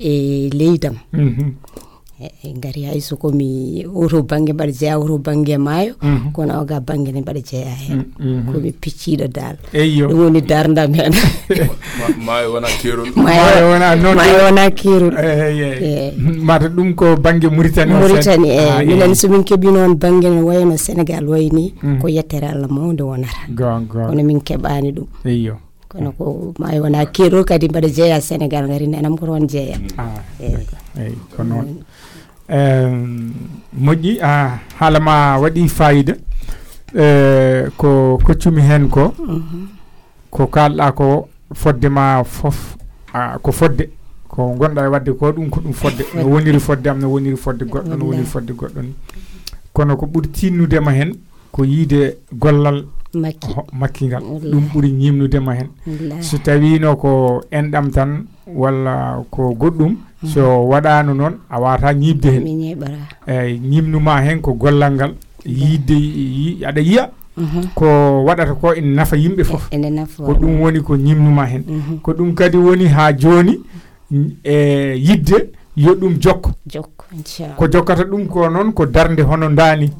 e leydam e ngari hay so komi oto bange mbaɗa jeya oto bange maayo kono oga bange ne mbaɗa jeya hen komi picciɗo dal ɗum woni darndam hen maayo wona keerol maayo wona keerol mata ɗum ko bange Mauritanie e minen somin keeɓi noon bange ne wayno Sénégal wayni ko yettere Allah mawde wonata kono min keɓaani ɗum kono ko maayo wona keerol kadi mbaɗa jeya Sénégal ngari nenam ko toon jeya kono moddi a halama wadi faida ko koccumi hen ko ko kalda ko fodde ma fof ko fodde ko gonda e wadde ko dum fodde no woniri fodde am no woniri fodde goddo no woniri fodde goddo kono ko buri tinnude ma hen ko yide gollal makkingal dum buri nyimnude ma hen so tawi no ko endam tan walla ko goddum so wadano non a wata nyibde hen e nyimnuma hen ko gollangal yide ada yiya ko wadata ko en nafa yimbe fof ko dum woni ko nyimnuma hen ko dum kadi woni ha joni e yidde yo dum jokko inshallah ko jokkata dum ko non ko darnde hono ndani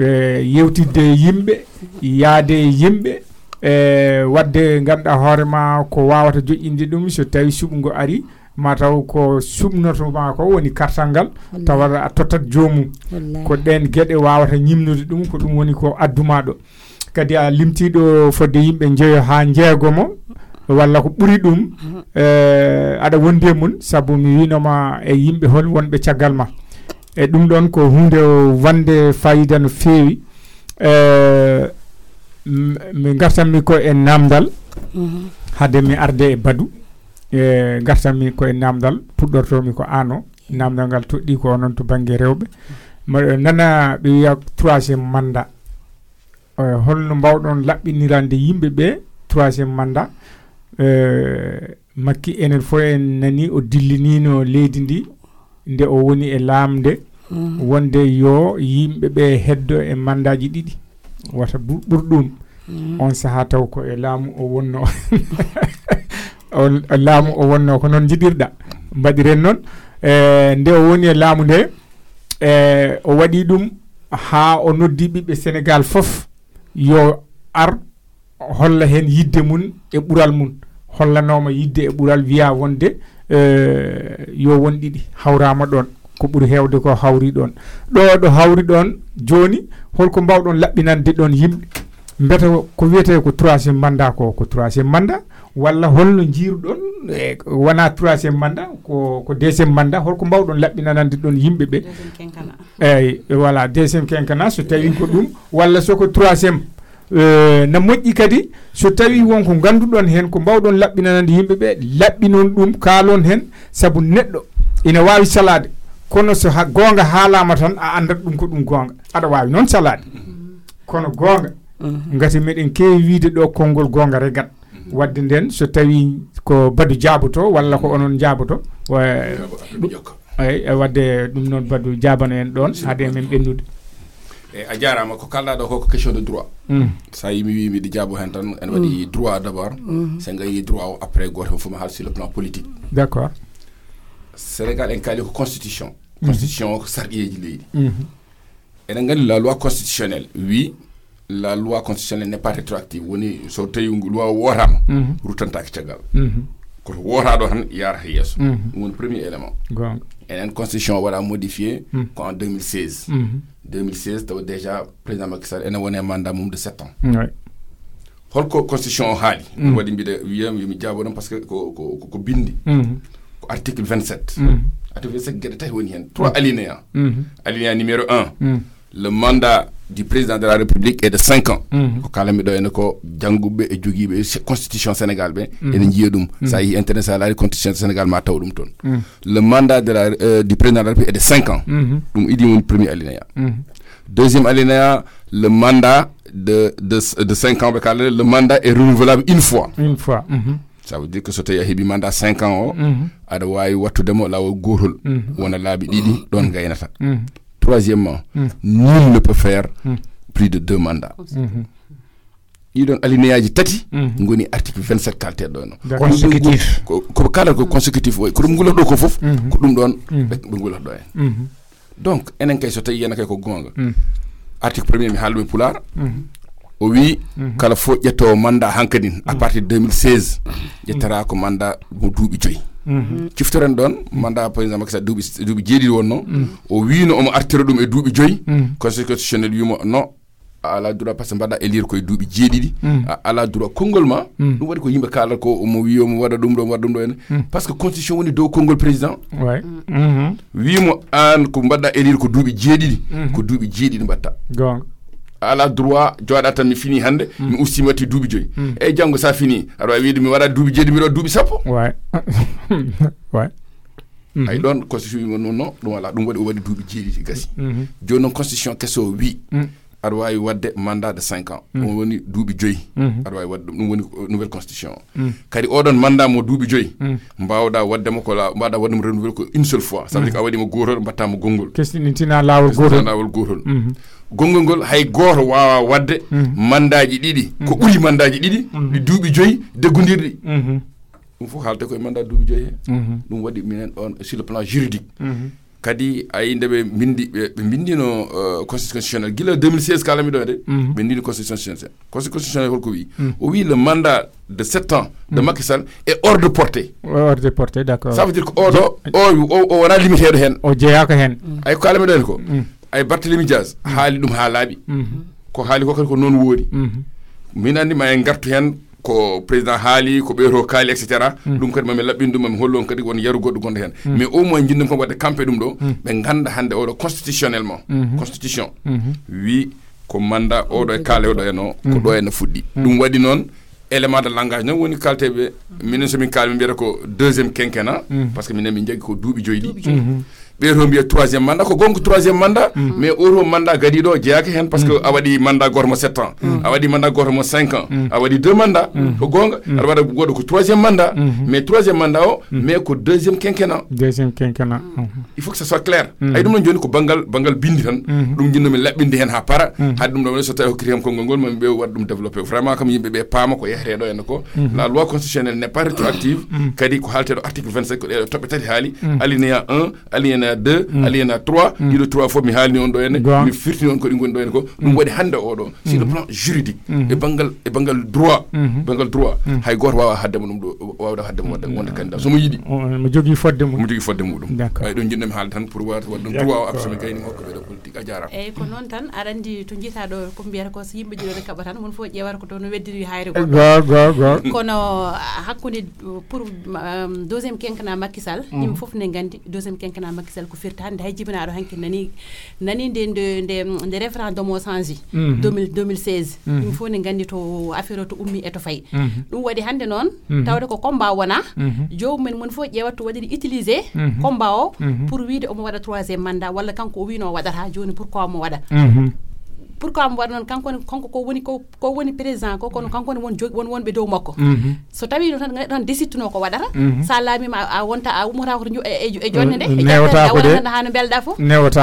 e yewtidde yimbe yaade yimbe e wadde ganda horema ko wawata jojjindi dum so tawi subungo ari mataw ko subnoto ma ko woni kartangal tawara totat jomu ko den gede wawata nyimnude dum ko dum woni ko adduma do kadi a limtido fodde yimbe jeyo ha jeegomo walla ko buri dum ada wonde mun sabu mi winoma e yimbe hol wonbe tiagal ma e dum don ko hunde wande fayida no feewi mi gartammi ko en namdal hade mi arde e badu e gartammi ko en namdal puddortomi ko ano namdal gal toddi ko non to bangge rewbe nana be wiya 3e mandat holno bawdon labbinirande yimbe be 3e mandat makki enen fo en nani o dillinino leydi ndi nde o woni e lamde wonde yo yimbe be heddo e mandaji didi wata burdum on saha taw ko e laamu o wonno o laamu o wonno ko non jidirda mbadiren non nde o woni e laamu nde o wadi dum ha o noddi bibe Senegal fof yo ar holla hen yidde mun e bural mun hollanoma yidde e bural wiya wonde yo wondidi hawrama don ko buri hewde ko hawri don do hawri don joni holko bawdon labbinande don yimbe mbeta ko wiyete ko 3e mandat ko 3e mandat walla holno jirdon wana 3e mandat ko 2e mandat holko bawdon labbinande don yimbe be voilà 2e kenkana so tawi ko dum walla soko 3e na moddi kadi so tawi won ko gandudon hen ko bawdon labbinande yimbe be labbinon dum kalon hen sabu neddo ina wawi salade kono so ha gonga halama tan a anda dum ko dum gonga ada wawi non salade kono gonga ngati meden kewi wiide do kongol gonga regat wadde den so tawi ko badu jabuto walla ko onon jabuto ay wadde dum non badu jabano en don hade men bendude e a jarama ko kalda do ko question de droit sa yimi wi mi di jabo hen tan en wadi droit d'abord c'est ngay droit après goto fuma hal sur le plan politique d'accord Sénégal en kali constitution ko sargiyeji leydi en ngal la loi constitutionnelle oui la loi constitutionnelle n'est pas rétroactive woni so tawi loi woram rutantaki tagal ko wora do tan yar yeso woni premier élément en constitution wala modifié en 2016 2016 taw déjà président Macky Sall en woni mandat mum de 7 ans holko constitution haali wadi bi de wiyam jabo don parce que ko bindi article 27 article 27 gade tay woni hen 3 alinéa alinéa numéro 1 le mandat du président de la République est de 5 ans ko kalami do en ko jangube e jogibe constitution sénégal be en jiyedum sa yi international constitution sénégal ma taw dum ton le mandat de la du président de la République est de 5 ans dum idi mon premier alinéa deuxième alinéa le mandat de 5 ans be kala le mandat est renouvelable une fois ça veut dire que soto ya hebi mandat 5 ans o ada wawi wattude mo law gotol wona laabi didi don gaynata troisièmement nul ne peut faire plus de 2 mandats il donne alinéaji tati ngoni article 27 kalter do non consécutif ko kala ko consécutif ko dum ngula do ko fof ko dum don be ngula do en donc enen kay soto yena kay ko gonga article premier mi halbe pular oui kala fo jetto mandat hankadin à partir de 2016 jettara ko mandat mo duubi joy ciftoren don mandat président Macky Sall duubi jeedi wonno o wiino o mo artiro dum e duubi joy constitutionnel yimo no ala droit parce mbada élire ko duubi jeedi ala droit kongol ma dum wadi ko yimbe kala ko mo wiyo mo wada dum do wada dum do en parce que constitution woni do kongol président ouais wimo an ko mbada élire ko duubi jeedi ko duubi jeedi mbatta gonga ala droit joada tan mi fini hande mi ustimati duubi joy e jango sa fini ado wiide mi wara duubi jeedi mi do duubi sappo ouais ouais ay don constitution non non dum wala dum wadi duubi jeedi gasi jonon constitution kesso wi ado wawi wadde mandat de 5 ans on woni duubi joy ado wawi wadde dum woni nouvelle constitution kadi odon mandat mo duubi joy mbawda wadde mo ko la mbawda wadum renouveler ko une seule fois ça veut dire que awadi mo gotol batta mo gongol kesni tina lawol gotol gongol hay goto wawa wadde mandaji didi ko buri mandaji didi di duubi joy degundirdi dum fo halte ko mandat duubi joy dum wadi minen on sur le plan juridique kadi ayinde be bindi be bindino constitutionnel gila 2016 kalami do de bindino constitutionnel holko wi o wi le mandat de 7 ans de Macky Sall est hors de portée d'accord ça veut dire que o wona limité do hen o jeya ko hen ay kalami do ko ay Barthélémy Dias haali dum haalaabi ko haali ko kadi ko non wori min andi ma en gartu hen ko président haali ko beero kaali et cetera dum kadi mami labbindum mami hollon kadi won yaru goddo gonde hen mais au moins jindum ko wadde campé dum do be ganda hande o do constitutionnellement constitution wi ko mandat o do e kaale do eno ko do eno fuddi dum wadi non élément de langage non woni kaltebe min so min kaalmi biata ko deuxième quinquennat parce que min min jaggi ko duubi joydi beero biya troisième mandat ko gonko troisième mandat mais euro mandat gadi do jeyaake hen parce que awadi mandat gormo 7 ans awadi mandat gormo 5 ans awadi deux mandats ko gonga ala wada godo ko troisième mandat mais troisième mandat o mais ko deuxième quinquennat il faut que ça soit clair ay dum non joni ko bangal bindi tan dum jinno mi labbindi hen ha para ha dum do so taw ko kriyam ko gongol mam be waddum développer vraiment comme yimbe be paama ko yehre do en ko la loi constitutionnelle n'est pas rétroactive kadi ko haltedo article 25 ko de tobbe tati haali alinéa 1 alinéa 2 aliena 3 il 3 fois mi halni on do en mi firti on ko di gondo en ko dum wadi hande o do sur le plan juridique e bangal droit hay goto wawa hadde mo dum do wawa hadde mo wonde kanda so mo yidi mo jogi fodde mo dum ay do jindam hal tan pour wato wadum droit absolu kayni hokko be do politique a jaram e ko non tan arandi to jita do ko biata ko so yimbe jiro kaba tan mon fo jewar ko to no weddiri hayre ko kono hakkunde pour deuxième quinquennat Macky Sall nim fof ne gandi deuxième quinquennat Macky Sall ko firta hande hay jibina do hanki nani de référendum au sanji 2016 nim fof ne gandi to affaire to ummi eto fay dum wadi hande non tawde ko combat wona jowmen mon fo jewattu wadi utiliser combat o pour wiide o mo wada troisième mandat walla kanko wino wada ha joni pourquoi mo wada pourquoi am warnon kanko ko woni président ko kono kanko woni won be dow makko so tawi tan déciduno ko wadara sa laamima a wonta a umora ko e jonne de e newata ko de haano belda fo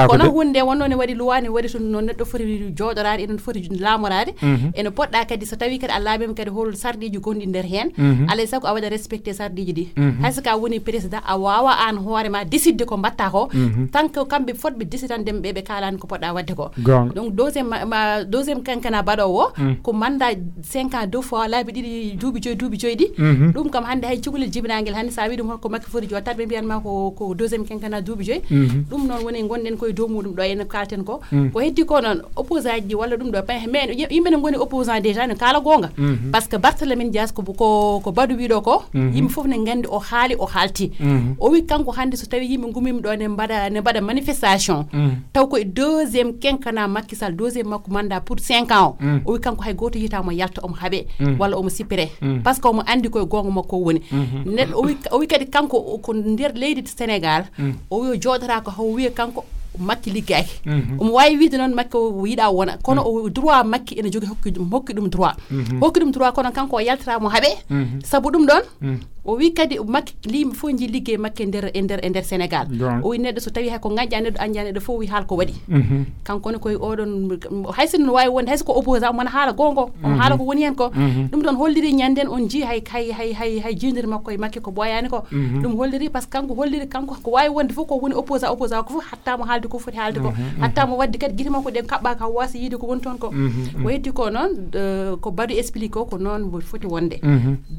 kono hunde wonnone wadi luwane wadi sun non neddo fori joodoraade en fori laamorade ene podda kadi so tawi kadi a laamima kadi holol sardiji gondi nder hen alay sako a wada respecter sardiji di haska woni président a wawa an hoorema décider ko batta ko tant que kambe fodbe décidandem be kaalani ko podda wadde ko donc deuxième quinquennat badawo ko mandat 5 ans deux fois laabi didi duubi joydi dum kam hande hay cugule jibinaangel hande sa wi dum ko makki fori jotta be biyan ma ko deuxième quinquennat duubi joy dum non woni gonden koy do mudum do en kalten ko heddi ko non opposant ji walla dum do men yimbe ngoni opposant déjà ne kala gonga parce que Barthélémy Dias ko badu wi do ko yimbe fof ne ngandi o haali o halti o wi kanko hande so tawi yimbe ngumim do ne bada manifestation taw ko deuxième quinquennat Macky Sall deuxième mandat pour 5 ans o wi kanko hay goto yitama yalta om habe walla om sipire parce que o mo andi koy gongo makko woni ned o wi kadi kanko ko nder leydi Sénégal o wi jodara ko haw wi kanko Macky liggay o wayi wiide non Macky o yida wona kono o droit Macky ene jogi hokki dum droit kono kanko yaltara mo habe sabu dum don o wi kadi Macky lim fo nji liggey Macky nder Sénégal o wi neddo so tawi hay ko nganja neddo anjane do fo wi hal ko wadi kanko ne koy odon haysin no wayi won haysko opposant mon hala gongo on hala ko woni hen ko dum don holliri nyanden on ji hay jindir makko e Macky ko boyani ko dum holliri parce que kanko ko wayi wonde fo ko woni opposant ko fo hatta mo halde ko foti halde ko hatta mo wadde kadi gitama ko de kabba ka wasi yide ko won ton ko wayti ko non ko badu explique ko non foti wonde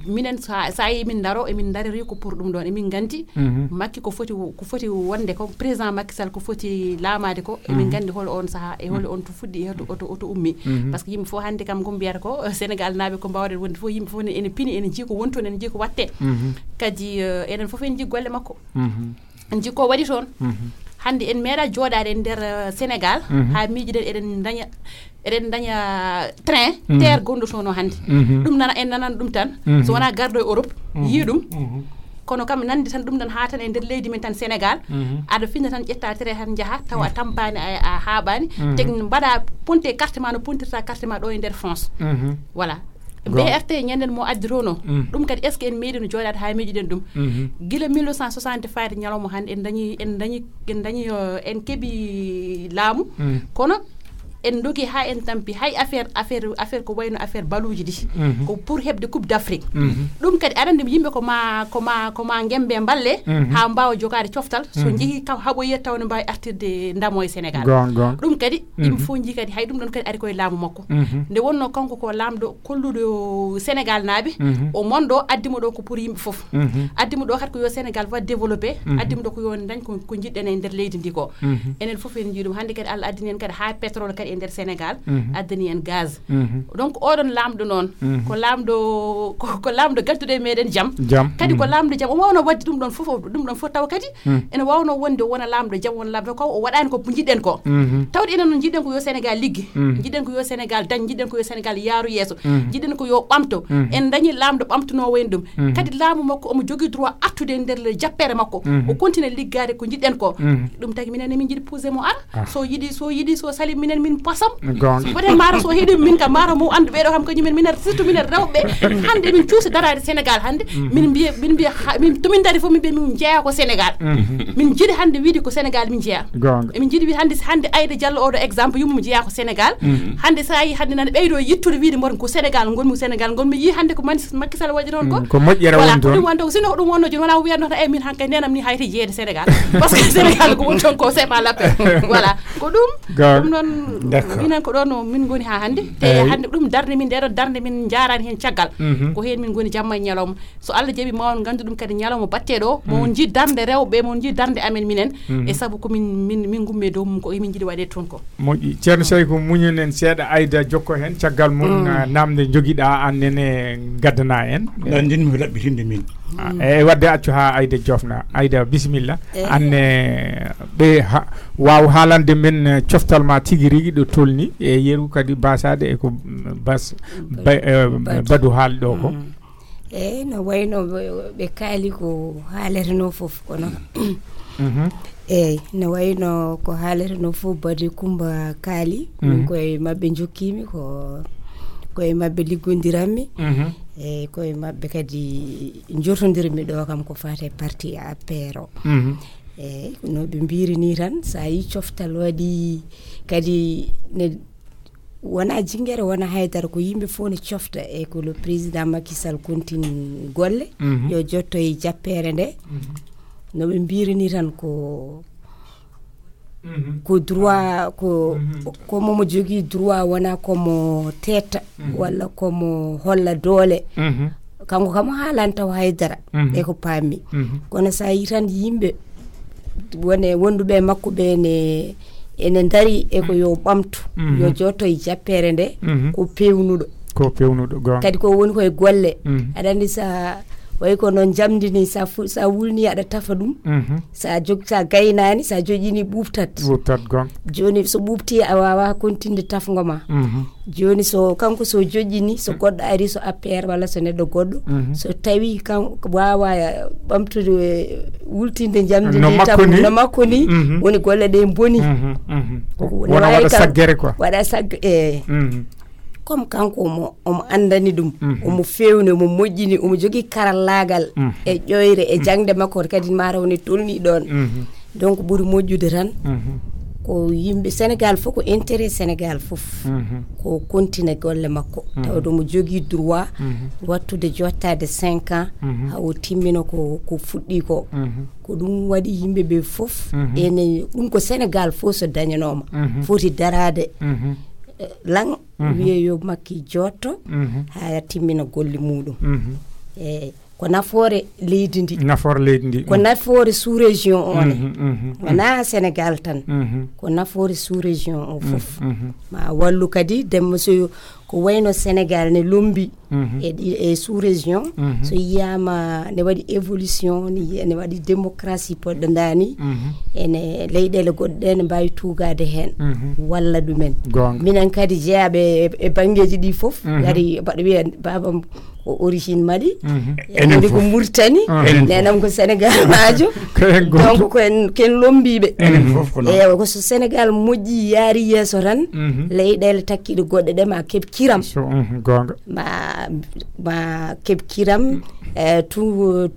minen sayi min daro e min dariri ko pour dum don e min ganti Macky ko foti wonde ko président Macky Sall ko foti laamade ko e min gandi hol on saha e hol on to fuddi e to ummi parce que yim fo hande kam gum biata ko Sénégal naabe ko bawde wonde fo yim fo ene pini ene jiko won ton ene jiko watte kadi enen fof en jik golle makko en jiko wadi ton hande en meeda joodade nder Sénégal ha miijiden eden daña train terre gondo sono hande dum nana en nanan dum tan so wona gardo Europe yidum kono kam nandi tan dum dan ha tan e nder leydi men tan Sénégal ado finna tan jetta tere han jaha taw a tampani a haabani tegni bada ponté carte ma no pontirta carte ma do e nder France voilà BRT ñenden mo addirono dum kadi est ce que en meedino joodade ha meediden dum gila 1960 faade ñalawmo hande en dañi en kebi laamu kono en dogi ha en tampi hay affaire ko wayno affaire baluji di ko pour hebde coupe d'Afrique dum kadi arande yimbe ko ma ngembe balle ha mbaawo jogaade coftal so jigi taw habo yettaw ne mbaawi artirde ndamoy Sénégal dum kadi im fo jigi kadi hay dum don kadi ari koy laamu makko nde wonno kanko ko laamdo kolludo Sénégal naabi o mondo addimo do ko pour yimbe fof addimo do kadi ko yo Sénégal va développer addimo do ko yo dañ ko jidden e nder leydi ndi ko enen fof en jidum hande kadi Allah addini en kadi ha pétrole kadi e nder Sénégal addini en gaz donc odon laamdo non ko laamdo ko laamdo galtude meeden jam kadi ko laamdo jam o wawno waddi dum don fof taw kadi ene wawno wonde wona laamdo jam won laamdo ko o wadani ko jidden ko tawde enen non jidden ko yo Sénégal liggi jidden ko yo Sénégal dañ jidden ko yo Sénégal yaaru yeso jidden ko yo bamto en dañi laamdo bamtuno wayn dum kadi laamu makko o mo jogi droit attude e nder le jappere makko o continue liggade ko jidden ko dum tagi minen min jidi poser mo ar so yidi so salim minen min pasam boden mara so hedi min ka mara mo andu be do kam ko nyum min surtout min rewbe hande min ciusi darade Sénégal hande min biya min tumin dari fo min be min jeya ko Sénégal min jidi hande wiidi ko Sénégal min jeya min jidi wi hande Aïda Diallo o do exemple yum jeya ko Sénégal hande sa yi hande nan beydo yittude wiidi mor ko Sénégal gon mi yi hande ko Macky Sall waji non ko modjere won ton wala sino dum wonno jona wala wiyano ta e min hanka nenam ni hayti jeede Sénégal parce que Sénégal ko wonton ko c'est pas la peine voilà ko dum non minen ko dono min goni ha hande te hande dum darde min jaarani hen caggal ko hen min goni jamma ñalawm so Allah jebi mawon gandu dum kadi ñalawm battedo mo won ji darde rewbe mo won ji darde amen minen e sabu ko min gumme do mum ko min jidi wade ton ko moji Thierno Seyko muñunen seeda Aïda jokko hen caggal mun namde jogida an nene gaddana en dandin mi labbitinde min e wadde accu ha Aïda jofna Aïda bismillah anne be waaw haalande men coftal ma tigirigi do tolni e yeru kadi basade e ko bas badu haal do ko e no wayno be kali ko haalerno fof kono e no wayno ko haalerno fof badi kumba kali ko e mabbe jokkimi ko e mabbe liggondirami e ko e mabbe kadi njortondirmi do kam ko faate parti a pero e no be mbiri ni tan sa yi coftal wadi kadi ne wona jingere wona haydar ko yimbe foone cofta e ko le président Macky Sall continue golle yo jotto e jappere nde no be mbiri ni tan ko droit ko momo jogi droit wona ko mo teta walla ko mo holla doole kanko kam haalanta haydara e ko pammi kono sa yi tan yimbe wone wondube makko be ne enen dari e ko yo bamtu yo jotto e jappere nde ko pewnudo kadi ko woni ko e golle adandi sa way ko non jamdini sa wulni ada tafa dum sa jogta gaynani sa jojini buftat gon joni so bufti awawa kontinde tafngo ma joni so kanko so jojini so goddo ari so APR wala so neddo goddo so tawi kanko wawa bamtude wultinde jamdini tafngo no makko ni woni golle de boni wona wada saggere quoi wada sag comme kanko mo andani dum mo fewne mo mojjini mo jogi karallagal e joyre e jangde makko kadi marawni tolni don donc buri mojjude tan ko yimbe Sénégal fo ko intérêt Sénégal fof ko continue golle makko tawdo mo jogi droit wattude jottaade 5 ans ha o timmino ko fuddi ko dum wadi yimbe be fof ene dum ko Sénégal fo so dañanoma foti darade lang wiye yo makki jotto ha timmina golli mudum e ko nafoore leydi ndi ko nafoore sous région one wana Sénégal tan ko nafoore sous région o fof ma wallu kadi dem so ko wayno Sénégal ne lombi e sous région so yama ne wadi évolution ne wadi démocratie podde ndani ene leydele godde ne bayi tuugade hen walla dumen minen kadi jeabe e bangeji di fof gari badwi babam origine Mali en ko Mauritanie nenam ko Sénégal majo donc ko ken lombibe e ko so Sénégal moji yaari yeso tan leydel takkido godde de ma keb kiram gonga ma keb kiram tout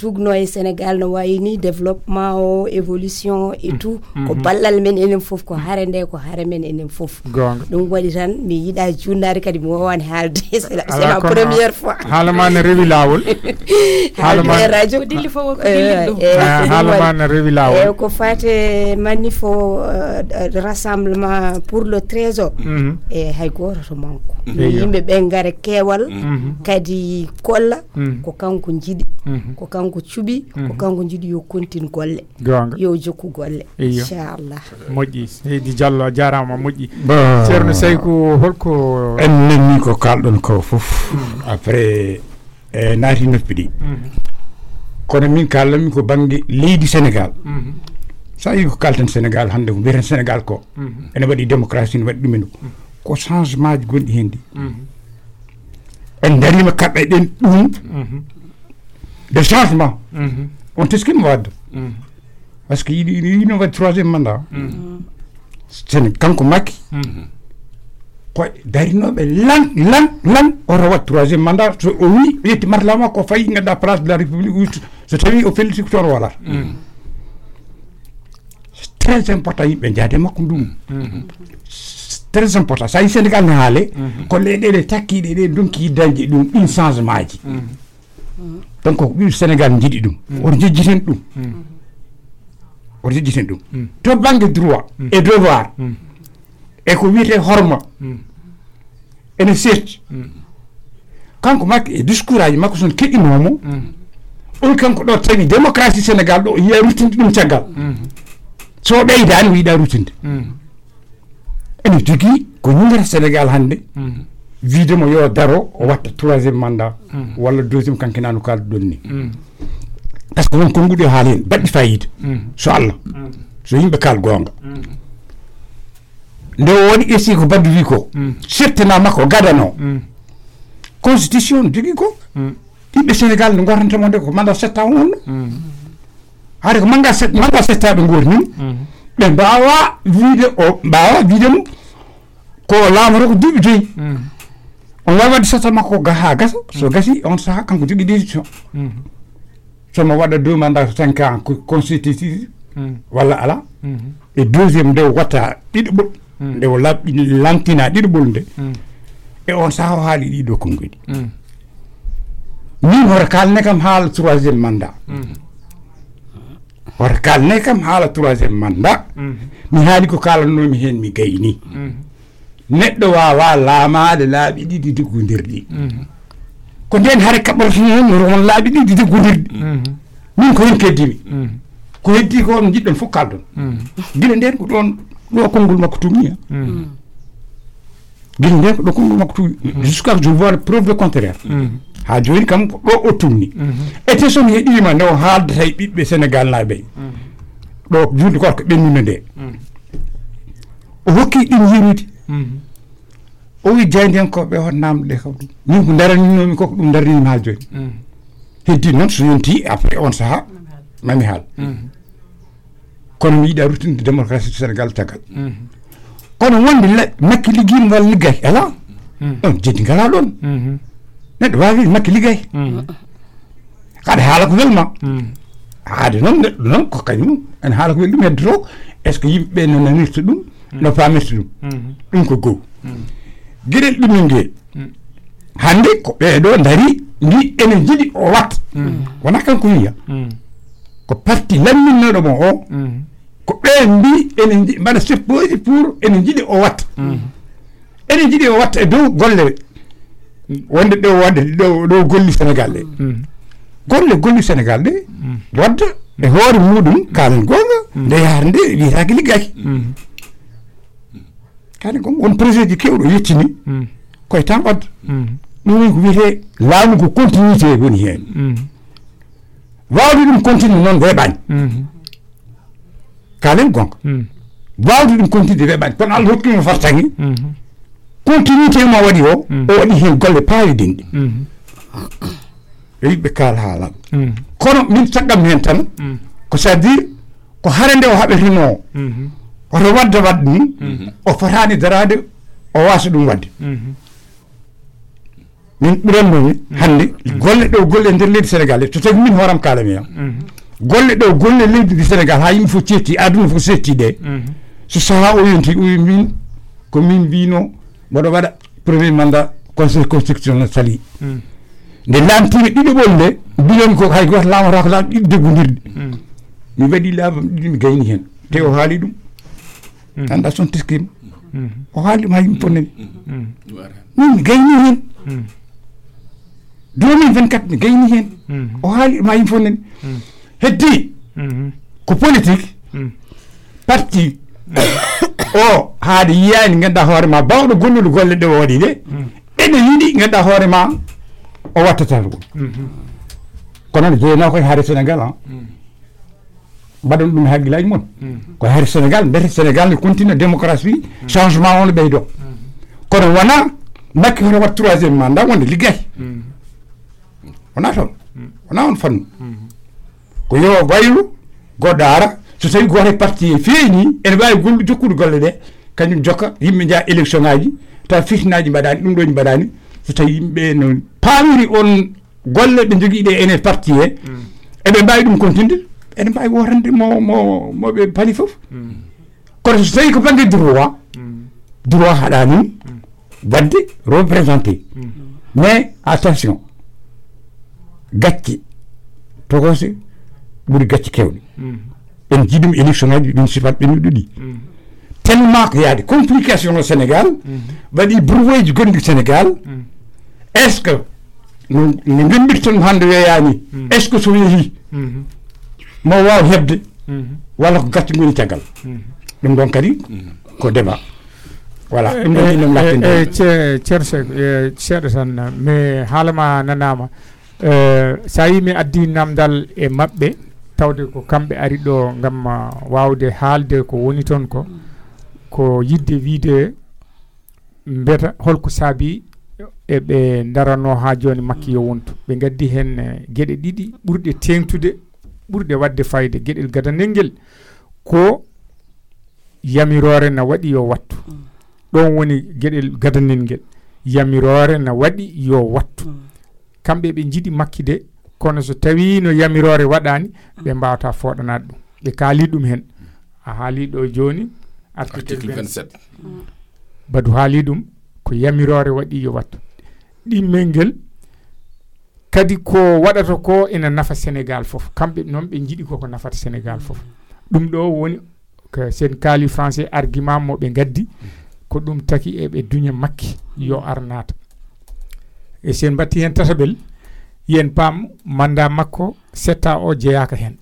Sénégal no wayni développement o évolution et tout ko ballal men enen fof ko harende ko hare men enen fof donc wadi tan mi yida jundare kadi mo woni halde c'est la première fois halamane rewi lawol halamane radio dilli fo ko dilli do halamane rewi lawol e ko faté manifo rassemblement pour le trésor e hay goto to manko yimbe be ngare kewal kadi kolla ko kanko jidi ko kanko cubi ko kanko jidi yo continue golle yo jokku golle inshallah moji Seydi Diallo jarama moji Cerno Seyko holko en nenni ko kaldon ko fof après naati noppi kono min kallami ko bangi leydi Sénégal sa yi ko kalten Sénégal hande ko biren Sénégal ko ene wadi démocratie ne wadi dum ko changement gondi hendi en darima kadde den dum de changement on teskim wad parce que il y a un troisième mandat c'est kanko Macky ko darinobe lan on aura troisième mandat oui il est marlama ko fay nga da place de la République c'est lui au félicite voilà c'est très important ben jade makko dum très important ça Sénégal na halé ko leede takki de donki danji dum un changement ji donc ko Sénégal jidi dum on jidjiten dum to bangue droit et devoir et ko wité horma et le search kanko mak e discours ay makko son kedi momo on kanko do tawi démocratie Sénégal do yarutinde dum tiagal so dey dan wi da rutinde ene jogi ko ngir Sénégal hande vidéo mo yo daro o watta troisième mandat wala deuxième kankinanu kal donni parce que won ko ngudi halen baddi fayide inshallah so yimbe kal gonga nde woni esi ko baddi wi ko certainement mako gadano constitution digi ko tibe Sénégal no gorante monde ko mandat 7 ans won haare ko mandat 7 ans do gorni be bawa vidéo bawa vidéo ko lamoro ko dubiti on wa wadi sata mako gaha gasa so gasi on saha kanko digi décision so ma wada deux mandats 5 ans constitutif wala ala et deuxième de wata didbo de wala lantina didbolnde et on saha haali dido ko ngudi ni horkal nekam haal troisième mandat horkal nekam haal troisième mandat mi haali ko kala no mi hen mi gayni neddo wawa laamaade laabi didi dugundirdi ko den hare kaborti hen ron laabi didi dugundirdi min ko en keddimi ko heddi ko on jiddon fu kaldon gila den ko don do kongul makko tumia gila den ko do kongul makko tumia jusqu'à je vois preuve le contraire ha joni kam ko do otumni et te son hedima no haalde tay bibbe Sénégal laabe do juldi ko ko benni nde o hokki din yimiti o wi janden ko be honnamde ko min ko darani ko dum darani ha joni heddi non so yonti après on saha mami hal kono mi da rutinde démocratie du Sénégal tagal kono wonde Macky ligguim wal liggay ala on jiddi ngala don neddo waawi Macky liggay kada hala ko welma haade non neddo non ko kanyum en hala ko weldum heddro est ce que yimbe non nanirtu dum no famirtu dum dum ko go gidel dum ngey hande ko be do dari ndi enen jidi o wat wona kanko wiya ko parti lamino do mo o ko be mbi enen jidi bada seppoji pour enen jidi o wat enen jidi o wat e do golle wonde do golli Sénégal le golli Sénégal le wadde e hoore mudum kalen gonga de yarnde wi ragli gaki kalen gonga on projet di kewdo yettini ko e tan wad ni ko wiite laamu ko continuité woni hen wawdi dum continue non weban kalen gonga wawdi dum continue weban kon al hokki mo fartangi continuité mo wadi o wadi hen golle paali dindi yimɓe kala haala kono min saggam hen tan ko sadi ko harande o haɓetino o wadda wadni o fatani darade o wasa dum wadde min ɓuranmi hande golle ɗo golle nder leydi Sénégal to tagi min horam kalami am golle ɗo golle leydi di Sénégal ha yimɓe fo cetti aduna fo cetti de so saha o yonti uyi min ko min mbino mboɗo waɗa premier mandat conseil constitutionnel sali de lantimi ɗiɗi ɓolde bilen ko hay goto laamotako laam ɗiɗi deggodirɗi mi waɗi laabam ɗiɗi mi gayni hen te o haali ɗum anda son teskima o haali ɗum hay yimɓe fonnani min mi gayni hen 2024 mi gayni hen o haali ɗum hay yimɓe fonnani heddi ko politique parti o haade yiyani ganduɗa hoore ma bawɗo gollude golle ɗe o waɗi de ene yiɗi ganduɗa hoore ma o wattata ɗum kono ne jeyna koye haare Sénégal an mbaɗon ɗum haggilaji moon koye haare Sénégal mbiyete Sénégal ne continue démocratie changement on le ɓeydo kono wona makki hoto wat troisiéme mandat wonde liggey wona toon wona on fannu ko yo waylu goɗɗo ara so tawi goto parti feeñi ene wawi gollu jokkude golle ɗe kañum jokka yimɓe jaa élection aji taw fitnaji mbaɗani ɗum ɗoji mbaɗani so tawi yimɓe no paamiri on golle ɓe jogii ɗe ene parti e eɓe mbawi ɗum continue ene mbawi wotande mo ɓe paali fof kono so tawi ko banggue droit droit haɗani wadde représenté mais attention gacci tokose ɓuuri gacci kewɗi en jiɗi ɗum élection aji municipal ɓe ɗiɗi tellement qu'il y a des complications au Sénégal waɗi broueji gonɗi Sénégal est-ce que no ngembirton hande weyani est-ce que so yeehi mo waaw hebde walla ko gatti ngoni tagal ɗum ɗon kadi ko débat voilà ɗum ɗon ɗum lattinde ceerɗo tan mais haalama nanama sa yimi addi namdal e mabɓe tawde ko kamɓe ari ɗo ngam wawde haalde ko woni toon ko yidde wiide mbeta holko saabi eɓe darano ha joni makki yo wontu ɓe gaddi hen gueɗe ɗiɗi ɓurɗe tengtude ɓurɗe wadde fayde gueɗel gadanelguel ko yamirore na waɗi yo wattu ɗon woni gueɗel gadanelguel yamirore na waɗi yo wattu kamɓe ɓe jiɗi makkide kono so tawi no yamirore waɗani ɓe mbawata foɗanade ɗum ɓe kaali ɗum hen a haali ɗo joni article 27 badu haali ɗum ko yamirore waɗi yo wattu ɗimmel ngel kadi ko waɗata ko ina nafa Sénégal fof kamɓe noon ɓe jiɗi koko nafata Sénégal fof ɗum ɗo woni ko sen kaali français argument mo ɓe gaddi ko ɗum taki eɓe duña makki yo arnata e sen batti hen tatabel yen paam mandat makko setta o jeyaka hen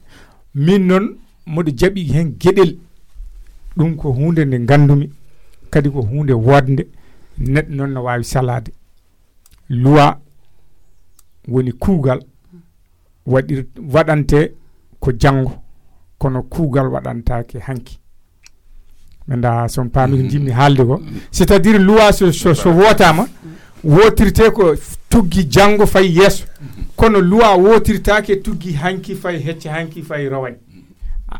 min noon moɗo jaɓi hen gueɗel ɗum ko hunde nde gandumi kadi ko hunde wodnde neɗɗo noon no wawi salade loi woni kuugal waɗante ko janggo kono kuugal waɗantake hanki manda son paami ko jimmi haalde ko c'est à dire loi so wotama wotirte ko tuggi janggo fay yesso kono loi wotirtake tuggi hanki fay hecce hanki fay rawani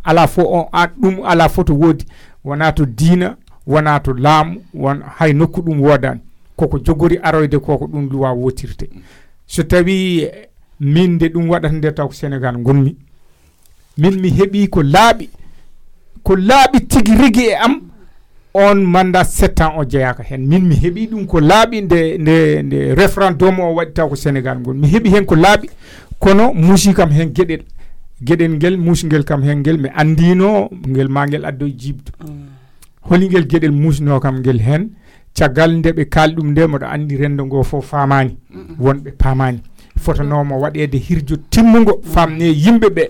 ala fo on ɗum ala foto wodi wona to diina wona to laamu won hay nokku ɗum wodani koko jogori aroyde koko ɗum luwa wotirte so tawi min de ɗum waɗata nde taw ko Sénégal gonmi min mi heeɓi ko laaɓi tigi rigi e am on mandat 7 ans o jeyaka hen min mi heeɓi ɗum ko laaɓi nde référendum o waɗi taw ko Sénégal gonmi mi heeɓi hen ko laaɓi kono muusi kam hen geɗel ngel muusngel kam hen ngel mi andino ngel ma ngel addoy jibdu holingel gueɗel musno kam ngel hen caggal nde ɓe kaali ɗum nde moɗo andi rendo ngo fof famani wonɓe pamani fotanoma waɗede hirjo timmugo famne yimɓe ɓe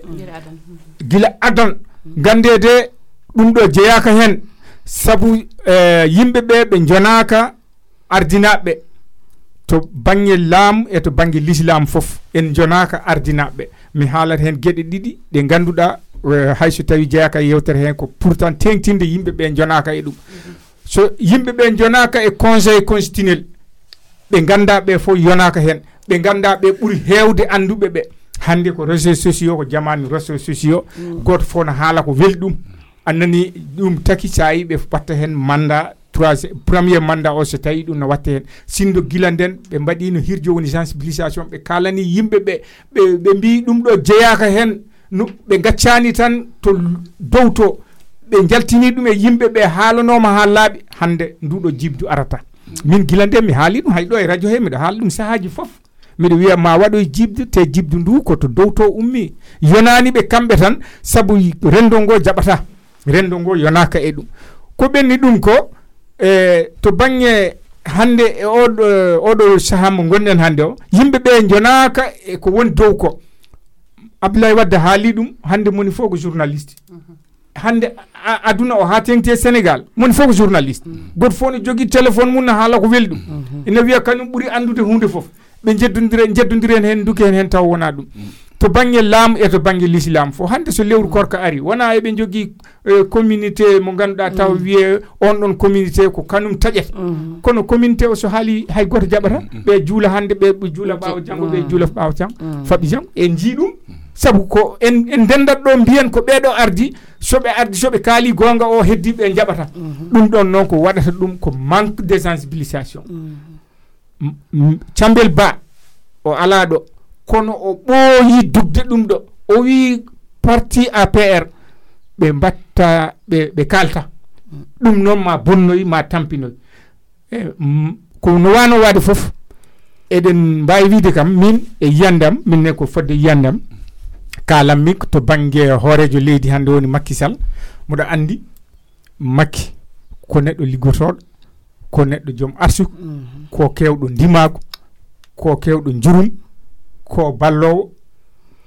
gila adon gandede ɗum ɗo jeyaka hen sabu yimɓe ɓe jonaka ardinaɓe to bangge laamu e to bangge l'islam fof en jonaka ardinaɓe mi haalata hen gueɗe ɗiɗi ɗe ganduɗa hayso tawi jeyaka yewtere hen ko pourtant tengtinde yimɓeɓe jonaka e ɗum so yimɓeɓe jonaka e conseil constitutionnel ɓe ganda ɓe fof yonaka hen be ganda be buri hewde andube be hande ko réseaux sociaux ko jamani réseaux sociaux goto fo na hala ko weldum annani dum taki sayi be patta hen manda 3 premier manda o se tawi dum na watte hen sindo gilanden be badino hirjo woni sensibilisation be kalani yimbe be bi dum do jeyaka hen no be gaccani tan to dowto be jaltini dum e yimbe be halonoma halabi hande ndudo jibdu arata min gilande mi haali dum haydo e radio he mi do haali dum sahaji fof mi do wiya ma wado jibdu te jibdu ndu ko to dowto ummi yonani be kambe tan sabu rendongo jabata rendongo yonaka e dum ko benni dum ko to bangne hande e odo saham gonden hande o yimbe be jonaka e ko won dow ko Abdoulaye Wade haali dum hande moni fo ko journaliste hande aduna o hatente Sénégal moni fo ko journaliste goto fo ne jogi téléphone mun na hala ko weldum ina wiya kanum buri andude hunde fof be jeddundiren hen duken hen taw wona dum to bangne lam e to bangne l'islam fo hande so lewru korka ari wona e be jogi communauté mo ganduda taw wiye on don communauté ko kanum tajet kono communauté o so haali hay goto jabata be juula hande be juula baaw jango be juula baaw tan fabi jam e jidum sabu ko en dendat do mbiyen ko be do ardi sobe kali gonga o heddi be jabata dum don non ko wadata dum ko manque de sensibilisation chambel ba o ala do kono o boyi dugde dum do o wi parti APR be mbatta be kalta dum non ma bonnoy ma tampinoy ko no wano wade fof eden baye wiide kam min e yandam min ne ko fodde yandam kalam mi to bangue horejo leydi hande woni Macky Sall mudo andi Macky ko neddo liggotodo ko neddo jom arsu ko kewdo ndimago ko kewdo jurum ko ballowo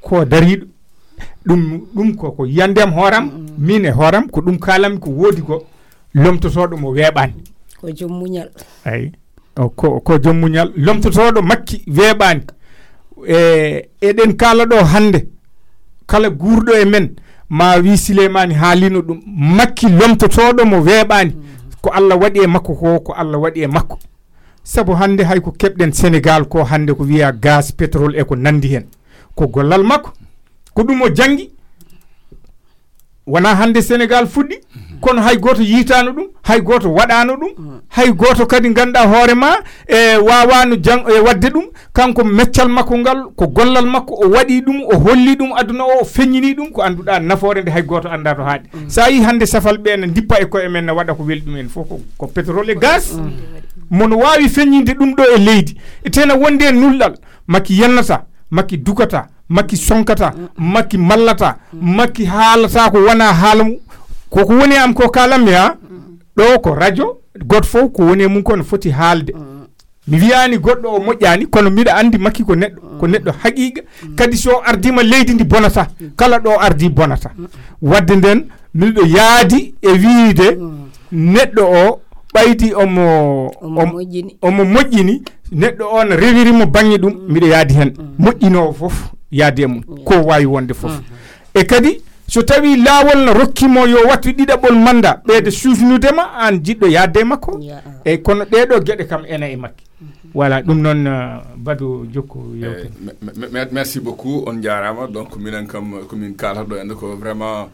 ko darido dum ko yandem horam min e horam ko dum kalam ko wodi ko lomtotodo mo webani ko jom munyal ay ko jom munyal lomtotodo Macky webani eden kala do hande kala gurdo e men ma wi Souleymane haalino dum Macky lomtotodo mo webani ko Allah wadi e makko ko Allah wadi e makko sabu hande hay ko kebden Sénégal ko hande ko wiya gaz pétrole e ko nandi hen ko gollal makko ko dum o jangi wana hande Sénégal fuddi kono hay goto yitano dum hay goto wadano dum hay goto kadi ganda horema e wawanu jang e wadde dum kanko meccal makko ngal ko gollal makko o wadi dum o holli dum aduna o feññini dum ko anduda nafoore de hay goto andato haade sa yi hande safal be na dippa e ko e men na wada ko weldum en foko ko pétrole et gaz mon wawi feññinde dum do e leydi itena wonde nullal Macky yennata Macky dukata Macky sonkata Macky mallata Macky halata ko wana halamu ko woni am ko kalam ya do ko radio god fo ko woni mun kon foti halde mi wiani goddo o mojjani kono mi da andi Macky ko neddo haqiqa kadi so ardima leydi ndi bonata kala do ardi bonata wadde den mi do yaadi e wiide neddo o bayti omo mojjini neddo on rewiri mo bangi dum mi do yaadi hen mojjino fof yaade mun ko wayi wonde fof e kadi so tawi lawol rokkimo yo wattu didabol manda beede suusnudema an jiddo yaade makko e kono deedo gede kam ena e Macky voilà dum non badu jokko yewte merci beaucoup on jaarama donc minen kam ko min kala do en ko vraiment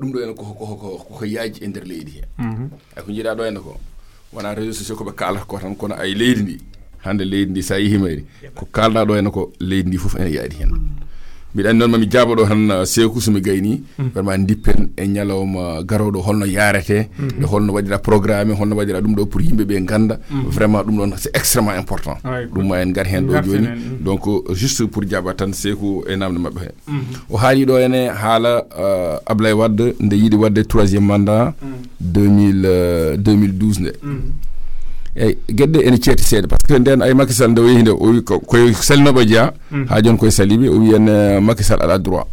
dum do en ko yaaji e der leydi e ko jida do en ko wona réseaux sociaux ko be kala ko tan kono ay leydi ni hande leydi ndi sa yihimeri ko kalna do en ko leydi ndi fof en yaadi hen mi dan non mami jabo do han sekou sumi gayni vraiment dippen e nyalawma garodo holno yarete e holno wadira programme holno wadira dum do pour yimbe be ganda vraiment dum don c'est extrêmement important dum ma en gar hen do joni donc juste pour jabatan sekou e namde mabbe he o haali do ene hala Abdoulaye Wade nde yidi wadde 3e mandat 2012 ne e gedde ene cieti seede parce que nden ay Macky Sall nde weyi nde o wi ko salnoba dia ha jon koy salibi o wi en Macky Sall ala droit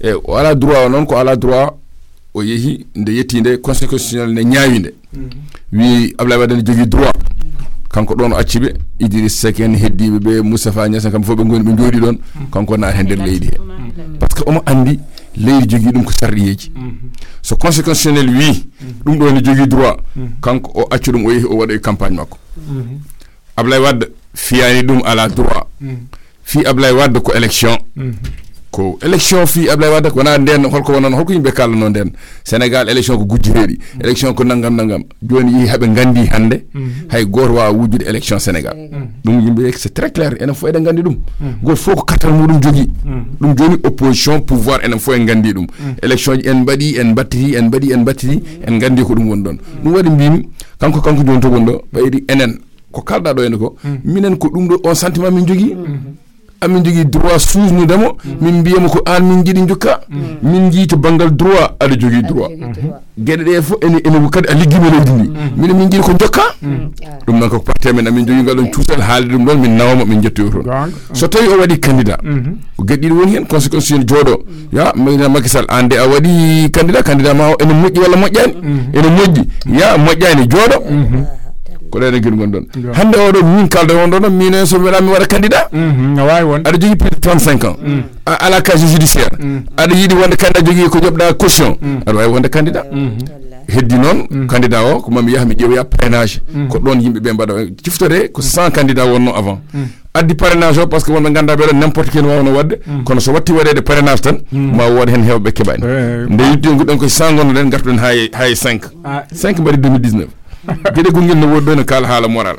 e o ala droit non ko ala droit o yehi nde yettinde conseil constitutionnel ne nyaawinde wi Abdoulaye Wade ne jogi droit kanko don accibe Idriss Seck en heddibe be Moustapha Niasse kam fo be ngoni be jodi don kanko na hen der leydi parce que omo andi leydi jogi dum ko sarriyeji so conseil constitutionnel wi dum do ne jogi droit kanko o accu dum o yehi o wada campagne makko Abdoulaye Wade fiani dum ala droit fi Ablaye Wade ko élection ko élection fi Ablaye Wade wona den holko wonon holko yimbe kala non den Sénégal élection ko gujjiredi élection ko nangam nangam joni yi habe gandi hande hay goto wa wujude élection Sénégal dum yimbe c'est très clair enen fo eden gandi dum goto fo ko kartal mudum jogi dum joni opposition pouvoir enen fo en gandi dum élection en badi en battiri en badi en battiri en gandi ko dum won don dum wadi mbimi kanko kanko joni to gondo baydi enen ko kalda do en ko minen ko dum do on sentiment min jogi amin jogi droit sousnu demo min mbiyam ko an min jidi jukka min jito bangal droit ala jogi droit gede de fo ene kadi a liggi melo dindi min min jidi ko jokka dum nan ko parti men amin jogi ngalon tuusal haali dum don min nawama min jettoyo ton so tawi o wadi candidat ko geddi woni hen conséquence jodo ya mayna Macky Sall ande a wadi candidat ma ene mojji wala mojjani ene mojji ya mojjani jodo ko leena gel gondon hande o do min kalde won do min so wala mi wara candidat na way won ada jogi plus de 35 ans à la case judiciaire ada yidi wonde candidat jogi ko jobda caution ada way wonde candidat heddi non candidat o ko mami yahmi djewiya parrainage ko don yimbe be mbado ciftore ko 100 candidat wonno avant addi parrainage o parce que won be ganda be n'importe quel wonno wadde kono so watti wadede parrainage tan ma wod hen hewbe kebani nde yiddi ngudon ko 100 gondo den garton hay 5 bari 2019 gede gungel no woddo no kal hala moral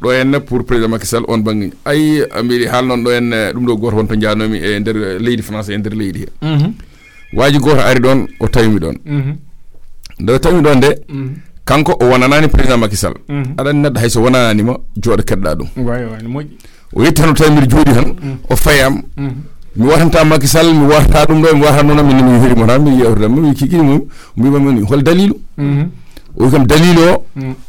do en pour président Macky Sall on bangi ay amiri hal non do en dum do goto wonto jaanomi e der leydi France e der leydi waji goto ari don o tawmi don do tawmi don de kanko o wonanani président Macky Sall adan nad hayso wonanani ma joodo kedda dum way moji o yitano tawmi joodi tan o fayam mi waranta Macky Sall mi warta dum do mi warano non mi hiri mo tan mi yewrata mi kiki mo mi bamani hol dalilu o kam dalilo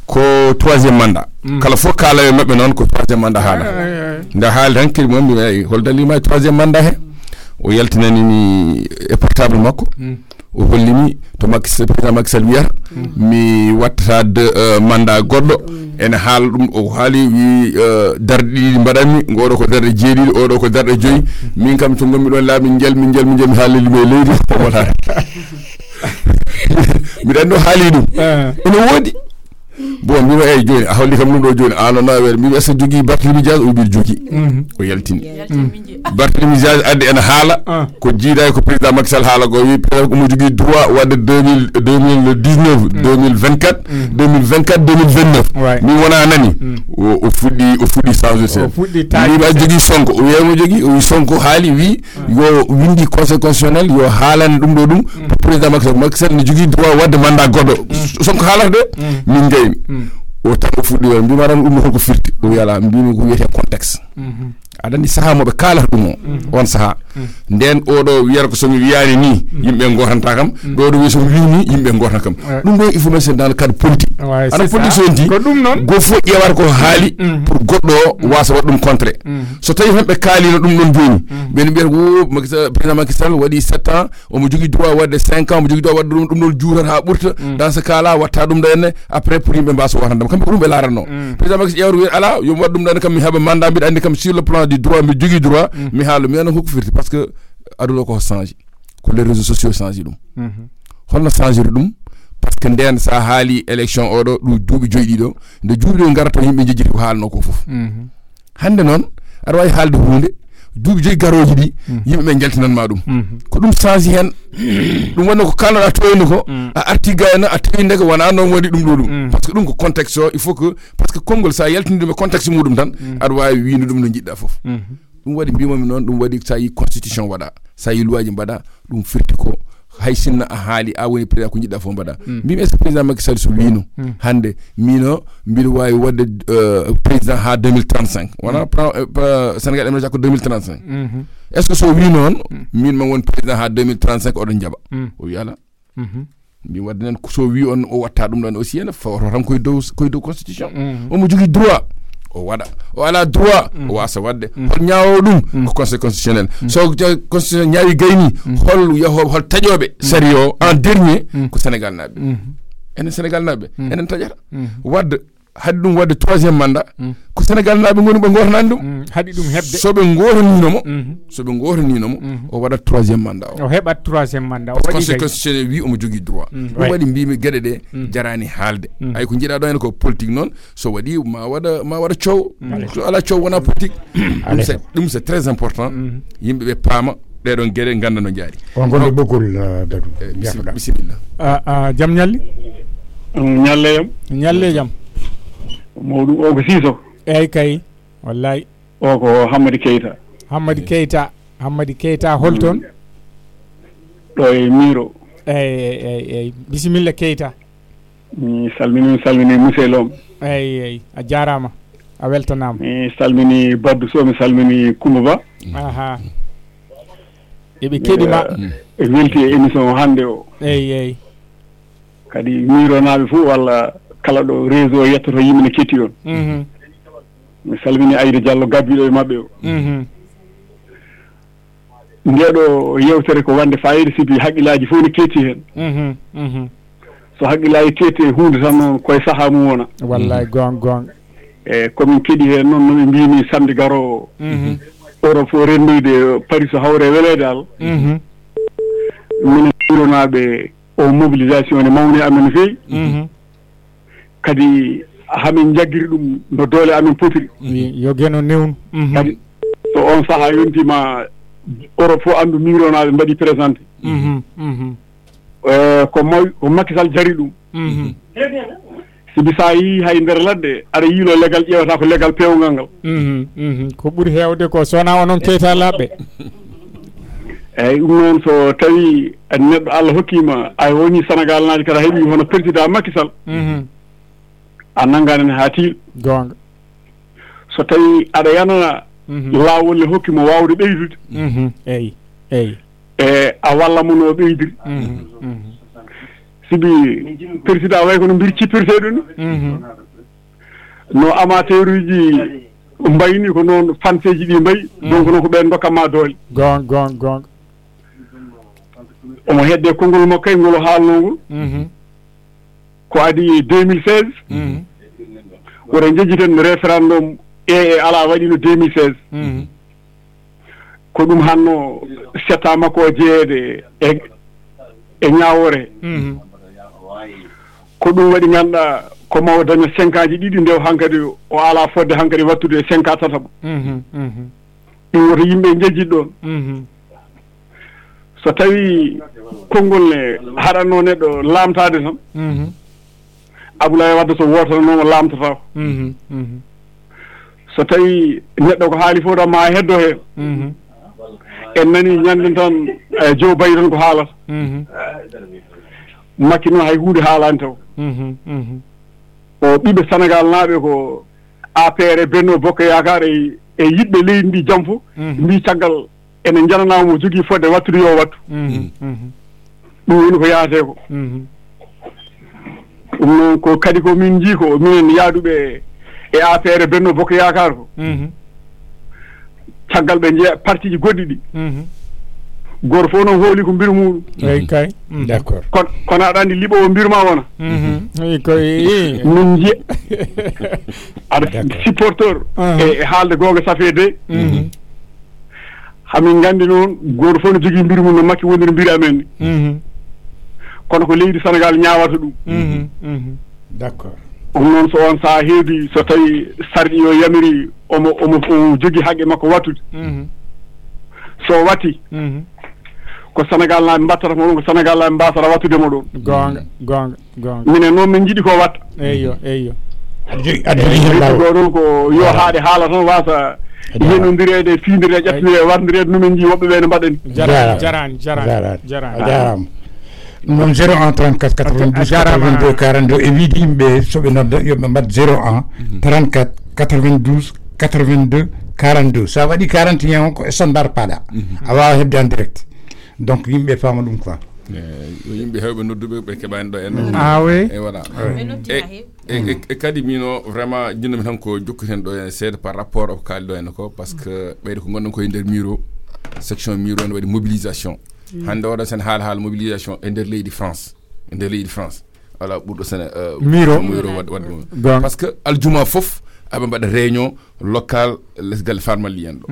ko troisième mandat kala fo kala mabbe non ko troisième mandat hala nda hal tan kiri mom bi hol dalima troisième mandat he o yaltinani ni e portable makko o hollimi to Macky Sall wiya mi watta de mandat goddo en haal dum o haali wi dardi mbadami ngoro ko darde jeedi o do ko darde joyi min kam to ngommi don laabi njel mi haali libe leydi ko wala mi dando haali dum ene wodi bon mi way joni a holli kam dum do joni an no wer mi wessa jogi Barthélémy Dias o bir jogi o yaltini Barthélémy Dias adde en haala ko jiida ko président Macky Sall haala go wi ko mo jogi droit wadde 2019 2024 2029 mi wona nani o fuddi changer sen mi ba jogi Sonko o wi mo jogi o Sonko haali wi yo windi conseil constitutionnel yo haalan dum do dum président Macky Sall ni jogi droit wadde mandat goddo Sonko haala de min dey o taw fu do mi waran dum ko firti o yala mbimi ko wiyete contexte adani saha mo be kala dum on saha den o do wiyer ko somi wiyani ni yimbe ngotanta kam do do wiso wiini yimbe ngotanta kam dum do il faut mettre dans le cadre politique ana politique di ko dum non go fo yewar ko haali pour goddo wasa wadum contrer so tawi hambe kali no dum non boni ben bier go président Macky Sall wadi 7 ans o mo jogi droit wadde 5 ans mo jogi do wadde dum non juurat ha burta dans ce cas là watta dum den après pour yimbe baso watandam kam ko dum be larano président Macky Sall yewar ala yo waddum den kam mi haba mandat bi andi kam sur le plan du droit mi jogi droit mi halu mi ana ko firti parce que adulo ko change ko les réseaux sociaux change dum holno changer dum parce que nden sa haali élection odo du duubi joydi do de juubi ngarata himbe jejjiti ko halno ko fof hande non ar way halde hunde duubi joy garoji di yimbe men jaltinan ma dum ko dum change hen dum wonno ko kalana toyno ko a arti gayna a tinde ko wana non wodi dum do dum parce que dum ko contexte o il faut que parce que kongol sa yaltinde be contexte mudum tan ar way wiino dum no jidda fof dum wadi bimomi non dum wadi sa yi constitution wada sa yi loi ji bada dum firti ko hay sinna a haali a woni président ko jidda fo bada bimi est président Macky Sall so wiino hande mino mbiru wawi wadde président ha 2035 wala Sénégal en jakko 2035 est ce que so wi non min ma won président ha 2035 odon jaba o wi ala mi wadde nan so wi on o watta dum non aussi en fawto tan koy do constitution o mo jogi droit o wada o ala droit o wasa wadde hol nyaawo dum ko conseil constitutionnel so constitution nyaawi gayni hol yaho hol tajobe serio en dernier ko Sénégal nabe enen tajata wadde haddi dum wadde 3e mandat ko Sénégal naabe ngoni be gornani dum haddi dum hebde so be gorninomo so be gorninomo o wada 3e mandat o heba 3e mandat o wadi constitution wi o mo jogi droit o wadi mbimi gede de jarani halde ay ko jida do en ko politique non so wadi ma wada ciow so ala ciow wona politique dum c'est très important yimbe be pama de don gede ganda no jaari on gonde bokul dadu bismillah jam nyalli nyalle jam Modou o ko Siso ay kay wallahi o ko Hamadi Keita Holton do e miro ay bismillah Keita mi salmini muselom ay a jarama a weltanam mi salmini Baddu so mi salmini Kumba aha ebe kedima e welti émission hande o ay kadi miro nabe fu walla kala do réseau yettoto yimne ketti on mi salmini Ayde Diallo gabbido e mabbe o ndedo yewtere ko wande fayde sibi haqilaaji fu ne ketti hen so haqilaaji ketti hunde tan koy saha mu wona wallahi gong e komin kedi hen non no mbimi samedi garo oro fo rendude Paris hawre weledal min turonabe o mobilisation e mawni amen feyi kadi hamin jaggiri dum no doole amin potiri yo geno newun kadi so on saha yontima Europe fo andu mironaabe mbadi présenter ko makisal jari dum sibi sa yi hay nder ladde ara yilo legal ƴewata ko legal pewngal ngal ko ɓuri hewde ko sona onon Keita labbe ay umon so tawi neɗɗo Allah hokkima ay woni Sénégal naaji kala hebi hono président Macky Sall anangaane haati gonga so tawi ada yana laawol hokkimo waawde beydude ay e a walla mo no beydiri sibi président way ko no bir cippirte dun no amateuruji mbayni ko non fanteji di mbayi donc non ko ben dokama doole gonga o mo hedde kongol mo kay ngol haalongol ko adi 2016 wora jejjiten référendum e ala wadi no 2016 ko dum hanno setama ko jeede e nyaawore ko dum wadi ganda ko mawo daño 5 ans didi ndew hankadi o ala fodde hankadi wattude 5 ans tata o rimbe jejjidon so tawi kongol ne harano neddo lamtaade tan Abdoulaye Wade so wotono lamtata so tawi neddo ko haali fo do ma heddo he en nani ñanden tan Joe Biden ko haala makino hay huude haalanto o bibe Sénégal naabe ko APR benno bokko yaakaare e yidbe leydi ndi jamfo ndi tagal ene jananaamo jogi fodde wattu yo wattu dum woni ko yaate ko ko kadi ko min ji ko min yaadube e APR benno bokko yaakaar ko tagal be je parti ji goddidi gor fo non hooli ko bir mudum ay kay d'accord kon ada andi libo birma wona ay kay min je ada supporteur e haalde goga safede hamin gandi non gor fo no jogi bir mum no makki wondir bir amen kono ko leydi Sénégal ñaawata dum d'accord non so on sa heedi so tawi sardi yo yamiri omo jogi hagge makko wattude so wati ko Sénégal la mbattara mo ko Sénégal la mbattara wattude mo don gonga minen non min jidi ko watta eyyo adjo ko yo haade haala tan wasa yenondirede fiindirede jattirede warndirede numen ji wobbe be no mbaden jaran non 01 34 92 42 42 e wiidi yimɓe soɓe nodda yoɓe mbat 01 34 92 42 42 sa waɗi 41 on ko standard paɗa a wawa hebde en direct donc yimɓe faama ɗum quoi yimɓe hewɓe nodduɓe ɓe keɓani ɗo en awe e voilà e kadi mino vraiment jinnomi tan ko jokkiten ɗo en seede par rapport o ko kaali ɗo en ko parce que ɓeyde ko gonɗon koye nder miro section miro ene waɗi mobilisation hande oɗo sen haala mobilisation e nder leydi France ala ɓurɗo miro waɗ par ce que aljuma fof aɓe mbaɗa réunion local lesgal farmaliyen ɗo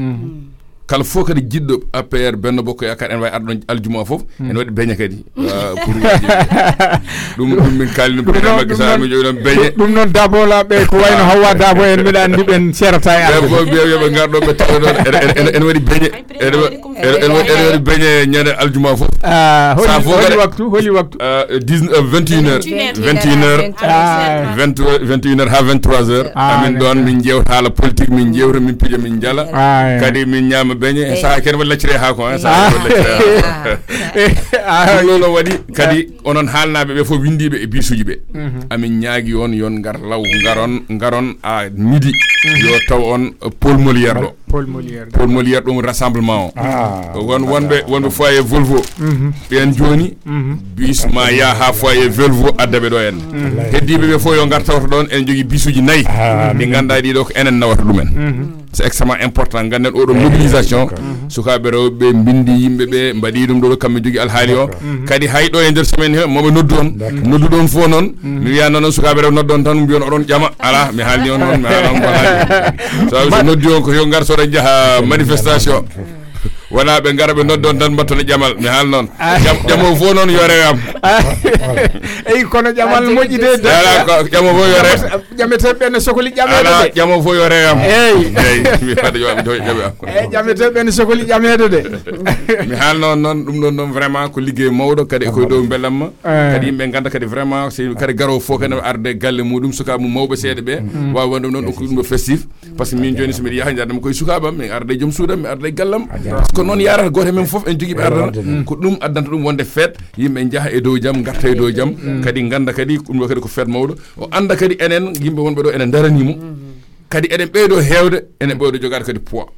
kala fof kadi jiɗɗo APR Benno Bokk Yakaar en wawi arɗon aljuma fof ene waɗi beñe kadi pour ɗum ɗum min kaalino magge sa mi joɗon beñe ɗum noon dabolaɓe ko wayno Hawwa Dabo en mbiɗa andi ɓen serata e ɓe garɗo ɓe tawa ɗon ene waɗi beñe ene waɗi beñe ñande aljuma fof holi waktu 21h ha 23h amin ɗon min jewta haala politique min jewta min pija min jala kadi min ñaama beñe sa ken wala laccire ha ko sa wala laccire lolo wadi kadi onon haalnaabe be fo windiibe e bisuji be amin ñaagi yon ngar law ngaron a midi yo taw on Paul Molière ɗum rassemblement o wonɓe foyer Volvo ɓen joni bus ma yaa ha foyer Volvo addaɓe ɗo en heddiɓe ɓe fof yo ngar tawta ɗon ene jogui bisuji nayi ɗi ganduɗa ɗiɗo ko enen nawata ɗumen c'est extrêmement important ganden oɗo mobilisation sukaɓe rewɓeɓe bindi yimɓeɓe mbaɗi ɗum ɗo kamɓe jogui alhaali o kadi hay ɗo e nder semaine he moɓe noddu on nodduɗon fof noon mi wiya noon sukaɓe rew noddon tan mbiyon oɗon ƴama ala mi haalni on noon mi haalama haali so noddi on ko yo ngar soɗo jaha manifestation wona ɓe gara ɓe noddon tan mbattono ƴamal mi haal noon ƴamo fof noon yo rew am eyi kono ƴamal moƴƴi de ƴamo fof yo rew ƴameteɓeɓe ne sohli ƴamede de ƴamo fof yo rew am eyi mi faada yo am ƴame am eyi ƴameteɓeɓe ne sohli ƴamede de mi haal noon ɗum ɗon noon vraiment ko liggey mawɗo kadi e koye dow bellamma kadi yimɓe ganda kadi vraiment so kadi garowo fof kadi arde galle muɗum sukaɓe mum mawɓe seeɗa ɓe wawi wonde noon okko ɗum ɗo festif par ce que min joni somiɗa yaha jardema koye sukaɓam mi arde joom suudam mi arde gallam ko noon yarata goto men fof en jogui ɓe ardana ko ɗum addanta ɗum wonde fête yimɓe jaaha e dow jaam garta e dow jaam kadi ganda kadi ɗum ɗo kadi ko fête mawɗo o anda kadi enen yimɓe wonɓe ɗo enen daranimo kadi eɗen ɓeydo heewde enen ɓeydo jogade kadi poids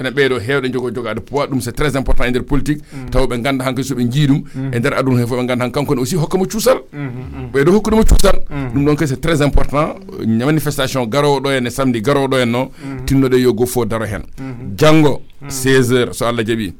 enen ɓeydo heewde jogade poids ɗum c'est très important e nder politique taw ɓe ganda hankkadi soɓe jii ɗum e nder aduna he fof ɓe ganda han kankone aussi hokkamo cuusal ɓeydo hokkudemo cuusal ɗum ɗon kadi c'est très important manifestation garowo ɗo en e samedi garowo ɗo en no tinnode yo go fo daro hen janggo 16h so Allah jaɓi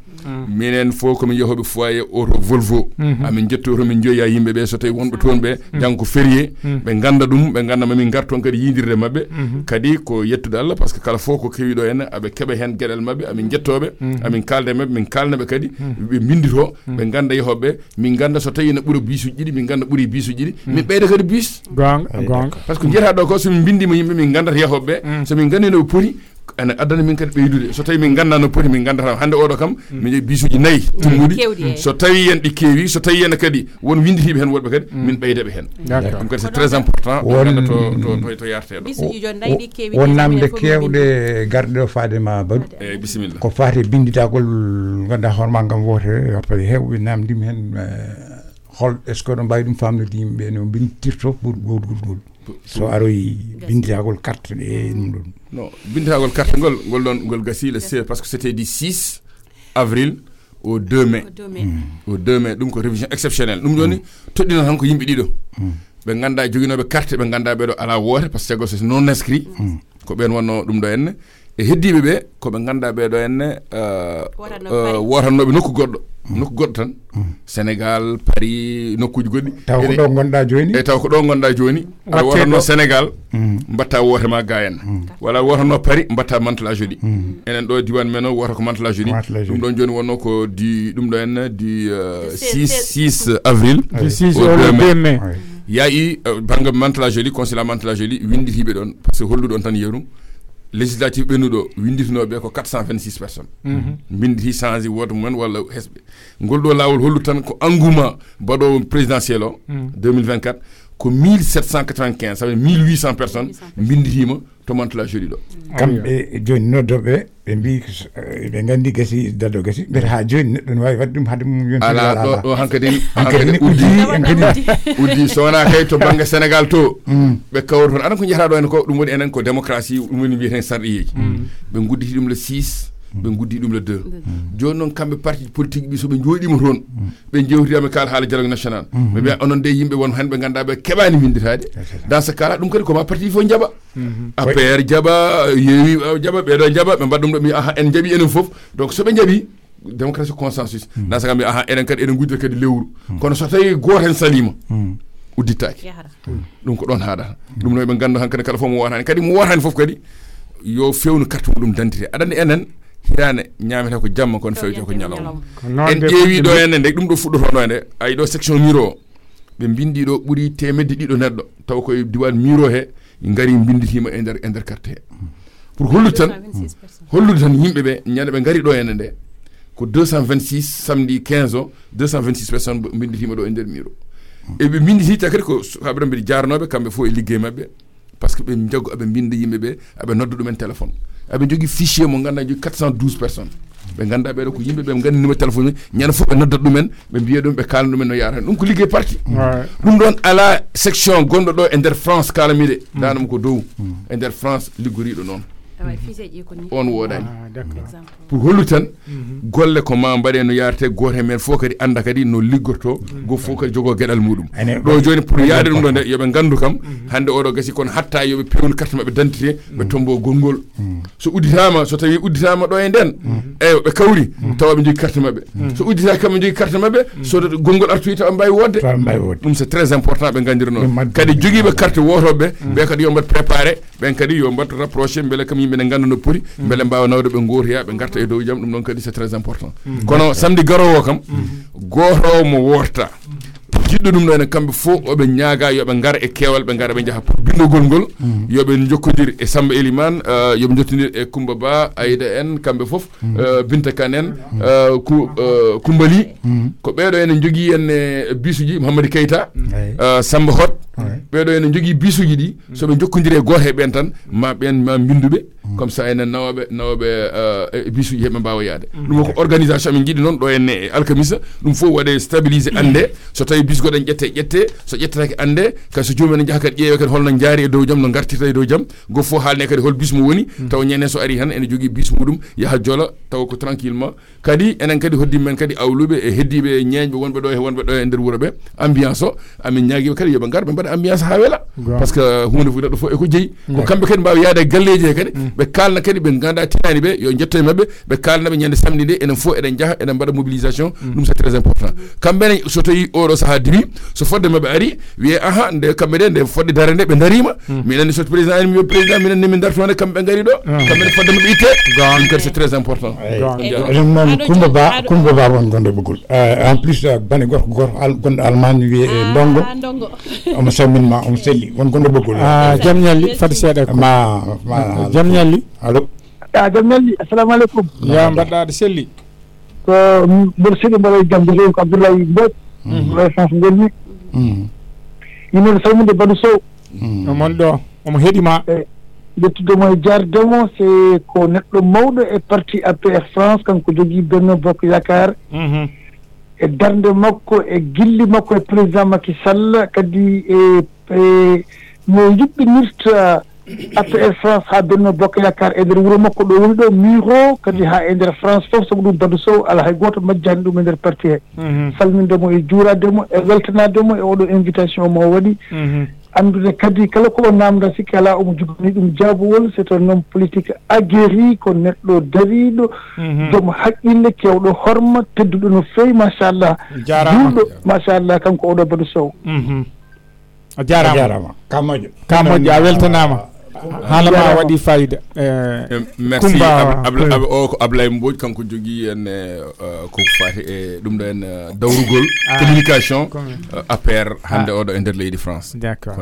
minen fof komin yehoɓe foyer auto Volvo amin jettoto min joya yimɓeɓe so tawi wonɓe toon ɓe janggo ko férié ɓe ganda ɗum ɓe ganda mamin garton kadi yidirde mabɓe kadi ko yettude Allah parce que kala fof ko kewi ɗo henna aɓe keɓa hen gueɗel mabɓe amin jettoɓe amin kalde mabɓe min kalnaɓe kadi ɓe bindito ɓe ganda yehoɓeɓe min ganda so tawi ne ɓuura bisuji ɗiɗi min ganda ɓuuri bisuji ɗiɗi min ɓeyda kadi bus gonga parce que jiyata ɗo ko somin bindima yimɓe min gandata yehoɓeɓe somin gandi no ɓe pooti ana addana min kadi ɓeydude so tawi min ganda no poti min gandata hande oɗo kam min jogi bisuji nayi tummuɗi so tawi en ɗi keewi so tawi en kadi won winditiɓe hen woɗɓe kadi min ɓeydaɓe hen ɗum kadi c'est très important wonda to yarteɗo won namde kewɗe garɗe ɗo faadema Badou eyi bisimilla ko fate binditagol ganduɗa hoorema kam wotere padi hewɓe namdima hen hol est ce que oɗon mbawi ɗum famnude yimɓeɓe no binditirto ɓuuri gowdugol ngol so aroyi bindiragol carte ɗe ɗum ɗon non bindiragol carte ngol ɗon ngol gasi le c parce que c'était du 6 avril au 2 mai ɗum ko révision exceptionnelle ɗum joni toɗɗino tan ko yimɓe ɗiɗo ɓe ganduɗa joguinoɓe carte ɓe ganduɗa ɓeɗo ala woote par ce que c'est non inscrit ko ɓen wonno ɗum ɗo henne e heddiɓe ɓe koɓe ganduɗa ɓeɗo henne wotannoɓe nokku goɗɗo tan Sénégal Paris nokkuji goɗɗi taw ko ɗo gonɗa joni aɗa wotanno Sénégal mbatta woote ma ga en walla wotanno Paris mbatta Mantes-la Jolie enen ɗo diwan men o wota ko Mantes-la Jolie ɗum ɗon joni wonno ko du ɗum ɗo henne du 6 avril au 2 mai yaayi banggue Mantes-la Jolie consulat Mantes-la Jolie winditiɓe ɗon par ce que holluɗon tan yeerum législatif ɓennuɗo winditinoɓe ko 426 personnes binditi changi woto mumen walla hesɓe ngol ɗo laawol hollu tan ko engouement baɗowo présidentiel o 2024 ko 1795 ça veut 1800 personnes binditima to Mantes-la Jolie ɗo kamɓe joni noddoɓe ɓe mbi ɓe gandi gasi daddo gasi mbiyata ha joni neɗɗo ne wawi wadde ɗum haade mum ala ɗo hankkadine uddi so wona kay to banggue Sénégal to ɓe kawri toon aɗa ko jiyata ɗo henna ko ɗum woni enen ko démocratie ɗum woni mbiyeten sarɗiyeji ɓe gudditi ɗum le 6 ɓe guddi ɗum le 2 joni noon kamɓe parti politique ɓi soɓe jooɗima toon ɓe jewtidama kaala haala dialogue national ɓe mbiya onon de yimɓe won hen ɓe ganduɗa ɓe keɓani winditade dans ce cas là ɗum kadi koma parti foof jaɓa APR jaɓa Yewwi jaɓa ɓeɗo jaɓa ɓe mbaɗa ɗum ɗo mbiya aha en jaɓi enen foof donc soɓe jaɓi démocratie consensus dans ce cas mbiya aha enen kadi eɗen guddita kadi lewru kono so tawi goto hen salima udditaki dum ko don haada dum no be gandu hankane kala fo mo wotani kadi mo wotani fof kadi yo fewnu carte mudum d'identité adani enen hirane nyaameta ko jamma kon fewjo ko nyalawma en jeewi do enen de dum do fuddoto no de ay do section miro be bindi do buri temeddi dido neddo taw ko diwan miro he ngari binditima e der carte he pour hollutan yimbe be nyane be ngari do enen de ko 226 samedi 15 o 226 personnes binditima do e der miro e be bindi ta ko habram be jarnobe kambe fo e liggey mabbe parce que be njago abe bindi yimbe be abe noddu dum en téléphone abe jogi fichier mo ganda jogi 412 personnes be ganda be do ko yimbe be ganda numéro téléphone ñan fo be noddu dum en be biye dum be kalndu men no yaara dum ko liggey parti dum don ala section gondo do e der France kalamide danam ko dow e der France ligori do non on wodani pour hollutan golle ko ma mbade no yarte gote men fo kadi anda kadi no liggorto go fo kadi jogo gedal mudum do joni pour yaade dum do de yobe gandu kam hande odo gasi kon hatta yobe pewnu carte mabbe d'identité be tombo gongol so udditama so tawi udditama do e den e be kawri tawbe jogi carte mabbe so uddita kam jogi carte mabbe so gongol artuyi taw mbay wodde dum c'est très important be gandirno kadi jogi be carte wotobe be kadi yombat préparer ben kadi yombat rapprocher mbele kam be ngandano pori mbele mbaaw nawdo be ngortiya be garta e dow jam dum non kadi c'est très important kono samedi garowo kam goto mo worta jiddo dum non kambe fo obe nyaaga yobe ngar e kewal be ngara be jaha pour bindogol gol yobe njokkodir e Samba Eliman yobe njottindir e Kumba Ba Aida en kambe fof Binta Kanen Kumbali ko beedo en jogi en bisuji Mohammed Keita Samba Hot beedo en jogi bisuji di so be jokkodire gote ben tan ma ben ma bindube comme ça enen nawobe bisu yebe bawo yaade dum ko organisation min gidi non do en alkamisa dum fo wade stabiliser ande so tay bis goden jette so jettaki ande ka so jomene jahakade jeewe kadi holno jaari e dow jam no gartirta e dow jam go fo halne kadi hol bis mo woni taw ñene so ari han ene jogi bis mudum yaha jola taw ko tranquillement kadi enen kadi hoddi men kadi awlube e heddibe ñeñbe wonbe do e der wuro be ambiance o amin ñaagi kadi yobe garbe bada ambiance ha wela parce que hunde fu do fo e ko jeyi ko kambe kadi mbaaw yaade galleje kadi be kalna kadi be ganda tinani be yo jettoy mabbe be kalna be ñande samedi de enen fo eden jaha eden bada mobilisation dum c'est très important kambe ne so tawi o do saha dibi so fodde mabbe ari wiye aha de kambe de fodde darande be darima mi nani so président en mi président mi nani min dartone kambe ngari do kambe fodde mabbe ite dum c'est très important Kumba Ba won gonde bugul en plus bani gor gonde Allemagne wiye ndongo am samminma am selli won gonde bugul jamnyalli fadde seede ma jamnyalli allo jamnyalli assalamu alaykum ya mbadda de selli ko bursidi mbay jambe ko Abdoulaye Bop la chance ngolni ina samude baduso mon do mo hedima jettude mo jardemo c'est ko neddo mawdo e parti APR France kanko jogi Benno Bokk Yakaar e darnde makko e gilli makko e président Macky Sall kadi e mo yuppinirta APR France ha Benno Bokk Yakaar e nder wuro makko do woni do miro kadi ha e nder France fof so dum baduso ala hay goto majjani dum e nder parti he salminde mo e juurade mo e weltanade mo e odo invitation mo wadi andude kadi kala ko namda sikki ala omo jogani dum jaabowol c'est un homme politique aguerri ko neddo darido dum haqqille kewdo horma teddudo no feyi machallah juudo machallah kanko odo baduso a jarama kamajo a weltanama halama wadi fayida merci Ablaye Mbodj kanko jogi en ko fati e dum do en dawrugol communication APR hande odo e nder leydi France d'accord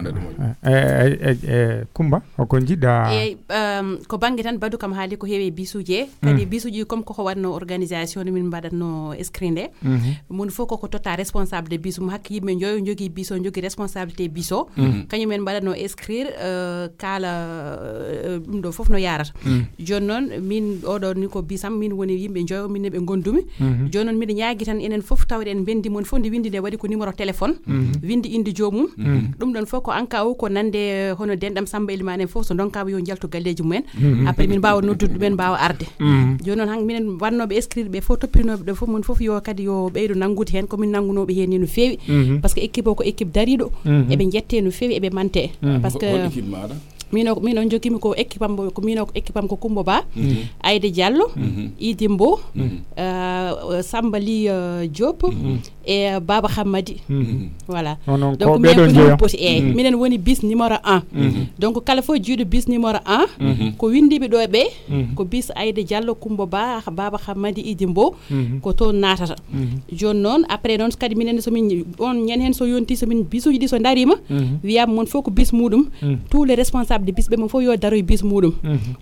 Kumba ko jidda ko bangi tan badu kam haali ko heewi bisuje kadi bisuje comme ko warno organisation min badatno screené mun foko ko tota responsable de bisum hakki yimbe jogi biso jogi responsabilité biso kany men badatno inscrire kala dum do fof no yarata jonnon min odo ni ko bisam min woni yimbe joyo min be gondumi jonnon mi de nyaagi tan enen fof tawden bendi mon fof ndi windi de wadi ko numéro téléphone windi indi jomum dum don fof ko ankawo ko nande hono dendam Samba Elimane fof so donkawo yo jaltu galleji mumen après min baawo noddudu men baawo arde jonnon han minen wannobe inscrire be fof toppinobe de fof mon fof yo kadi yo beydo nanguti hen ko min nangunobe hen no fewi parce que équipe ko équipe darido e be jette no fewi e be mante parce que mino jogimi ko ekipam ko mino ekipam ko Kumba Ba Aida Diallo Idimbo Sambali Diop et Baba Hamadi. Voilà. Donc nous avons posé. Mais nous avons bis numéro 1. Donc Kalifo Dieu de bis numéro 1. Ko windi bi dobe. Ko bis Aïda Diallo Kumba Ba Baba Hamadi Idimbo. Ko to naata. Jonon après non kadi minen so min on ñenhen so yonti so min bisu di so ndarima. Wiya mon foko bis mudum. Tous les responsables de bis be mon fo yo daroy bis mudum.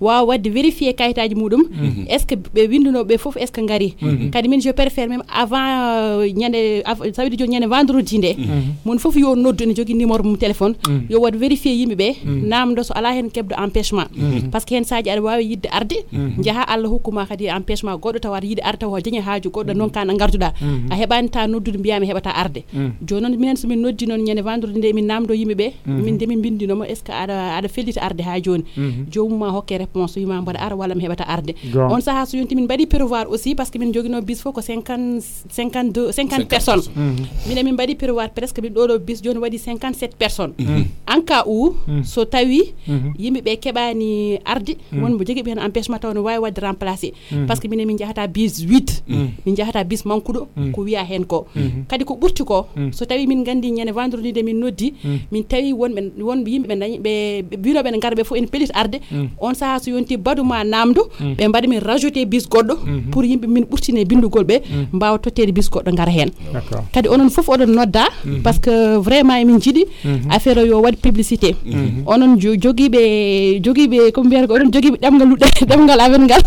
Wa wad vérifier kayitaji mudum. Est-ce que be winduno be fof est-ce que ngari. Kadi min je préfère même avant ñane ça veut dire que vendredi ndé mon fofu yo nodd ni jogi numéro mum téléphone yo wad vérifier yimbe be namdo so ala hen kebdo empêchement parce que hen saaji ala wawi yidde arde jaha alla hukuma kadi empêchement goddo tawar yidde arde taw jeni haaju goddo non kan ngartuda a hebanta noddude biami hebata arde jonon minen so min noddi non ñane vendredi ndé min namdo yimbe be min de min bindino mo est-ce que ada fellita arde ha joni jomuma hokke réponse yima mbada ar wala mi hebata arde on saha so yonti min badi prévoir aussi parce que min jogino bis fo ko 50 personnes. Mina min badi prévoir presque bi do bis joni wadi 57 personnes. En cas où so tawi yimbe be kebani ardi won bo jogui ben empêchement taw no wawi wad remplacer parce que mina min jahata bis 8 min jahata bis mankudo ko wiya hen ko kadi ko burti ko so tawi min gandi ñene vendredi de min noddi min tawi won yimbe be dañ be bureau be ngarbe fo en pelit arde on saha so yonti baduma namdu be badi min rajouter bis goddo pour yimbe min burtine bindugol be mbaw tottede bis goddo ngara hen kadi onon fof odon nodda parce que vraiment min jidi affaire yo wad publicité onon jogibe comme biar ko onon jogibe damgal aven gal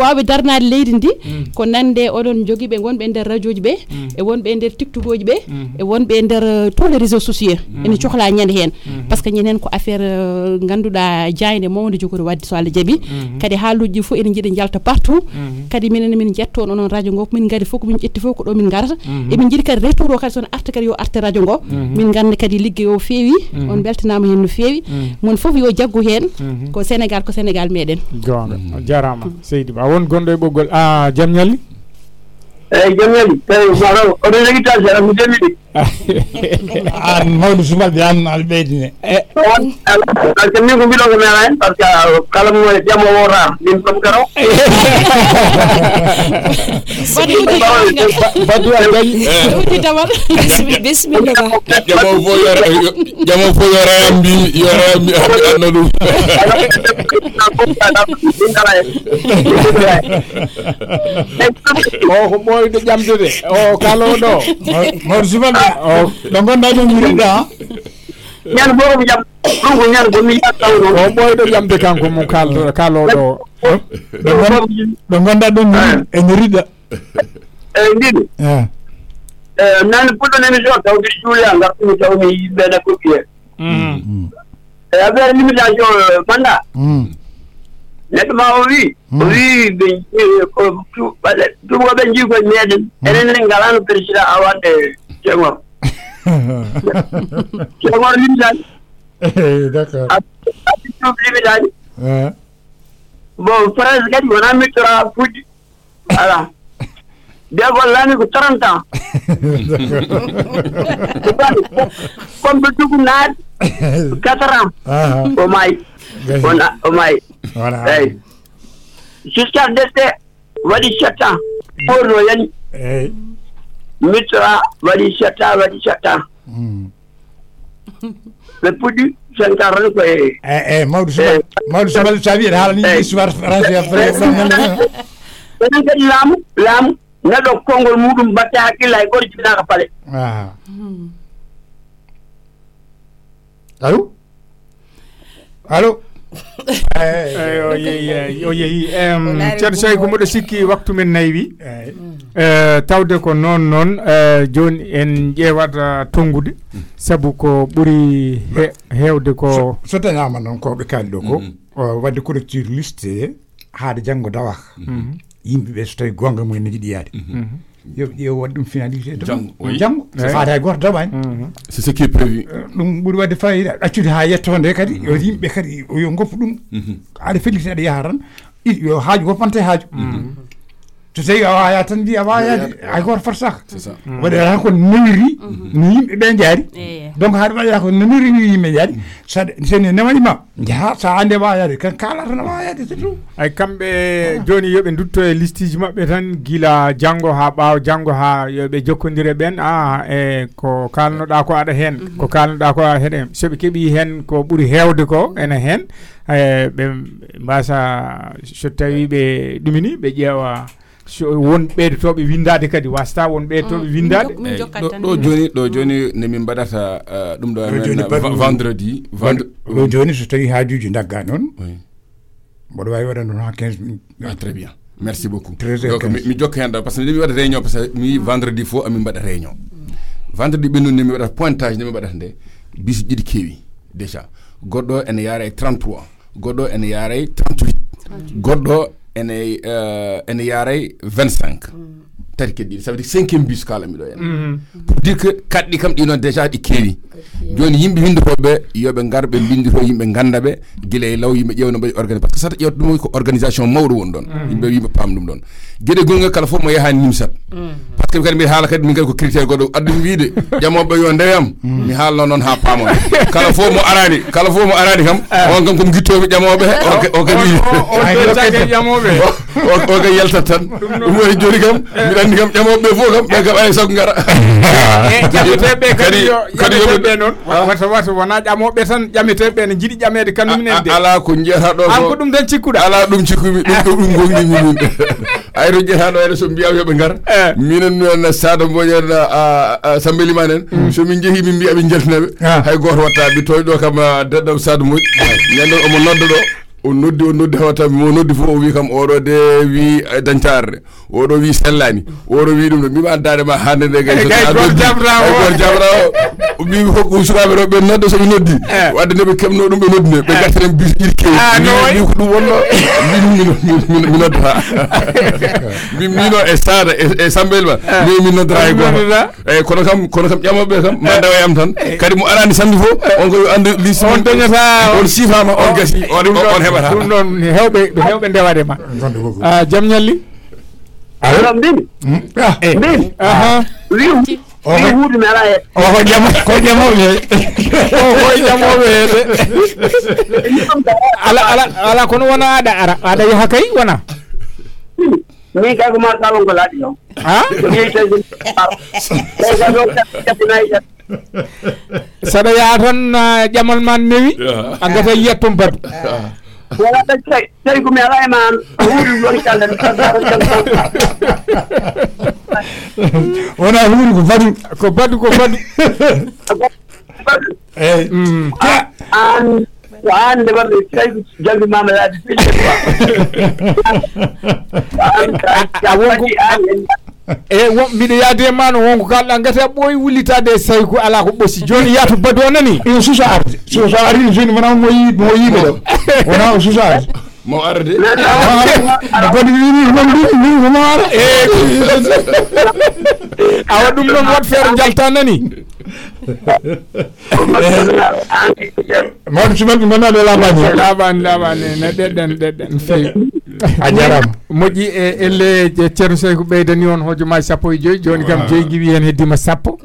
waabe darnaade leydi ndi ko nande onon jogibe wonbe nder radioji be e wonbe nder tiktokoji be e wonbe nder tous les réseaux sociaux en coxla ñande hen parce que ñenen ko affaire ganduda jaynde mawde jogori waddi so Allah jabi kadi haaluji fo en jidi jalta partout kadi minen min jetto onon radio ngop min gadi foko min etti foko do min garata e min jidi kadi retour o kadi son arte kadi yo arte radio ngo min ganda kadi ligge yo feewi on beltanama hen no feewi mon fof yo jaggu hen ko Sénégal meden gonga jarama Seydi Ba won gondo e boggol a jam ñalli e jam ñalli taw jaro o do ngi ta jara mi demi di an mawdu sumal bi an albedine e al kamni ko bido ko meraen parce que kala mo jamo wora min ko garo badu albel uti tawal bismillah jamo fo yora ambi anadu o ko moy de jamdude o kala do mawdu sumal Dongon dañu mirida ñan bobu bi jam rongo ñan ko mi yattaw do boy do jam de kanko mo kalo do dongon da do e mirida e ndidi nan pudo ne mi jor taw di julia ngar ko taw mi be da ko pie e aver limitation banda nek ma wi be ko do mo ben ji ko neden enen le ngalano percira awade Cengor limjan. D'accord. Atitude limjan. Bon, frère, gars, on a mis trois foot. Voilà. Bien volé, nous 30 ans. Comme tu connais, 4 ans. Oh my. Voilà. Jusqu'à dès voici 7 ans. Pour nous, hey. Mitra, Valishata. Le produit, c'est un carreau. Maud Samal, Xavier, l'histoire française après. L'âme, n'a donc Congo, Moudoum, Bata, qui l'a école, tu n'as pas parlé. Allô? ceerno Sey ko mboɗo sikki waktu men nayi wi tawde ko non joni en ƴeewata tongude sabu ko ɓuri heewde ko so dañama noon ko ɓe kaali ɗo ko wadde collecture liste haade janggo dawaka yimɓeɓe so tawi gonga mumen ne jiɗi yaade yo waɗi ɗum finalisé janggo so faade hay goto daɓani c'est ce qui est prévu ɗum ɓuuri wadde fayida accude ha yettode kadi yo yimɓe kadi yo goppu ɗum aɗa félicité aɗa yaha tan yo haaju goppante haaju Tu sais, il y a tant de vie avant, il y a encore force. C'est ça. Mais il y a encore nourri, ni benjari. Donc, il y a encore nourri, ni benjari. Ça, c'est ne m'a pas. Ya, ça a des voyages. Quand Kala Renawaya, c'est tout. Et comme Johnny, il y a une doute listige, mais Gila, Django, Haba, Django, Ha, il y a des Jokundire Ben, ah, et Kokal, Dako, Adahen, Kokal, Dako, Adahen, Sebikibi, Hen, Koburi, Heldeko, et Hen, Bassa, Chotavi, Dumini, Bejawa. Won be to be windade kadi wasta won be to be windade do joni ne min badata dum do vendredi joni je tawi haajuji ndagga non bodo wawi wadano ha 15 ah très bien merci beaucoup donc mi jokka henda parce que mi wada réunion parce que mi vendredi fo ami bada réunion vendredi bennu ne mi wada pointage ne mi badata de bis didi kewi déjà goddo en yaray 33 goddo en yaray 38 goddo ene yaray 25 tel que dit ça veut dire 5e bus kala mi do en pour dire que kaddi kam di non déjà di kewi joni yimbe hindu ko be yobe ngarbe bindi ko yimbe ganda be giley law yimbe jewno be organiser parce que ça yow dum ko organisation mawru won don yimbe yimbe pam dum don gede gonga kala fo mo yaha nimsat parce que kadi mi haala kadi mi ngal ko critère godo addum wiide jamo be yo ndeyam mi haala non ha pam kala fo mo arani kam on gam ko gittobe jamo be o kadi jamo be o kay yelta tan dum woni jori kam mi kam jamo be fo kam be ay sok ngara kadi non wato wana jamo be tan jamete be ne jidi jamede kanum nen de ala ko njeta do ko dum tan cikkuda ala dum cikkumi dum gongi mun ay ro jeta do ene so biya yobe ngar minen non saado boñen assemblée manen so min jehi min biya be jeltinabe hay goto watta bi toy do kam dadam saado moy nen o mo noddo do o noddi hawata mo noddi fo o wi kam o do de wi dantar o do wi sellani o do wi dum mi ma daade ma hande de gay gol jamra o bi ko usrabe do be noddo so noddi wadde ne be kemno dum be noddine be gartene bis irke ni ko dum wonno mi nodda mi no estade e sambelba ni mi nodda ay goto e kono kam jamobe kam ma dawa am tan kadi mo arani sandi fo on ko ande li on donyata on sifama on gasi on dum non hewbe ndewade ma jam nyalli ala ndimi ndimi aha o huudi mara ko jamo be ala kono wona ada yo hakay wona ni ka ko ma talon ko laadi yo ha sada ya tan jamal man newi angata yettum bad wala ta tay ko mi ala man huudi woni kala wona huudi ko badu waan de bari tay jaggi mama la di won mi de yaade man won ko kala ngata boy wulitade sey ko ala ko bossi joni yaatu bado nani e susa ardi joni mana moyi bedo wona susa ardi mo ardi bodi ni mo ardi e awadum non wat fer jalta nani mon ci mel man la labani na dedden fey ajaram moji e elle cerno sey ko beydani on hojuma sappo joy joni kam joy giwi hen hedima sappo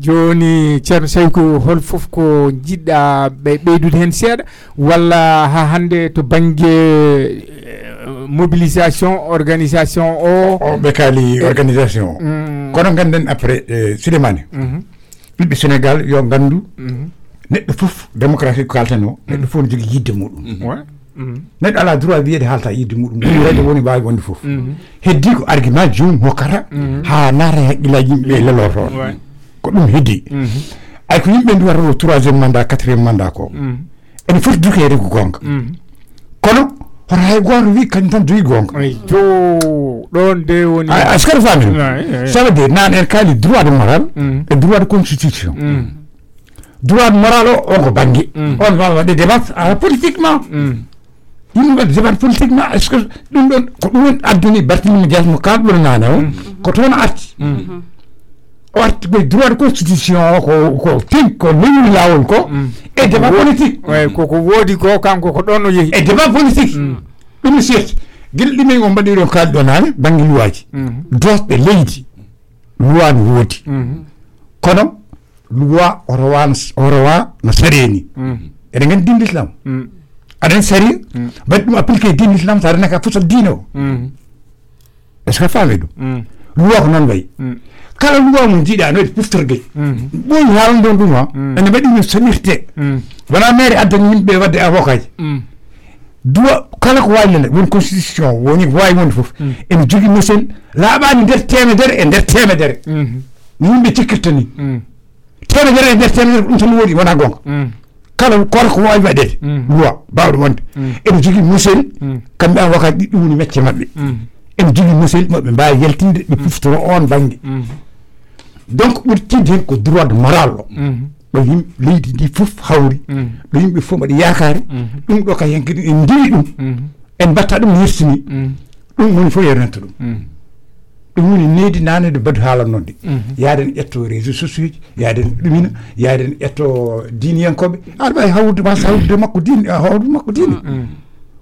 joni cerno sey ko hol fof ko jidda be beydude hen seeda walla ha hande to bangé mobilisation organisation o be kali organisation kono ganden après Souleymane bibe Sénégal yo gandu neddo fof démocratie ko altano neddo fof jogi yidde mudum wa neddo ala droit wiede halta yidde mudum redo woni baawi wonde fof heddi ko argument jum hokkata ha naare haqilaji be lelorto ko dum heddi ay ko yimbe ndu warro 3e mandat 4e mandat ko en fof dukere ko gonga kono ray goor wi kan tan duy gonga to don de woni askar famille ça veut dire nan en kali droit de moral et droit de constitution droit de moral on ko bangi on va débattre politiquement il va débattre politiquement est-ce que dum don ko dum aduni Barthélémy Dias mo kaddo nana ko ton art de droit de constitution ko tin ko ni lawol ko et débat politique ouais ko wodi ko kanko ko donno yehi et débat politique une siècle gilɗi men on mbaɗi ɗo kalɗonale banggue luwaji dosɓe leydi luwa no woodi kono luwa o rowa no sareni eɗen gandi dinde l'islam aɗen sari mbaɗi ɗum appliqué dinde l'islam sa renaka fusol diine o est ce que faami ɗum luwa ko noon wayi kala luwa mo jiiɗa no waɗi puftorgueyi ɓooyi haalande on ɗum ha ene mbaɗi no sonirte wona maire addani yimɓeɓe wadde avocat ji duwa kala ko wawi nande woni constitution woni ko wawi wonde foof ene jogui mosen laaɓani nder temedere e nder temedere no yimɓe cikkirta ni temedere e nder temedere ɗum tan woodi wona gonga kala korko wawi waɗede luwa bawɗo wonde ene jogui mosen kamɓe an wakkaji ɗiɗɗum woni mecce mabɓe ene jogui mosen moɓe mbawi yaltinde ɓe puftoro on banggue donc ɓuuri tinde hen ko droit de moral o ɗo yimɓe leydi ndi fof hawri ɗo yimɓe fof mbaɗi yaakaare ɗum ɗo kay hen kadi en diwi ɗum en mbatta ɗum yersini ɗum woni fof yernanta ɗum ɗum woni needi naanede badu haala noon de yaaden ƴetto réseaux sociaux ji yaaden ɗumina yaaden ƴetto diiniyankoɓe aɗa wawi hawrude ma so hawrude makko diine hawrude makko diine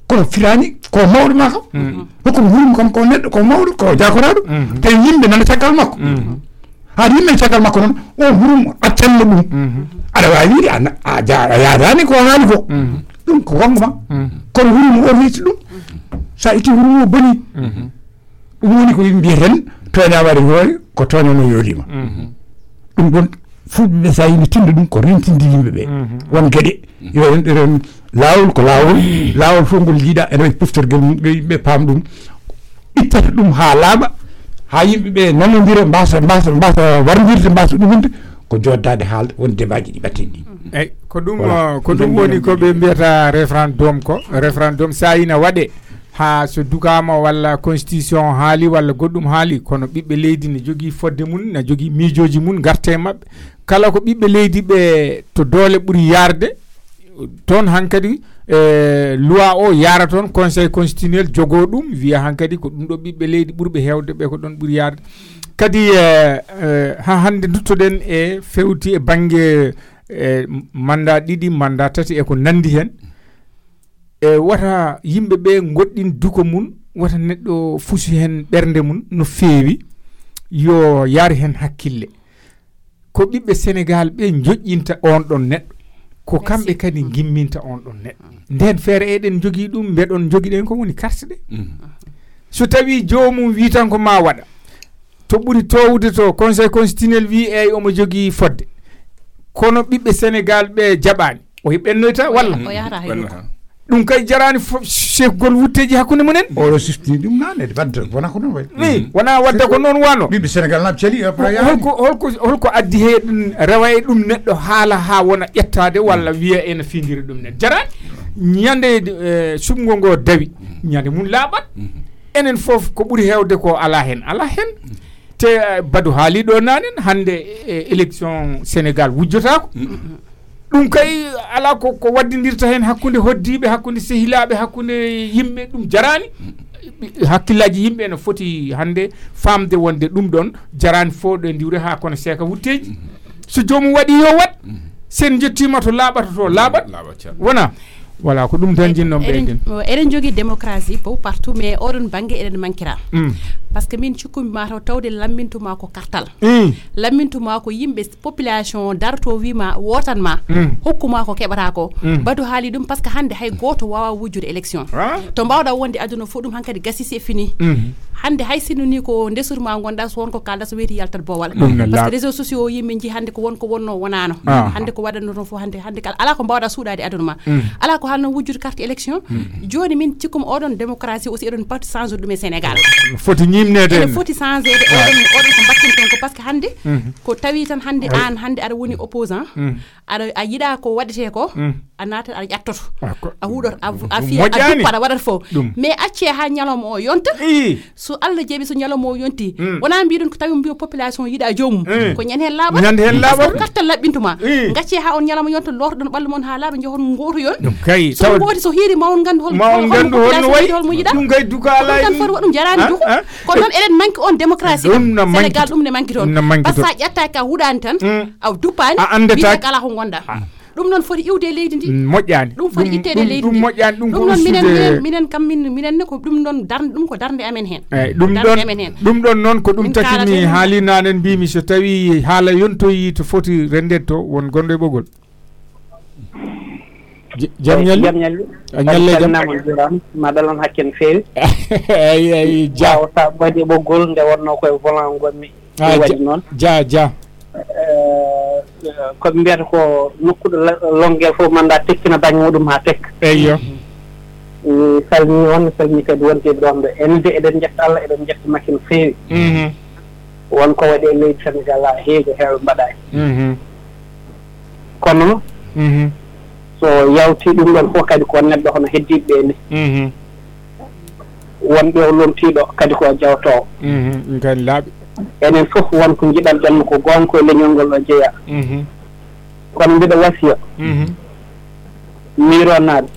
kono firani ko mawɗo ma kam hokkumo hurmi kam ko neɗɗo ko mawɗo ko jakoraɗo tawi yimɓe nana caggal makko haade yimmen caggal makko noon o hurum accanno ɗum aɗa wawi wiide a yadani ko haali ko ɗum ko gonga ma kono hurum o riti ɗum sa itti hurum o boni ɗum woni ko mbiyaten tooña waɗi hoore ko tooñano yoolima ɗum ɗon fulɓeɓe sa yimɓe tinde ɗum ko rentinde yimɓeɓe won gueɗe yo en ɗeɗon laawol ko laawol fof ngol jiiɗa ene waɗi poftorguel mum ɓe yimɓeɓe paam ɗum ittata ɗum ha laaɓa ha yimɓeɓe nanodira mbasa wardirde mbasa ɗumunde ko joddade haalde woni débatji ɗi ɓatten ɗi eyyi ko ɗum woni koɓe mbiyata référendum ko référendum sa ina waɗe ha so dugama walla constitution haali walla goɗɗum haali kono ɓiɓɓe leydi ne jogui fodde mum ne jogui miijoji mum garte mabɓe kala ko ɓiɓɓe leydi ɓe to doole ɓuuri yarde toon hankadi loi o yaara toon conseil constitutionnel jogo ɗum wiya hankadi ko ɗum ɗo ɓiɓɓe leydi ɓurɓe hewde ɓe ko ɗon ɓuri yaarde kadi ha hande duttoɗen e fewti e banggue mandat ɗiɗi mandat tati e ko nandi hen e wata yimɓeɓe goɗɗin duko mum wata neɗɗo fusi hen ɓernde mum no feewi yo yaari hen hakkille ko ɓiɓɓe Sénégal ɓe joƴƴinta on ɗon neɗɗo ko kamɓe kadi gimminta on ɗon neɗɗo nden feere eɗen jogii ɗum mbeɗon jogiɗen ko woni carte ɗe so tawi joomum wi tan ko ma waɗa to ɓuri towude to conseil constitutionnel wi eyi omo jogii fodde kono ɓiɓɓe Sénégal ɓe jaɓaani o ɓennoyta walla ɗum kay jarani chef gol wutteji hakkunde munen oɗo siftini ɗum nanede wadde wona ko noon way i wona wadde ko noon wano ɓiɓɓe Sénégal naɓe cali holko addi he ɗum rewa e ɗum neɗɗo haala ha wona ƴettade walla wiya ene findiri ɗum nen jarani ñande subgo ngo dawi ñande mum laaɓat enen foof ko ɓuuri hewde ko ala hen te badu haali ɗo nanen hande élection Sénégal wujjotako ɗum kay ala ko waddidirta hen hakkunde hoddiɓe hakkunde sehilaɓe hakkunde yimɓe ɗum jarani hakkillaji yimɓe no foti hande famde wonde ɗum ɗon jarani fo ɗo diwre ha kono seeka wutteji so jomum waɗi yo wat sen jettima to laaɓata to laaɓat wona voilà ko ɗum tan jinnoɓe ɓeyden eɗen jogui démocratie fof partout mais oɗon banggue eɗen mankira par ce que min cikkumi mataw tawde lammintuma ko kartal lammintuma ko yimɓe population darto wima wotanma hokkuma ko keɓata ko badu haali ɗum par ce que hande hay goto wawa wujjude élection to mbawɗa wonde aduna fof ɗum hankkadi gasisi e fini hande hay sinno ni ko ndesurma gonda so wonko kalda so weeti yaltat boowal par ce que réseaux sociaux yimɓe ji hande ko wonko wonno wonano hande ko waɗanno toon fof hande ala ko mbawɗa suuɗade aduna ma ala ko halno wujjude carte élection joni min cikkumi oɗon démocratie aussi eɗon pati change ɗum e Sénégal foti changer oɗon ko mbattinton ko par ce que hande ko tawi tan hande an hande aɗa woni opposant aɗa a yiɗa ko waɗete ko a natat aɗa ƴattoto a huɗoto a fiya a duppa aɗa waɗata fo mais acce ha ñalawma o yonta so Allah jeeɓi so ñalawma o yonti wona mbiɗon ko tawi mbiyo population yiɗa joomum ko ñande hen laaɓat ñande hen laaɓat kartal laɓɓintuma gacce ha on ñalawma yonta lorɗon ɓallu moon ha laaɓa jooton gooto yon kay so gooti so hiiri ma on gandu holno wayi ɗum kay duka ala tan foti waɗum jarani duko kono noon eɗen manki on démocratie Sénégal ɗum ne manki toon par ce que a ƴettaki a huɗani tan a duppani wiitaki ala ko gonda dum non fodi iwde leydi ndi modjani dum fodi ittede leydi dum modjani dum ko minen kam minen ko dum non darnde dum ko darnde amen hen dum don non ko dum takini halina nen bi mi so tawi hala yontoyi to foti rendetto won gonde bogol jamnyallu anyalle jamnam madalon hakken feewi ay jaaw sa bade bogol nde wonno koy volant gommi wadi non ja ko mbiyata ko nokkude longueur fo manda tekkina dañodum ha tek eyyo salmi on salmi kadi wonte dombe ende eden jetta Allah eden jetta makin feewi won ko wadi ley Senegal heeje heew baday kono so yawti dum don ko kadi ko neddo hono heddibe ni wonbe lomtido kadi ko jawto kadi laabi enen fof won ko jidal janno ko gonko e leñongol o jeya kono mbiɗa wasiya mironaade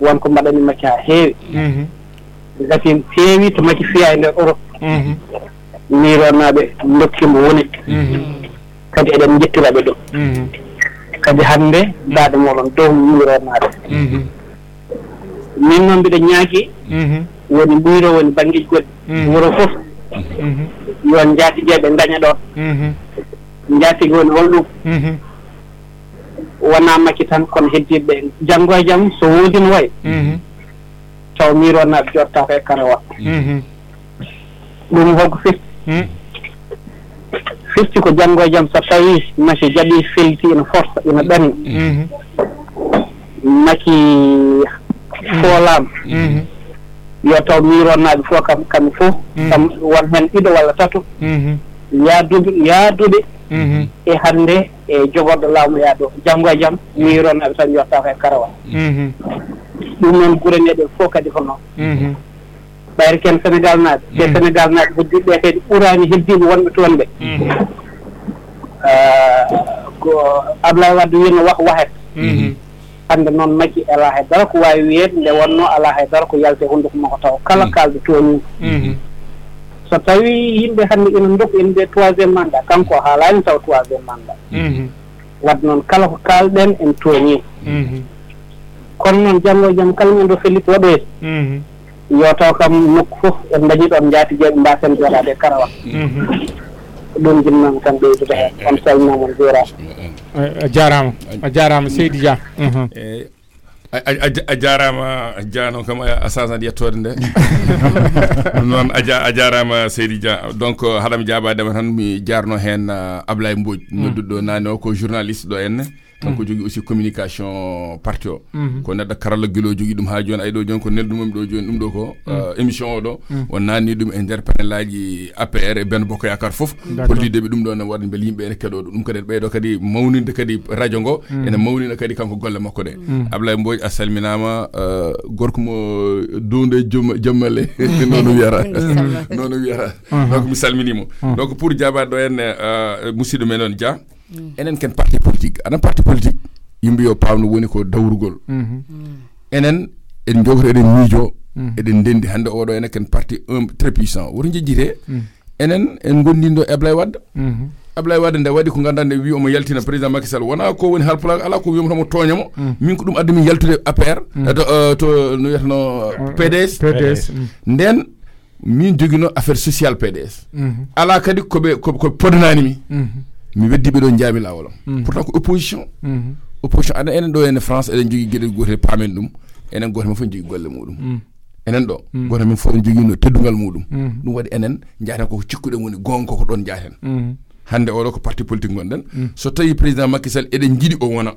won ko mbaɗani makki haa heewi gatin heewi to makki fiya e nder Europe mironaaɓe dokkimo woni kadi eɗen jettiraɓe ɗum kadi hannde daade moɗon dow mironaade min noon mbiɗa ñaagi woni ɓuyro woni bangeji goɗɗi wuro fof yon jaati jebe ndaña do jaati gon woldum wona makki tan kon heddibe jango jam so wodin way taw miro na jorta ko karawa dum hokku fi fisti ko jango jam so tawi masi jabi filti en force ina dani makki folam yo taw mironaaɓe fof kam fof kam won hen ɗiɗo walla tatu yaaduɓe e hannde e jogorɗo laamu yaado janngo e jam mironaaɓe tan yotta ko e karawal ɗum noon gureneɗen fof kadi ko noon ɓayri ken Sénégal naaɓe te Sénégal naaɓe heddiɓe kadi ɓurani heddiɓe wonɓe toon ɓe ko Ablaye Wade wino wahet hande noon makki ala haydara ko waawi wiyeede nde wonno ala haydara ko yalte hunduko mako taw kala kaalɗo tooni so tawi yimɓe hannde ina ndoko ina mbiye troisiéme mandat kanko haalaani taw troisiéme mandat wadde noon kala ko kaalɗen en tooni kono noon janngo e jam kala men ɗo felli ko waɗoyde yo taw kam nokku fof en dañi ɗon jaati jeeɓe mbaasen joɗaade e karawal ɗum jinnama tan ɓeydude hen on salminama on juurama a jarama Seydi Dia a jarama jaano kam a sasan yettode nde non a jarama Seydi Dia donc haɗam jaabadema tan mi jarno hen Ablaye Mbodj nodduɗo nane o ko journaliste ɗo enne ko jogi aussi communication parti o ko nedda karalla guilo jogi dum ha joni ay do joni ko neldumum do joni dum do ko émission o do on nanni dum e nder panelaaji APR e Ben Bokk Yakaar fof politique be dum do na warde bel yimbe en kedo dum kadi beedo kadi mawninde kadi radio ngo ene mawnina kadi kanko golle makko de Ablaye Mbodj a salminama gorko mo donde jommale nonu yara donc mi salminimo donc pour jaba do en musido menon Dia enen ken parti politique ana parti politique yimbe yo pawno woni ko dawrugol enen en jogoro eden miijo eden ndendi hande odo enen ken parti très puissant wori jejjite enen en gondindo Ablaye Wade Ablaye Wade nda wadi ko gandande wi o mo yaltina président Macky Sall wona ko woni halpulaar ala ko wiimo mo toñamo min ko dum adami yaltude APR to no yetno PDS nden min jogino affaire sociale PDS ala kadi ko podnani mi mi weddi be do njami lawol pourtant ko opposition ana enen do en France enen jogi gede gotel pamen dum enen gotel mo fon jogi golle mudum enen do goto min fon jogi no teddugal mudum dum wadi enen njaata ko cikkude woni gonko ko don jaaten hande o do ko parti politique gonden so tawi président Macky Sall eden jidi o wona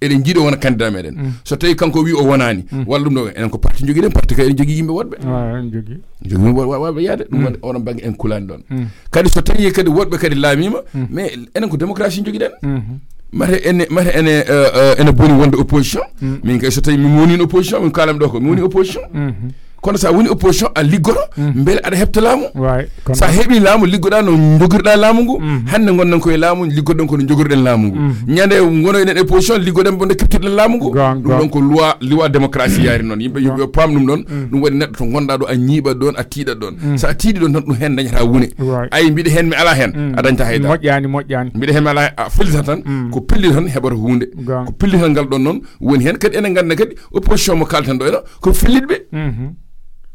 eden jido wona candidat meden so tawi kanko wi o wonani walla dum do enen ko parti jogi den parti ka eden jogi yimbe wodbe jogi wodbe yaade dum wadi o non bangi en kulani don kadi so tawi kadi wodbe kadi laamima mais enen ko démocratie jogi den mare ene boni wonde opposition min kay so tawi mi woni opposition min kalam do ko mi woni opposition kono sa woni opposition a liggoro beele aɗa hepta laamu sa heeɓi laamu liggoɗa no jogirɗa laamu ngu hande gonɗen koye laamu liggoɗen kono jogirɗen laamu ngu ñande gonoyɗen opposition liggoɗen bonde keptirɗen laamu ngu ɗum ɗon ko loi démocratie yaari noon yimɓe yo paam ɗum ɗon ɗum waɗi neɗɗo to gonɗa ɗo a ñiiɓa ɗon a tiiɗat ɗon sa tiiɗi ɗon tan ɗum hen dañata wune ayi mbiɗa hen mi ala hen a dañta hayda moƴƴani mbiɗa hen mi ala a fellita tan ko pelli tan heɓata hunde ko pellital ngal ɗon noon woni hen kadi enen ganda kadi opposition mo kalten ɗo ena ko fellitɓe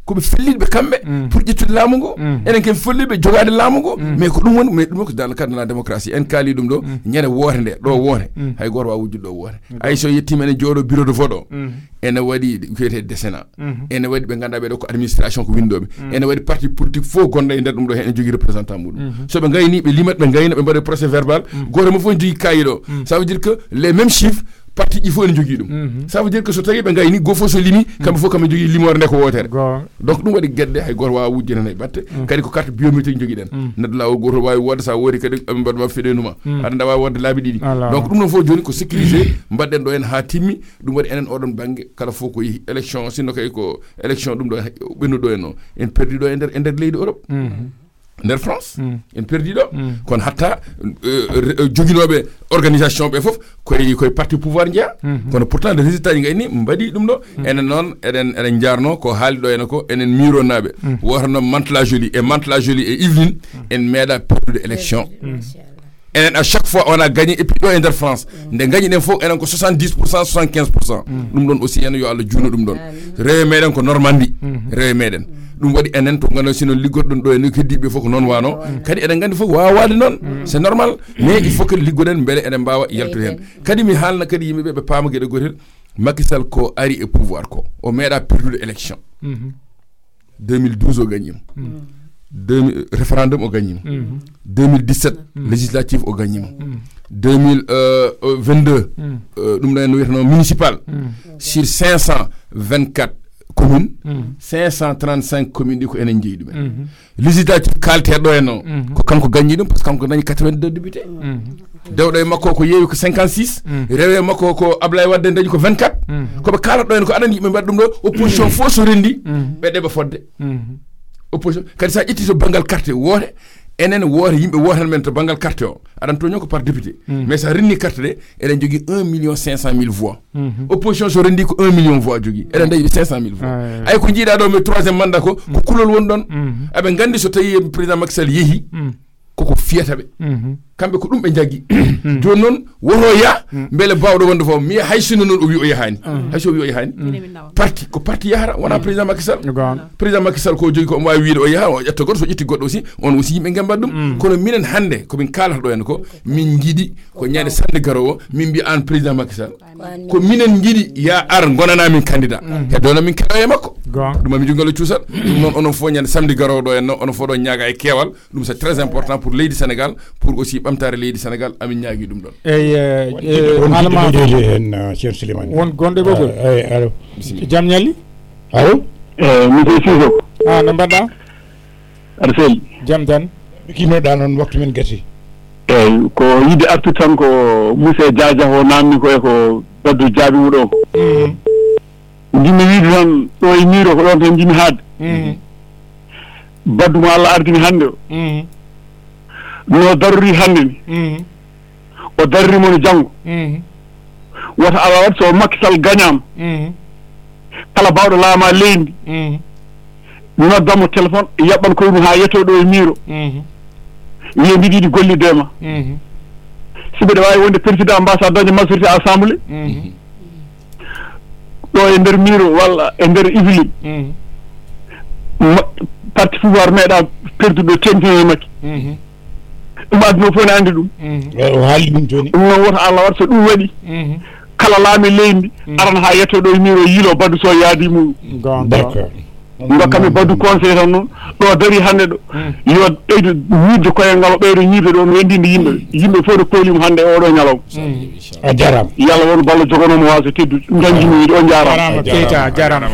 koɓe fellitɓe kamɓe pour ƴettude laamu ngo enen ken fellitɓe jogade laamu ngo mais ko ɗum woni mais ɗum ko dans le cadre de la démocratie en kaali ɗum ɗo ñande woote nde ɗo woote hay goto wawa wujjude ɗo woote ay so yettima ene jooɗo bureau de vote o ene waɗi wiyete décennat ene waɗi ɓe ganduɗa ɓeɗo ko administration ko windoɓe ene waɗi parti politique fof gonɗo e nder ɗum ɗo hen ene jogui représentant muɗum soɓe gayni ɓe limat ɓe gayna ɓe mbaɗa procès verbal goto mo fof ene jogui kayit o ça veut dire que les mêmes chiffres parti il faut en jogui dum ça veut dire que so tawi be gayni go fo so limi kam fo kam jogui limor ne ko wotere donc dum wadi gedde hay gor wa wujjene nay batte kadi ko carte biométrique jogui den nedla o goto wawi wodde sa wori kadi mbad ma fedenuma ada ndawa wodde laabi didi donc dum non fo joni ko sécuriser mbadden do en ha timmi dum wadi enen odon bangue kala fo ko yi élection sino kay ko élection dum do benudo eno en perdi do en nder leydi Europe nder France en perdi ɗo kono hatta joguinoɓe organisation ɓe foof koye parti pouvoir jeeya kono pourtant de résultat ji gayni mbaɗi ɗum ɗo enen noon eɗen jarno ko haali ɗo ene ko enen mironaɓe wotono Mantes la Jolie e Yvelines en meeɗa perdude élection enen à chaque fois on a gagné et puis ɗo e nder France nde gañi ɗen fof enen ko 70% 75% ɗum ɗon aussi enen yo Allah juuno ɗum ɗon rewe meɗen ko Normandie rewe meɗen dum wadi enen to ngano sino liggodon do en keddibe fof ko non wano kadi eden gandi fof waawade non c'est normal mais il faut que liggoden bele eden bawa yaltude hen kadi mi halna kadi yimbe be paama gede gotel Macky Sall ko ari e pouvoir ko o meeda perdu l'élection 2012 o gagnimo référendum o gagnimo 2017 législative o gagnimo 2022 dum do en wirno municipal sur 524 commune 535 commune ɗi ko enen jeeyi ɗumen législatif kalteɗo henno ko kanko gagni ɗum par ce que kanko dañi 82 député dewɗo e makko ko yeewi ko 56 rewe makko ko Ablaye Wade dañi ko 24 koɓe kalaɗo hen ko aɗani yimɓe mbaɗa ɗum ɗo opposition fof so rendi ɓe ɗeɓa fodde opposition kadi sa ƴetti to banggal carte woote enen woote yimɓe wootan men to banggal carte o aɗan toño ko par député mais sa renni carte ɗe eɗen jogui 1 500 000 voix opposition so rendi ko 1 million voix jogui eɗen dañi 500 000 voix ay ko jiiɗa ɗo mais troisiéme mandat ko kulol woni ɗon aɓe gandi so tawi président Macky Sall yeehi koko fiyataɓe kamɓe ko ɗum ɓe jaggi joni noon woto yaa beele bawɗo wonde fof miya hay sinno noon o wi o yahani hay so o wi o yahani parti ko parti yahata wona président Macky Sall président Macky Sall ko jogi ko omo wawi wiide o yaha o ƴetta goɗɗo so ƴetti goɗɗo aussi on aussi yimɓe gembat ɗum kono minen hannde komin kalata ɗo henna ko min jiiɗi ko ñande sande garowo min mbiya an président Macky Sall ko minen jiiɗi ya ar gonanamin candidat heddono min keɗo e makko ɗum ami jogol cuusat ɗum noon onon fof ñande samedi garowo ɗo henno onon fof ɗon ñaaga e keewal ɗum c'est très important pour leydi Sénégal pour aussi ɓamtare leydi Sénégal amin ñaagui ɗum ɗon haalama Cheikh Souleymane won gonɗo ɓogol allo jaam ñalli allo monsieur Suso a no mbaɗɗa aɗa selli jaam tan kinoɗa noon waktu men gasi eyyi ko yidde artude tan ko monsieur Diadia o namni ko eko beddo jaabi muɗo jimmi wiide tan ɗo e ñiiro ko ɗon tan jimmi haadde baddu mo Allah ardini hannde o no daruri hannde ni o daruri mono janngo woto Allah waɗi so Macky Sall gañaama kala baawɗo laama leydi noddamo téléphone yaɓɓan koye mum haa yettoo ɗo e miiro wiye mbiɗa yiɗi gollidde e ma si ɓeɗe waawi wonde président mbasa dañde majorité assemblée ɗo e nder miiro walla e nder Yvelines parti pouvoir meeɗa perduɗo temtine e Macky ɗum adduno fof ne anndi ɗum o haalli ɗum joni ɗum noon woto Allah waɗa so ɗum waɗi kala laami leydi arana haa yetto ɗo miiro yiilo baddu so yaadi muɗum dokkami baddu conseil tan noon ɗo dari hannde ɗo yo ɓeydo wiidde koye ngal o ɓeydo ñiibe ɗo no renndinde yimɓe fof ɗo koolimo hannde oɗo ñalawma a jarama yalla won ballo jogonomo waaso teddude janjimi yiɗi on jarama Keita a jarama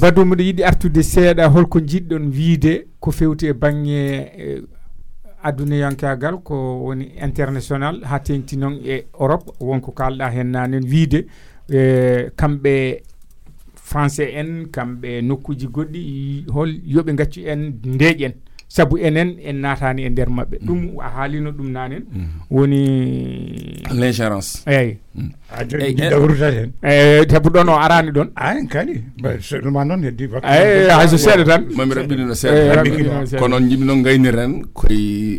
baddu mbiɗo yiɗi artude seeɗa holko jiɗɗon wiide ko fewti e banŋnge aduniyankagal ko woni international ha tengti non e Europe wonko kalɗa hen nanen wiide kamɓe français en kambe nokkuji goddi hol yobe gaccu en ndeejen sabu enen en natani e der mabbe dum a halino dum nanen woni l'ingérence a jodi dawruta hen tabu don o arani don a en kali seulement non heddi vacances a so seeda tan mami rabbino seeda kono njibino ngaynir ren koy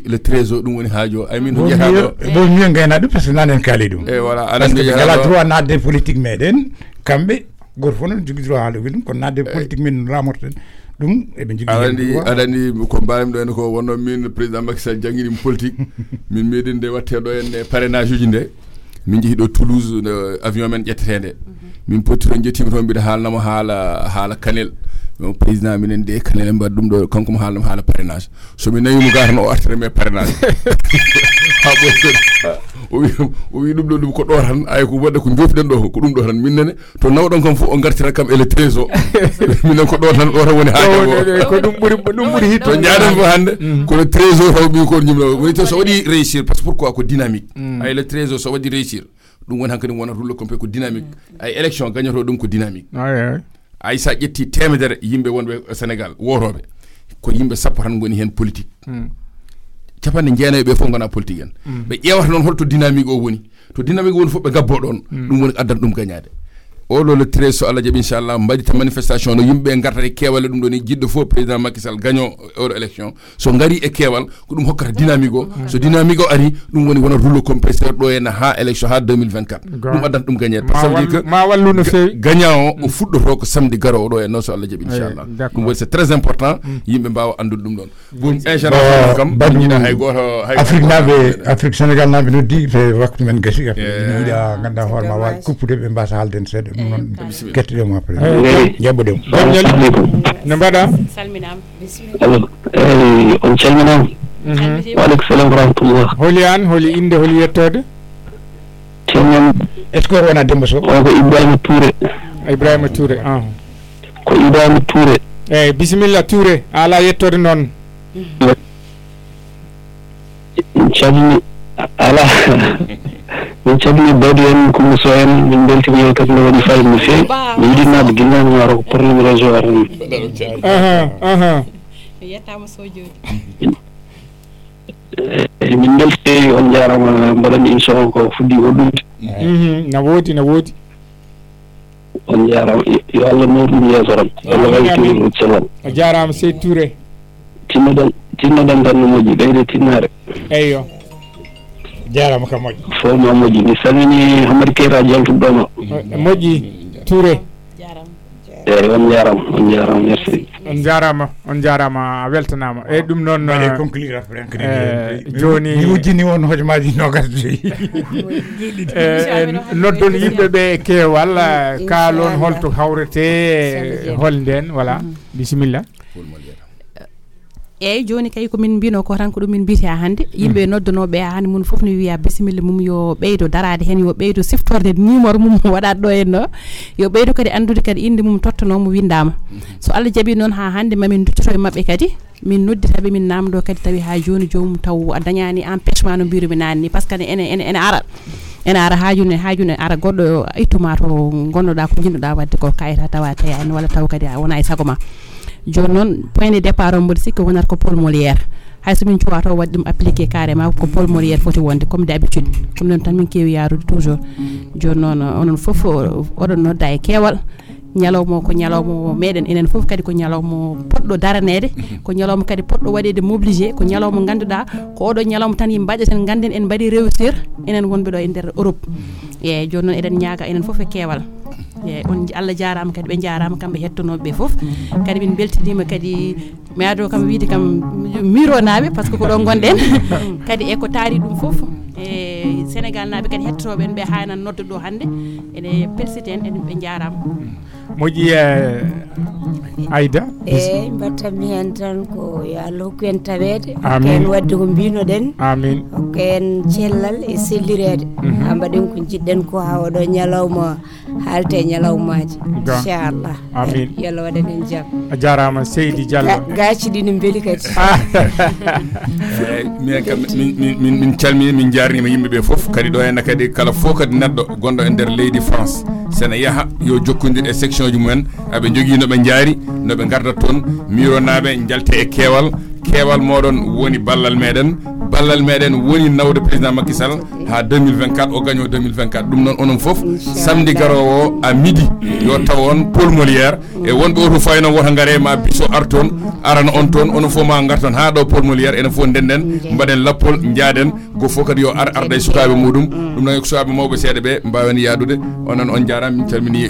le 13 o dum woni haajo amin ho jehado do mi ngayna dum parce que nanen kali dum voilà anan de la droit na des politique meden kambe gorfono jogi droit halu dum kono na des politique min ramorten dum e ben jigi adani ko balam do en ko wonno min président Macky Sall jangini politique min medinde watte do en parrainage uji de min jihi do Toulouse avion men jettetende min potiro jettimi to biida halnamo haala kanel mon président minen de kanel mbar dum do kanko mo halnamo haala parrainage so mi nayimo garno o artere me parrainage ha bo o wi dum do dum ko do tan ay ko wadde ko jofden do ko dum do tan min nene to nawdon kam fu o gartira kam ele 13 o min ko do tan o tan woni haajo ko dum buri hitto nyaadam bo hande ko le 13 o taw bi ko nyimlo woni to so wadi réussir parce que pourquoi ko dynamique ay le 13 o so wadi réussir dum won hankani wonata rulle compé ko dynamique ay élection gagnato dum ko dynamique ay sa ƴetti temedere yimbe wonbe Sénégal worobe ko yimbe sappo tan goni hen politique capande jeenayi be fof gona politique en be ƴewata non holto dynamique o woni to dynamique woni fof be gabbo don dum woni addan dum gagnade o lo le 13 so Allah jabi inshallah mbadita manifestation no yimbe ngarta e kewale dum doni jiddo fof président Macky Sall gagno euro élection so ngari e kewal ko dum hokkata dynamique o so dynamique o ari dum woni wona rouleau compresseur do en ha élection ha 2024 dum addan dum gagnade parce que ma wallu no fewi gagnant o fuddoto ko samedi garo do en no so Allah jabi inshallah dum woni c'est très important yimbe bawo andude dum don gum ingénieur kam banina hay goto hay Afrique nabe Afrique Sénégal nabe no di fe waktu men gassi ida ganda horma wa coupe de be mbassa halden sede kettiɗoma après jabbo ɗem no mbaɗa salminama eyi on calminama waaleykum salam wa rahmatullah holi an holi inde holi yettode teñam est ce que wona Demba Sow o ko Ibrahima Touré ko Ibrahima Touré eyi bisimilla Touré ala yettode noon calmini ala min cabini badi en ko muso en min beltimi yewtat no waɗi fayid no fewi mi yiɗinnaɓe guinnani waro ko porlimi région arani yettama so joni min belti on jarama mbaɗanmi émission ko fuddi woɗɗude na wooti on jarama yo Allah nawruɗum yeesoram Allah waytimi salam a jarama Seydou Touré tinnoɗen tan no moƴƴi ɓeyde tinnare eyyo jarama ka moƴƴi fowma moƴƴi mi salmini Hamadi Keyta jaltuɗoma moƴƴi Touré eyi on jarama merci on jarama a weltanama eyi ɗum noon mbaɗe conclure après joni mi wujjini won hojomaji nogas joyi noddon yimɓeɓe kewal kaalon holto hawrete holnden voilà bisimilla eyi joni kay ko min mbino ko tan ko ɗum min mbiyete hande yimɓe noddonoɓe hande mun foof ne wiya bisimilla mum yo ɓeydo darade hen yo ɓeydo siftorde numéro mum waɗaɗo henno yo ɓeydo kadi andude kadi inde mum tottanoma windama so Allah jaaɓi noon ha hande mamin duttoto e mabɓe kadi min nodditaɓe min namdo kadi tawi ha joni jomum taw a dañani empêchement no mbirumi nane ni parce que ene ara haajune ara goɗɗo ittuma to gonnoɗa ko jinnoɗa wadde ko kayita tawa teyani walla taw kadi wona e sago ma joni noon point de départ o mboɗo sikki wonata ko Paul Molière hay so min cuwato waɗi ɗum appliqué carrément ko Paul Molière foti wonde comme d'habitude ɗum noon tan min keewi yaarude toujours joni noon onon foof oɗon nodda e keewal ñalawma ko ñalawma meɗen enen foof kadi ko ñalawma poɗɗo daranede ko ñalawma kadi poɗɗo waɗede mobilisé ko ñalawma ganduɗa ko oɗo ñalawma tan yimɓe mbaɗaten ganden en mbaɗi réussir enen wonɓe ɗo e nder Europe eyi joni noon eɗen ñaaga enen foof e keewal eyi on Allah jarama kadi ɓe jarama kamɓe hettonoɓeɓe foof kadi min beltidima kadi mi aado kam wiide kam mironaɓe par ce que ko ɗo gonɗen kadi eko taari ɗum foof e Sénégal naɓe kadi hettotoɓe en ɓe haynan noddo ɗo hande ene persite en ɓe jarama moƴƴi Aida eyi mbattanmi hen tan ko yo Allah hokku en tawede en wadde ko mbinoɗen amin hokku en cellal e sellirede ha mbaɗen ko jiɗɗen ko ha oɗo ñalawma halte ñalawmaji inchallah amin yo Allah waɗan en jaam a jarama Seydi Diallo gaciɗino beeli kadi min calmini min jarnima yimɓeɓe foof kadi ɗo henna kadi kala fof kadi neɗɗo gonɗo e nder leydi France sene yaha yo jokkondir e section ji mumen abe jogi no be jaari no be garda ton mironaabe njalte e kewal kewal modon woni ballal meden woni nawde président Macky Sall ha 2024 o gagno 2024 dum non onon fof samedi garowo a midi yo tawon Paul Molière e wonbe oto fayno wota ngare ma biso arton arana on ton onon fof ma ngarton ha do Paul Molière ene fof denden mbaden lappol njaaden go fokadi yo ar arday sukaabe mudum dum non sukaabe mawbe seede be mbawen yaadude onon on jaram min calmini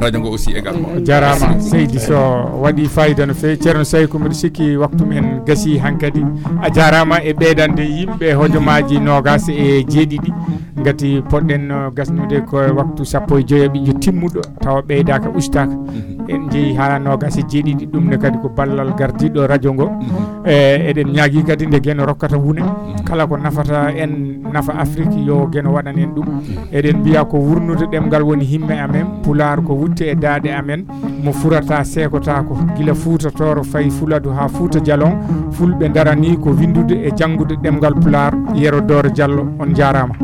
radio go aussi également jarama Seydi So wadi fayda no fe Thierno Sey ko mi sikki waktu men gasi hankadi a jarama e beeda de yimbe hojomaji nogas e jeedidi ngati podden gasnude ko waktu sappo e joyebi ju timmudo taw beydaka ustaka en jeeyi hala nogas e jeedidi dum ne kadi ko ballal gardido radio ngo eden nyaagi kadi de geno rokkata wune kala ko nafata en nafa afrique yo geno wadan en dum eden biya ko wurnude demgal woni himbe amen pular ko wutte e daade amen mo furata sekota ko gila fuuta toro fay fuladu ha fuuta jalon fulbe darani ko windude e jangude demgal pular yero dor jallo on jarama.